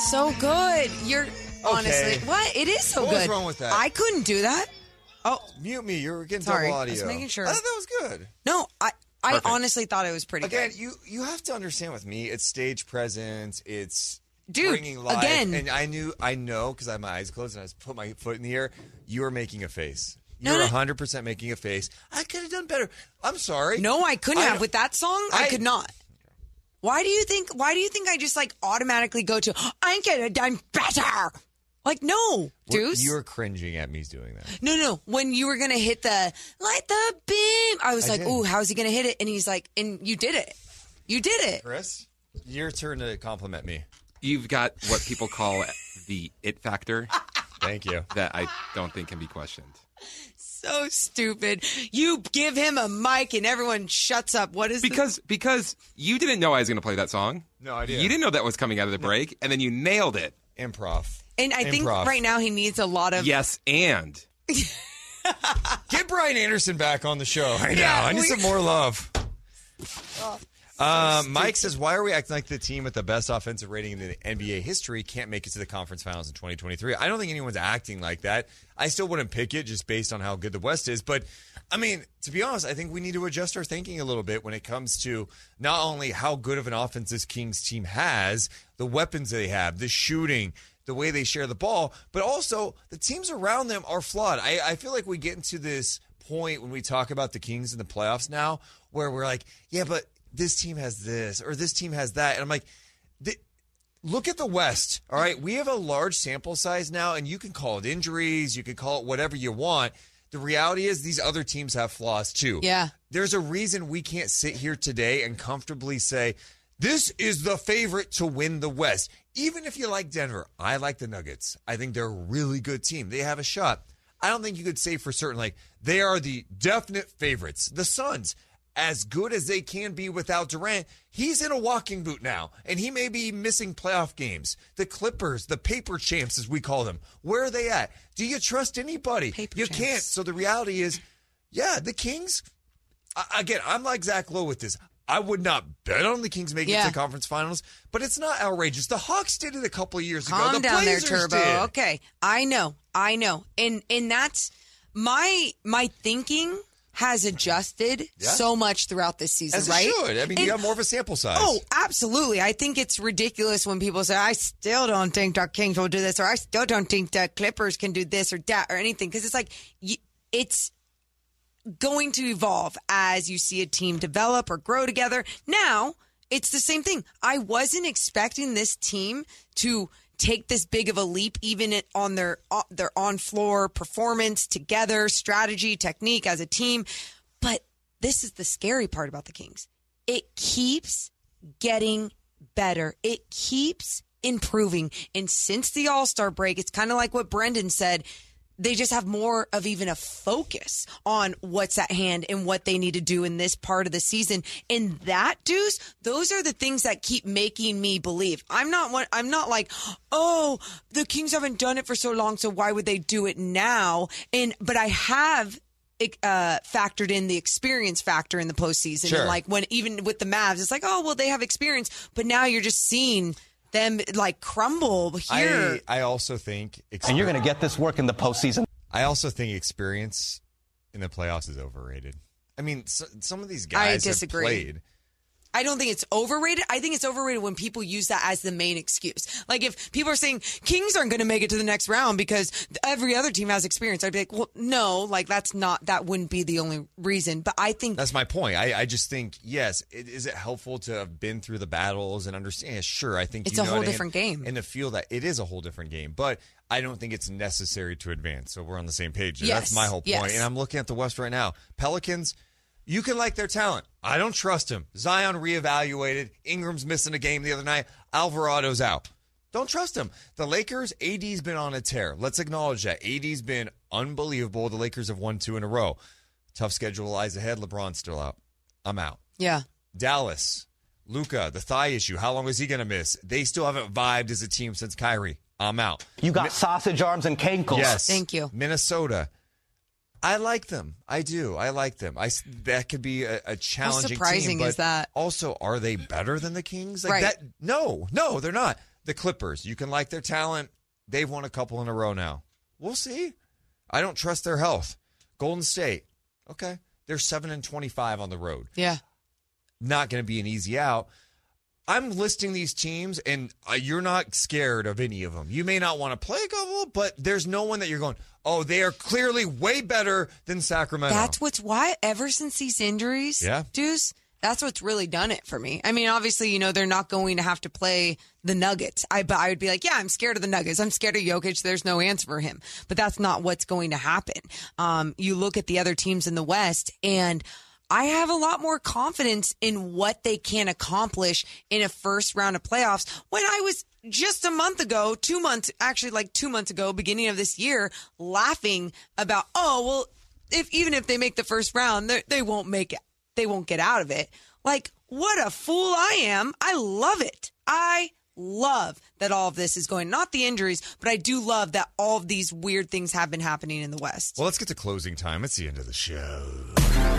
so good. You're honestly what? It is so good. What's wrong with that? I couldn't do that. Oh, mute me. You're getting double audio. I was making sure. I thought that was good. No, I honestly thought it was pretty good. Again, you have to understand with me, it's stage presence, it's bringing life. Again. And I know, because I had my eyes closed and I just put my foot in the air, you were making a face. You're 100% making a face. I could have done better. I'm sorry. No, I couldn't have. With that song, I could not. Why do you think I just automatically go to, I could have done better? Like, no, Deuce. You were cringing at me doing that. No. When you were going to hit the light the beam, I was like, ooh, how's he going to hit it? And he's like, and you did it. You did it. Chris, your turn to compliment me. You've got what people call the it factor. Thank you. That I don't think can be questioned. So stupid. You give him a mic and everyone shuts up. What is Because you didn't know I was going to play that song. No, I didn't. You didn't know that was coming out of the break, and then you nailed it. Improv. And I think right now he needs a lot of... Yes, and. Get Brian Anderson back on the show right now. I need some more love. Oh, Mike says, why are we acting like the team with the best offensive rating in the NBA history can't make it to the conference finals in 2023? I don't think anyone's acting like that. I still wouldn't pick it just based on how good the West is. But, I mean, to be honest, I think we need to adjust our thinking a little bit when it comes to not only how good of an offense this Kings team has, the weapons they have, the shooting, the way they share the ball, but also the teams around them are flawed. I feel like we get into this point when we talk about the Kings in the playoffs now where we're like, yeah, but this team has this or this team has that. And I'm like, look at the West, all right? We have a large sample size now, and you can call it injuries. You can call it whatever you want. The reality is these other teams have flaws too. Yeah. There's a reason we can't sit here today and comfortably say, this is the favorite to win the West. Even if you like Denver, I like the Nuggets. I think they're a really good team. They have a shot. I don't think you could say for certain, they are the definite favorites. The Suns, as good as they can be without Durant, he's in a walking boot now, and he may be missing playoff games. The Clippers, the paper champs, as we call them, where are they at? Do you trust anybody? You can't. So the reality is yeah, the Kings, again, I'm like Zach Lowe with this. I would not bet on the Kings making it to the conference finals, but it's not outrageous. The Hawks did it a couple of years ago. The Blazers there, Turbo. Did. Okay, I know. And that's my thinking has adjusted so much throughout this season, as it right? should. I mean, you got more of a sample size. Oh, absolutely. I think it's ridiculous when people say, I still don't think the Kings will do this, or I still don't think the Clippers can do this or that or anything, because it's like, it's going to evolve as you see a team develop or grow together. Now, it's the same thing. I wasn't expecting this team to take this big of a leap, even on their on-floor performance together, strategy, technique as a team. But this is the scary part about the Kings. It keeps getting better. It keeps improving. And since the All-Star break, it's kind of like what Brendan said. They just have more of even a focus on what's at hand and what they need to do in this part of the season. And that, Deuce, those are the things that keep making me believe. I'm not like, oh, the Kings haven't done it for so long, so why would they do it now? But I have factored in the experience factor in the postseason. Sure. And like when even with the Mavs, it's like, oh, well, they have experience, but now you're just seeing them like crumble here. I also think experience. And you're going to get this work in the postseason. I also think experience in the playoffs is overrated. I mean, some of these guys have played. I don't think it's overrated. I think it's overrated when people use that as the main excuse. Like if people are saying Kings aren't going to make it to the next round because every other team has experience, I'd be like, well, no, like that wouldn't be the only reason. But I think that's my point. I just think, yes, is it helpful to have been through the battles and understand? Yeah, sure, I think it's a whole different game, and to feel that it is a whole different game, but I don't think it's necessary to advance. So we're on the same page. Yes. That's my whole point. Yes. And I'm looking at the West right now. Pelicans. You can like their talent. I don't trust him. Zion reevaluated. Ingram's missing a game the other night. Alvarado's out. Don't trust him. The Lakers, AD's been on a tear. Let's acknowledge that. AD's been unbelievable. The Lakers have won 2 in a row. Tough schedule lies ahead. LeBron's still out. I'm out. Yeah. Dallas, Luka, the thigh issue. How long is he going to miss? They still haven't vibed as a team since Kyrie. I'm out. You got sausage arms and cankles. Yes. Thank you. Minnesota. I like them. I do. I like them. That could be a challenging team. How surprising is that? Also, are they better than the Kings? Like right. That, no, they're not. The Clippers, you can like their talent. They've won a couple in a row now. We'll see. I don't trust their health. Golden State, okay. They're 7-25 on the road. Yeah. Not going to be an easy out. I'm listing these teams, and you're not scared of any of them. You may not want to play a couple, but there's no one that you're going, oh, they are clearly way better than Sacramento. That's what's why ever since these injuries, Deuce, that's what's really done it for me. I mean, obviously, they're not going to have to play the Nuggets. I would be like, yeah, I'm scared of the Nuggets. I'm scared of Jokic. There's no answer for him. But that's not what's going to happen. You look at the other teams in the West, and I have a lot more confidence in what they can accomplish in a first round of playoffs. When I was just a month ago, 2 months, actually like 2 months ago, beginning of this year, laughing about, oh, well, even if they make the first round, they won't make it. They won't get out of it. Like, what a fool I am. I love it. I love that all of this is going, not the injuries, but I do love that all of these weird things have been happening in the West. Well, let's get to closing time. It's the end of the show.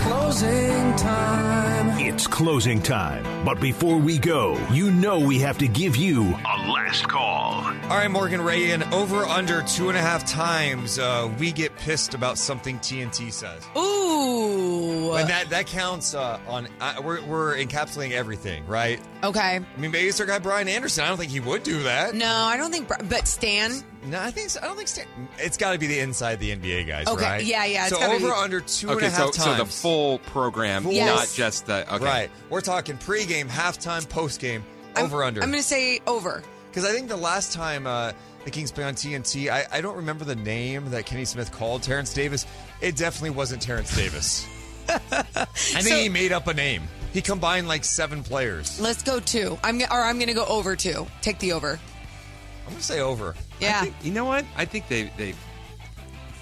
Closing time. It's closing time. But before we go, we have to give you a last call. All right, Morgan Ray, in over under 2.5 times, we get pissed about something TNT says. Ooh. And that counts on, we're encapsulating everything, right? Okay. I mean, maybe it's our guy Brian Anderson. I don't think he would do that. No, I don't think, but Stan? No, I don't think Stan. It's got to be the inside the NBA guys, okay. Right? Yeah. So over under 2.5 times. So the full program, not just the, okay. Right. We're talking pregame, halftime, postgame, over under. I'm going to say over. Because I think the last time the Kings played on TNT, I don't remember the name that Kenny Smith called Terrence Davis. It definitely wasn't Terrence Davis. I think he made up a name. He combined like 7 players. Let's go 2. I'm going to go over 2. Take the over. I'm going to say over. Yeah. You know what? I think they've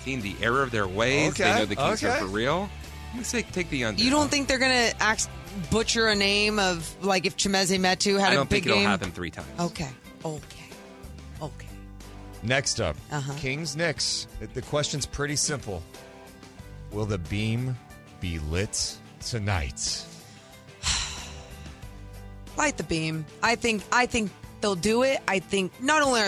seen the error of their ways. Okay. They know the Kings are for real. I'm going to say take the under. You don't think they're going to butcher a name of, like, if Chimezie Metu had a big game? I don't think it'll happen 3 times. Okay. Next up, Kings-Knicks. The question's pretty simple. Will the beam be lit tonight? Light the beam. I think they'll do it. I think not only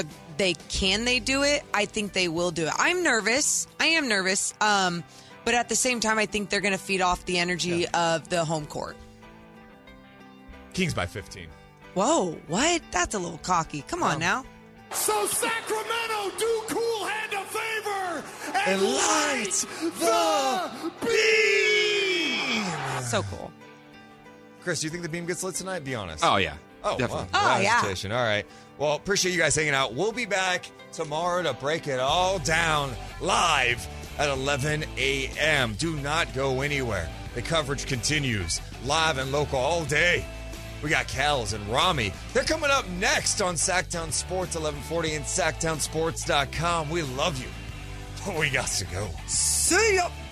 can they do it, I think they will do it. I'm nervous. I am nervous. But at the same time, I think they're going to feed off the energy of the home court. Kings by 15. Whoa, what? That's a little cocky. Come on now. So Sacramento, do Cool Hand a favor and light the beam. So cool. Chris, do you think the beam gets lit tonight? Be honest. Oh, yeah. Oh, definitely. Wow. Oh, yeah. All right. Well, appreciate you guys hanging out. We'll be back tomorrow to break it all down live at 11 a.m. Do not go anywhere. The coverage continues live and local all day. We got Kels and Rami. They're coming up next on Sacktown Sports, 1140 and SacktownSports.com. We love you. We got to go. See ya.